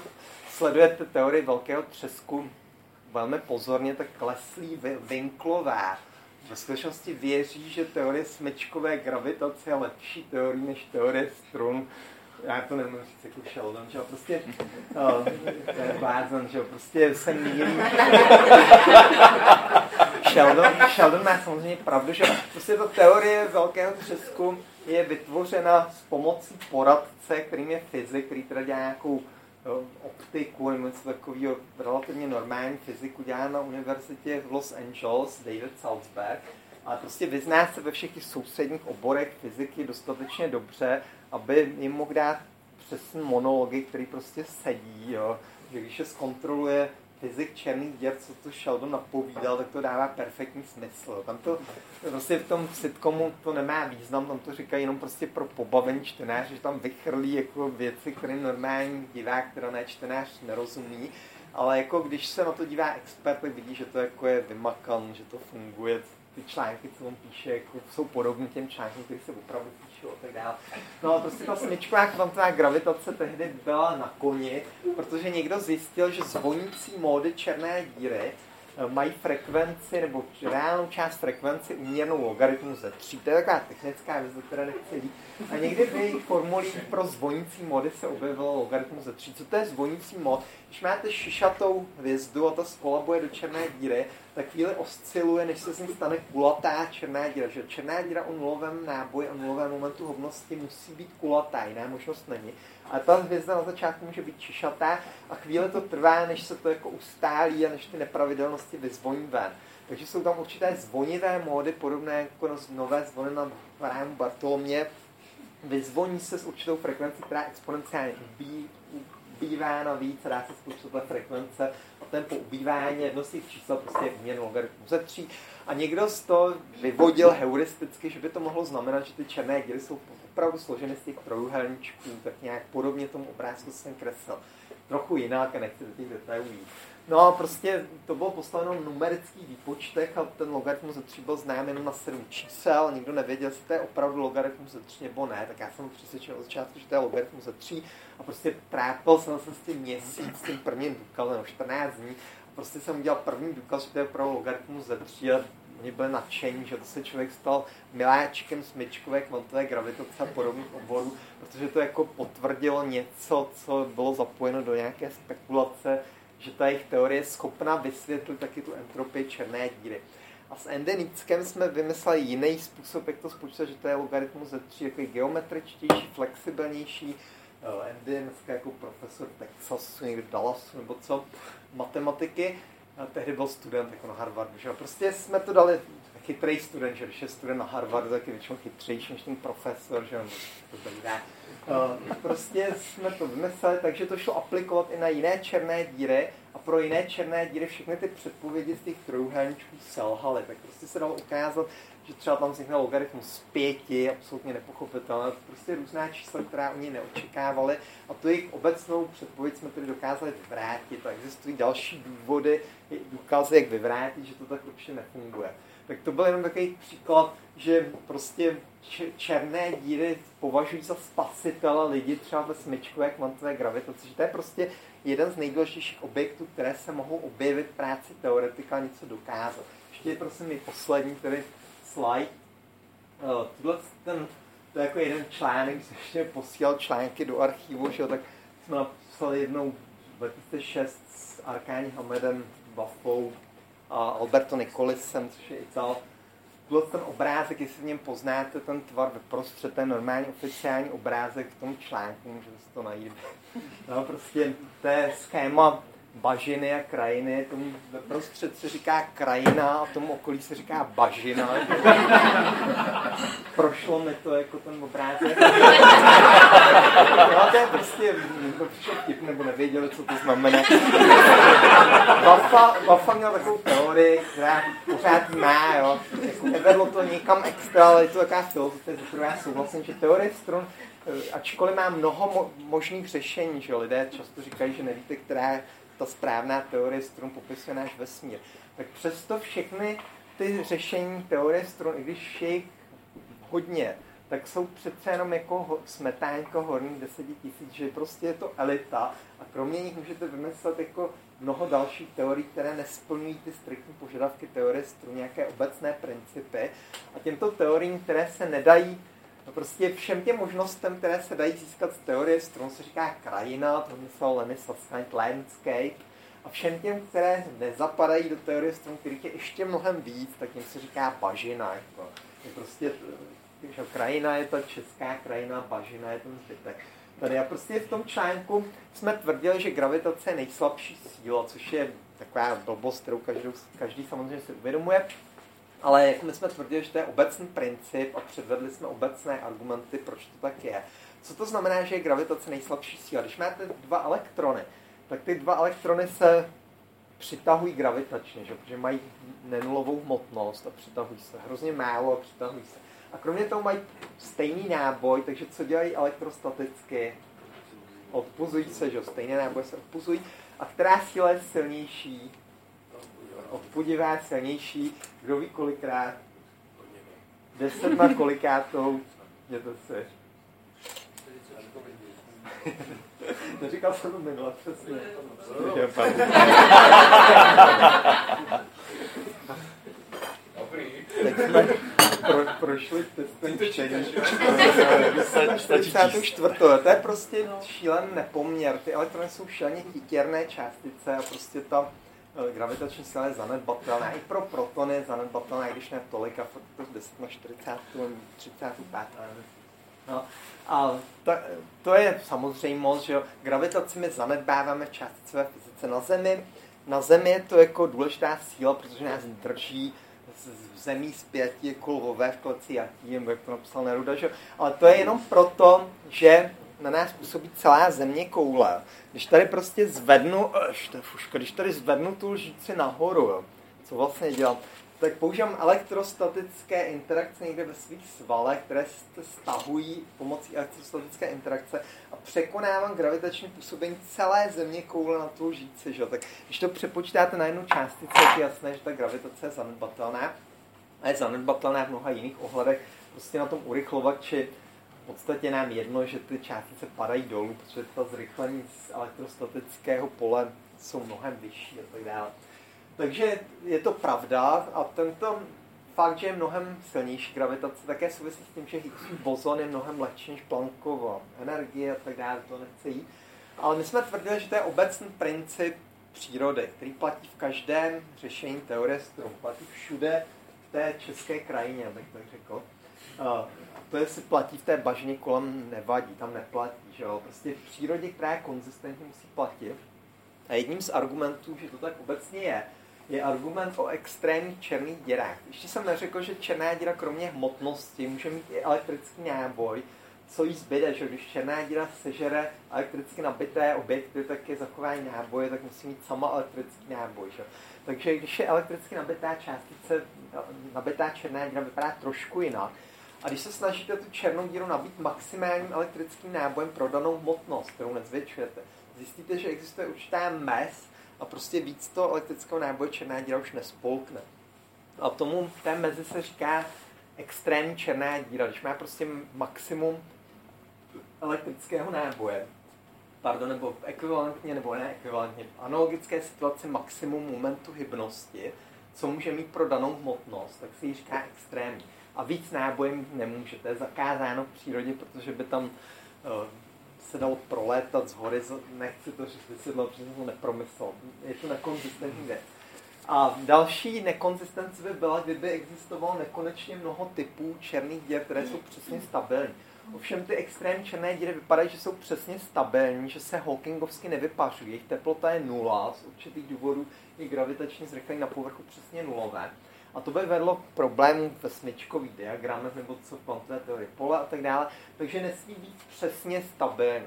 sleduje teorii velkého třesku velmi pozorně, tak Leslie Winklová ve skutečnosti věří, že teorie smyčkové gravitace je lepší teorie než teorie strun. Já to nemůžu říct jako Sheldon, že jo, prostě, oh, to je blázen, že jo, prostě se mýlí. Sheldon, Sheldon má samozřejmě pravdu, že prostě ta teorie velkého třesku je vytvořena s pomocí poradce, kterým je fyzik, který teda dělá nějakou optiku nebo něco takového, relativně normální fyziku, dělá na univerzitě v Los Angeles, David Salzberg, ale prostě vyzná se ve všech těch sousedních oborech fyziky dostatečně dobře, aby jim mohl dát přesný monology, který prostě sedí, jo. Že když se zkontroluje fyzik černých děr, co to Sheldon napovídal, tak to dává perfektní smysl. Tam to prostě v tom sitcomu to nemá význam, tam to říkají jenom prostě pro pobavení čtenáře, že tam vychrlí jako věci, které normální divák, teda ne čtenář, nerozumí. Ale jako když se na to dívá expert, tak vidí, že to jako je vymakan, že to funguje. Ty články, co on píše, jako jsou podobné těm článkům, které se opravdu píšou a tak dále. No a prostě ta smyčková kvantová gravitace tehdy byla na koni, protože někdo zjistil, že zvonící módy černé díry mají frekvenci, nebo reálnou část frekvenci uměrnou logaritmu ze tří. To je taková technická věc, do které nechci jít. A někdy v jejich formulích pro zvonící módy se objevilo logaritmus ze tří. Co to je zvonící mod? Když máte šišatou hvězdu a ta skolabuje do černé díry, tak chvíli osciluje, než se z ní stane kulatá černá díra. Že černá díra o nulovém náboji a nulovém momentu hmotnosti musí být kulatá, jiná možnost není. A ta hvězda na začátku může být čišatá a chvíli to trvá, než se to jako ustálí a než ty nepravidelnosti vyzvoní ven. Takže jsou tam určité zvonivé módy, podobné jako nové zvony na rámu Bartolomě. Vyzvoní se s určitou frekvencí, která exponenciálně ubí, ubývá navíc, dá se způsobit frekvence a tempo ubývání jednostných čísel prostě je výměnou logaritmu ze tří. A někdo z toho vyvodil heuristicky, že by to mohlo znamenat, že ty černé díry jsou opravdu složeny z těch trojuhelníčků, tak nějak podobně tomu obrázku jsem kreslil. Trochu jinak a nechci do těch detailů. No a prostě to bylo postaveno v numerických výpočtech a ten logaritmus ze tří byl znám jenom na sedm čísel, nikdo nevěděl, jestli to je opravdu logaritmus ze tří nebo ne, tak já jsem přesvědčil od začátku, že to je logaritmus ze tří a prostě trápil jsem se s tím měsíc, s tím prvním důkazem, no čtrnáct dní a prostě jsem udělal první důkaz, že to je opravdu logaritmus ze tří a oni byli nadšení, že to se člověk stal miláčkem smyčkové kvantové gravitace a podobných oborů, protože to jako potvrdilo něco, co bylo zapojeno do nějaké spekulace, že ta jejich teorie je schopna vysvětlit taky tu entropii černé díry. A s Endenickem jsme vymysleli jiný způsob, jak to spočítat, že to je logaritmus ze tří, takový geometričtější, flexibilnější. Andy dneska jako profesor Texasu, někde Dallasu nebo co, matematiky. A tehdy byl student jako na Harvardu, že? Prostě jsme to dali chytrej student, že když je student na Harvardu, tak je většinou chytřejší než ten profesor, že uh, prostě jsme to vymysleli, takže to šlo aplikovat i na jiné černé díry a pro jiné černé díry všechny ty předpovědi z těch trojuhelníčků selhaly, tak prostě se dalo ukázat, že třeba tam vznikne logaritmus z pěti, absolutně nepochopitelné, prostě různá čísla, která oni neočekávali a tu jejich obecnou předpověď jsme tedy dokázali vyvrátit a existují další důvody, důkazy, jak vyvrátit, že to tak určitě nefunguje. Tak to byl jenom takový příklad, že prostě černé díry považují za spasitele lidi třeba ve smyčkové kvantové gravitaci, že to je prostě jeden z nejdůležitějších objektů, které se mohou objevit v práci teoretika něco dokázat. Ještě je prosím i poslední tedy slide. Uh, tohle ten, to je jako jeden článek, když jsem ještě posílal články do archivu, že, tak jsme napsali jednou dva tisíce šest s Arkání Hamedem, Vafou a Alberto Nicolisem, což je Ital. Tohle ten obrázek, jestli v něm poznáte ten tvar vyprostřed, ten normální oficiální obrázek v tom článku, můžete si to najít. No, prostě to je schéma bažiny a krajiny, tomu prostřed se říká krajina a tomu okolí se říká bažina. Prošlo mi to jako ten obrázek. No to je prostě, to přišlo vtip, nebo nevěděli, co to znamená. Vafa, Vafa měla takovou teorii, která pořád má, jo. Jako nevedlo to nikam extra, ale je to taková filozofie, za kterou já souhlasím, že teorie strun, ačkoliv má mnoho mo- možných řešení, že lidé často říkají, že nevíte, která ta správná teorie strun popisuje náš vesmír. Tak přesto všechny ty řešení teorie strun, i když je jich hodně, tak jsou přece jenom jako ho- smetánko horní deset tisíc, že prostě je to elita a kromě nich můžete vymyslet jako mnoho dalších teorií, které nesplňují ty striktní požadavky teorie strun, nějaké obecné principy a těmto teoriím, které se nedají. No prostě všem těm možnostem, které se dají získat z teorie strun, se říká krajina, to myslel Lenny Susskind, landscape, a všem těm, které nezapadají do teorie strun, kterých je ještě mnohem víc, tak jim se říká bažina. Jako. Je prostě, že krajina je ta česká krajina, bažina je ten zbytek. Tady a prostě v tom článku jsme tvrdili, že gravitace je nejslabší síla, což je taková blbost, kterou každou, každý samozřejmě si uvědomuje. Ale my jsme tvrdili, že to je obecný princip a předvedli jsme obecné argumenty, proč to tak je. Co to znamená, že je gravitace nejslabší síla? Když máte dva elektrony, tak ty dva elektrony se přitahují gravitačně, že? Protože mají nenulovou hmotnost a přitahují se. Hrozně málo a přitahují se. A kromě toho mají stejný náboj, takže co dělají elektrostaticky? Odpuzují se, že? Stejné náboje se odpuzují. A která síla je silnější? Odpudivá, silnější, kdo ví kolikrát? Deset na kolikátou, mě to se. Neříkal jsem to minule, přesně. Tak jsme pro, prošli testem čtyřicátou čtvrtou. To je prostě šílen nepoměr. Ty elektrony jsou šíleně titěrné částice a prostě ta gravitační síla je zanedbatelná, i pro protony je zanedbatelná, i když ne tolik, a fakt deset na čtyřicátou, třicátou pátou. No, a to, to je samozřejmost, že gravitaci my zanedbáváme v částicové fyzice na Zemi. Na Zemi je to jako důležitá síla, protože nás drží v zemí zpětí kulvové v kleci jatím, jak to napsal Neruda, že? Ale to je jenom proto, že na nás působí celá země koule. Když tady prostě zvednu, štefuška, když tady zvednu tu lžíci nahoru, jo, co vlastně dělám, tak používám elektrostatické interakce někde ve svých svalech, které se stahují pomocí elektrostatické interakce a překonávám gravitační působení celé země koule na tu lžíci. Že? Tak když to přepočítáte na jednu částici, je jasné, že ta gravitace je zanedbatelná a je zanedbatelná v mnoha jiných ohledech, prostě na tom urychlovači. V podstatě nám jedno, že ty částice padají dolů, protože ta zrychlení z elektrostatického pole jsou mnohem vyšší a tak dále. Takže je to pravda a tento fakt, že je mnohem silnější gravitace, také souvisí s tím, že Higgsův bozon je mnohem lehčí než Planckova energie a tak dále, to nechce jít. Ale my jsme tvrdili, že to je obecný princip přírody, který platí v každém řešení teorie strun, platí všude v té české krajině, abych tak řekl. To, jestli platí v té bažině kolem, nevadí, tam neplatí, že jo. Prostě v přírodě, která je konzistentní, musí platit. A jedním z argumentů, že to tak obecně je, je argument o extrémních černých děrách. Ještě jsem neřekl, že černá díra kromě hmotnosti může mít i elektrický náboj, co jí zbyde, že když černá díra sežere elektricky nabité objekty, tak je zachování náboje, tak musí mít sama elektrický náboj, že? Takže když je elektricky nabitá částice, nabitá černá díra vypadá trošku jinak. A když se snažíte tu černou díru nabít maximálním elektrickým nábojem pro danou hmotnost, kterou nezvětšujete, zjistíte, že existuje určitá mez a prostě víc toho elektrického náboje černá díra už nespolkne. A tomu v té mezi se říká extrémní černá díra. Když má prostě maximum elektrického náboje, pardon, nebo ekvivalentně, nebo ne ekvivalentně, v analogické situaci maximum momentu hybnosti, co může mít pro danou hmotnost, tak se jí říká extrémní. A víc nábojem nemůžete, je zakázáno v přírodě, protože by tam uh, se dalo prolétat z hory, nechci to vysvětlit, protože jsem to nepromyslel. Je to nekonzistentní věc. A další nekonzistence by byla, kdyby existovalo nekonečně mnoho typů černých děr, které jsou přesně stabilní. Ovšem ty extrémní černé díry vypadají, že jsou přesně stabilní, že se Hawkingovsky nevypařují. Jejich teplota je nula, z určitých důvodů je gravitační zrychlení na povrchu přesně nulové. A to by vedlo k problémům ve smyčkových diagramech nebo co kvantové teorie pole a tak dále. Takže nesmí být přesně stabilní.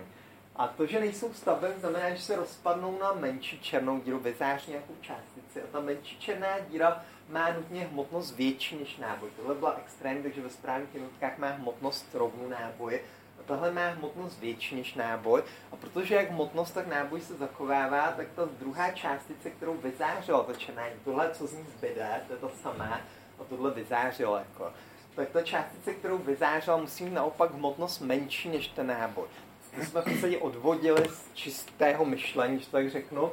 A to, že nejsou stabilní, znamená, že se rozpadnou na menší černou díru, vyzáří nějakou částici. A ta menší černá díra má nutně hmotnost větší než náboj. Tohle byla extrémní, takže ve správných jednotkách má hmotnost rovnou náboji. A tahle má hmotnost větší než náboj. A protože jak hmotnost, tak náboj se zachovává, tak ta druhá částice, kterou vyzářila ta černá díra, tohle, co z ní zbyde, to je ta samá, a tohle vyzářilo jako. Tak ta částice, kterou vyzářila, musí mít naopak hmotnost menší než ten náboj. To jsme v podstatě odvodili z čistého myšlení, že tak řeknu.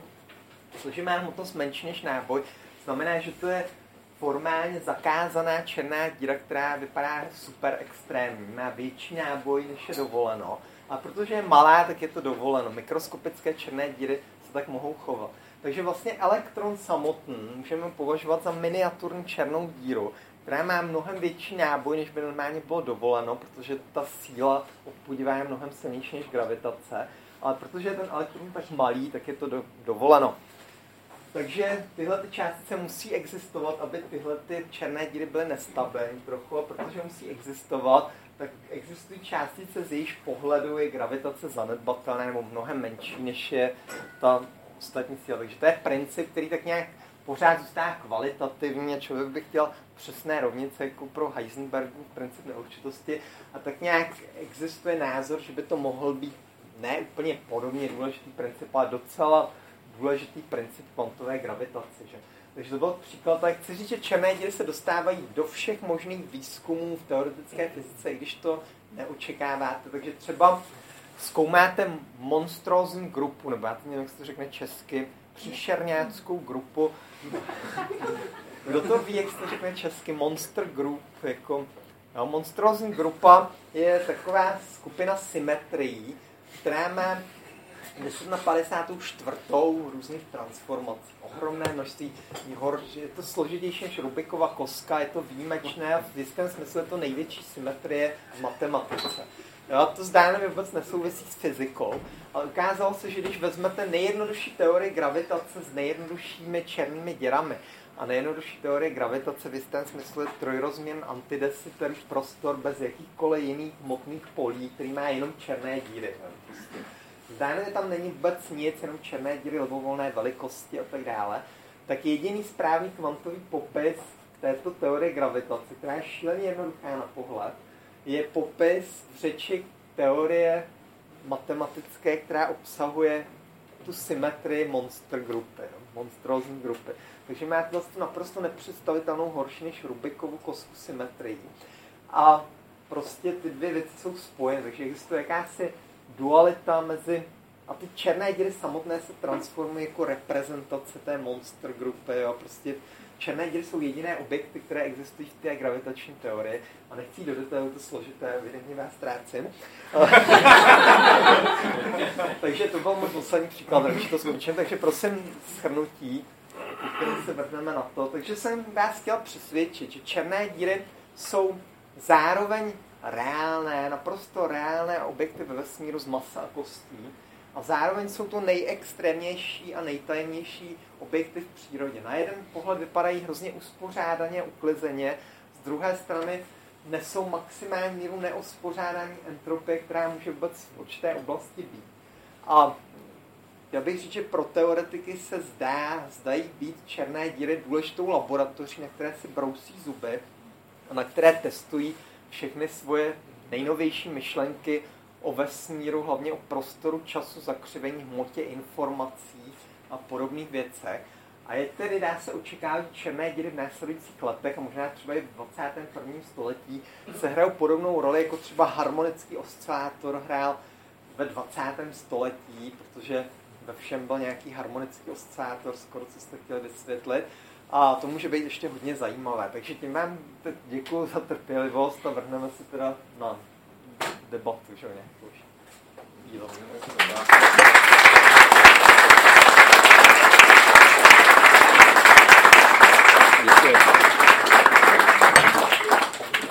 Protože má hmotnost menší než náboj, znamená, že to je formálně zakázaná černá díra, která vypadá super extrémní, má větší náboj, než je dovoleno. A protože je malá, tak je to dovoleno. Mikroskopické černé díry se tak mohou chovat. Takže vlastně elektron samotný můžeme považovat za miniaturní černou díru, která má mnohem větší náboj, než by normálně bylo dovoleno, protože ta síla odpudivá je mnohem silnější než gravitace, ale protože je ten elektron tak malý, tak je to do, dovoleno. Takže tyhle ty částice musí existovat, aby tyhle ty černé díry byly nestabilní trochu, a protože musí existovat, tak existují částice, z jejíž pohledu je gravitace zanedbatelná nebo mnohem menší, než je ta ostatní síla. Takže to je princip, který tak nějak pořád zůstává kvalitativně, člověk by chtěl přesné rovnice jako pro Heisenbergův princip neurčitosti a tak nějak existuje názor, že by to mohl být ne úplně podobně důležitý princip, ale docela důležitý princip kvantové gravitace. Že? Takže to byl příklad, ale chci říct, že černé díry se dostávají do všech možných výzkumů v teoretické fyzice, když to neočekáváte. Takže třeba zkoumáte monstrózní grupu, nebo já to nevím, jak se to řekne česky, příšerňáckou grupu. Kdo to ví, jak se to řekne česky, monster group, jako no, monstrózní grupa je taková skupina symetrií, která má deset na padesátou čtvrtou různých transformací. Ohromné množství výhor, je to složitější než Rubikova kostka, je to výjimečné a v jistém smyslu je to největší symetrie v matematice. Jo, to zdánlivě vůbec nesouvisí s fyzikou, ale ukázalo se, že když vezmete nejjednodušší teorii gravitace s nejjednoduššími černými děrami a nejjednodušší teorie gravitace v jistém smyslu je trojrozměrný antidesitter prostor bez jakýchkoliv jiných hmotných polí, který má jenom černé díry. Zdánlivě tam není vůbec nic, jenom černé díry, libovolné velikosti a tak dále. Tak jediný správný kvantový popis této teorie gravitace, která je šíleně jednoduchá na pohled, je popis v řeči teorie matematické, která obsahuje tu symetrii monster grupy, monstrózní grupy. Takže máte vlastně naprosto nepředstavitelnou horší než Rubikovu kostku symetrii. A prostě ty dvě věci jsou spojeny, takže existuje jakási dualita mezi... A ty černé díry samotné se transformují jako reprezentace té monster grupy, jo, prostě... Černé díry jsou jediné objekty, které existují v té gravitační teorii. A nechci do detailu to složité, evidentně vás ztrácím. Takže to byl můj poslední příklad, když to skončím. Takže prosím shrnutí, když se vrhneme na to. Takže jsem vás chtěl přesvědčit, že černé díry jsou zároveň reálné, naprosto reálné objekty ve vesmíru z masa a kostí. A zároveň jsou to nejextrémnější a nejtajemnější objekty v přírodě. Na jeden pohled vypadají hrozně uspořádaně, uklizeně, z druhé strany nesou maximální míru neuspořádání entropie, která může vůbec v určité oblasti být. A já bych říct, že pro teoretiky se zdá, zdají být černé díry důležitou laboratoří, na které si brousí zuby a na které testují všechny svoje nejnovější myšlenky o vesmíru, hlavně o prostoru, času, zakřivení, hmotě, informací a podobných věcech. A je tedy, dá se očekávat, černé díry v následujících letech a možná třeba i v dvacátém prvním století se hrajou podobnou roli, jako třeba harmonický oscilátor hrál ve dvacátém století, protože ve všem byl nějaký harmonický oscilátor, skoro co jste chtěli vysvětlit. A to může být ještě hodně zajímavé. Takže tím vám děkuju za trpělivost a vrhneme se teda na debatu, že nějakou dílo.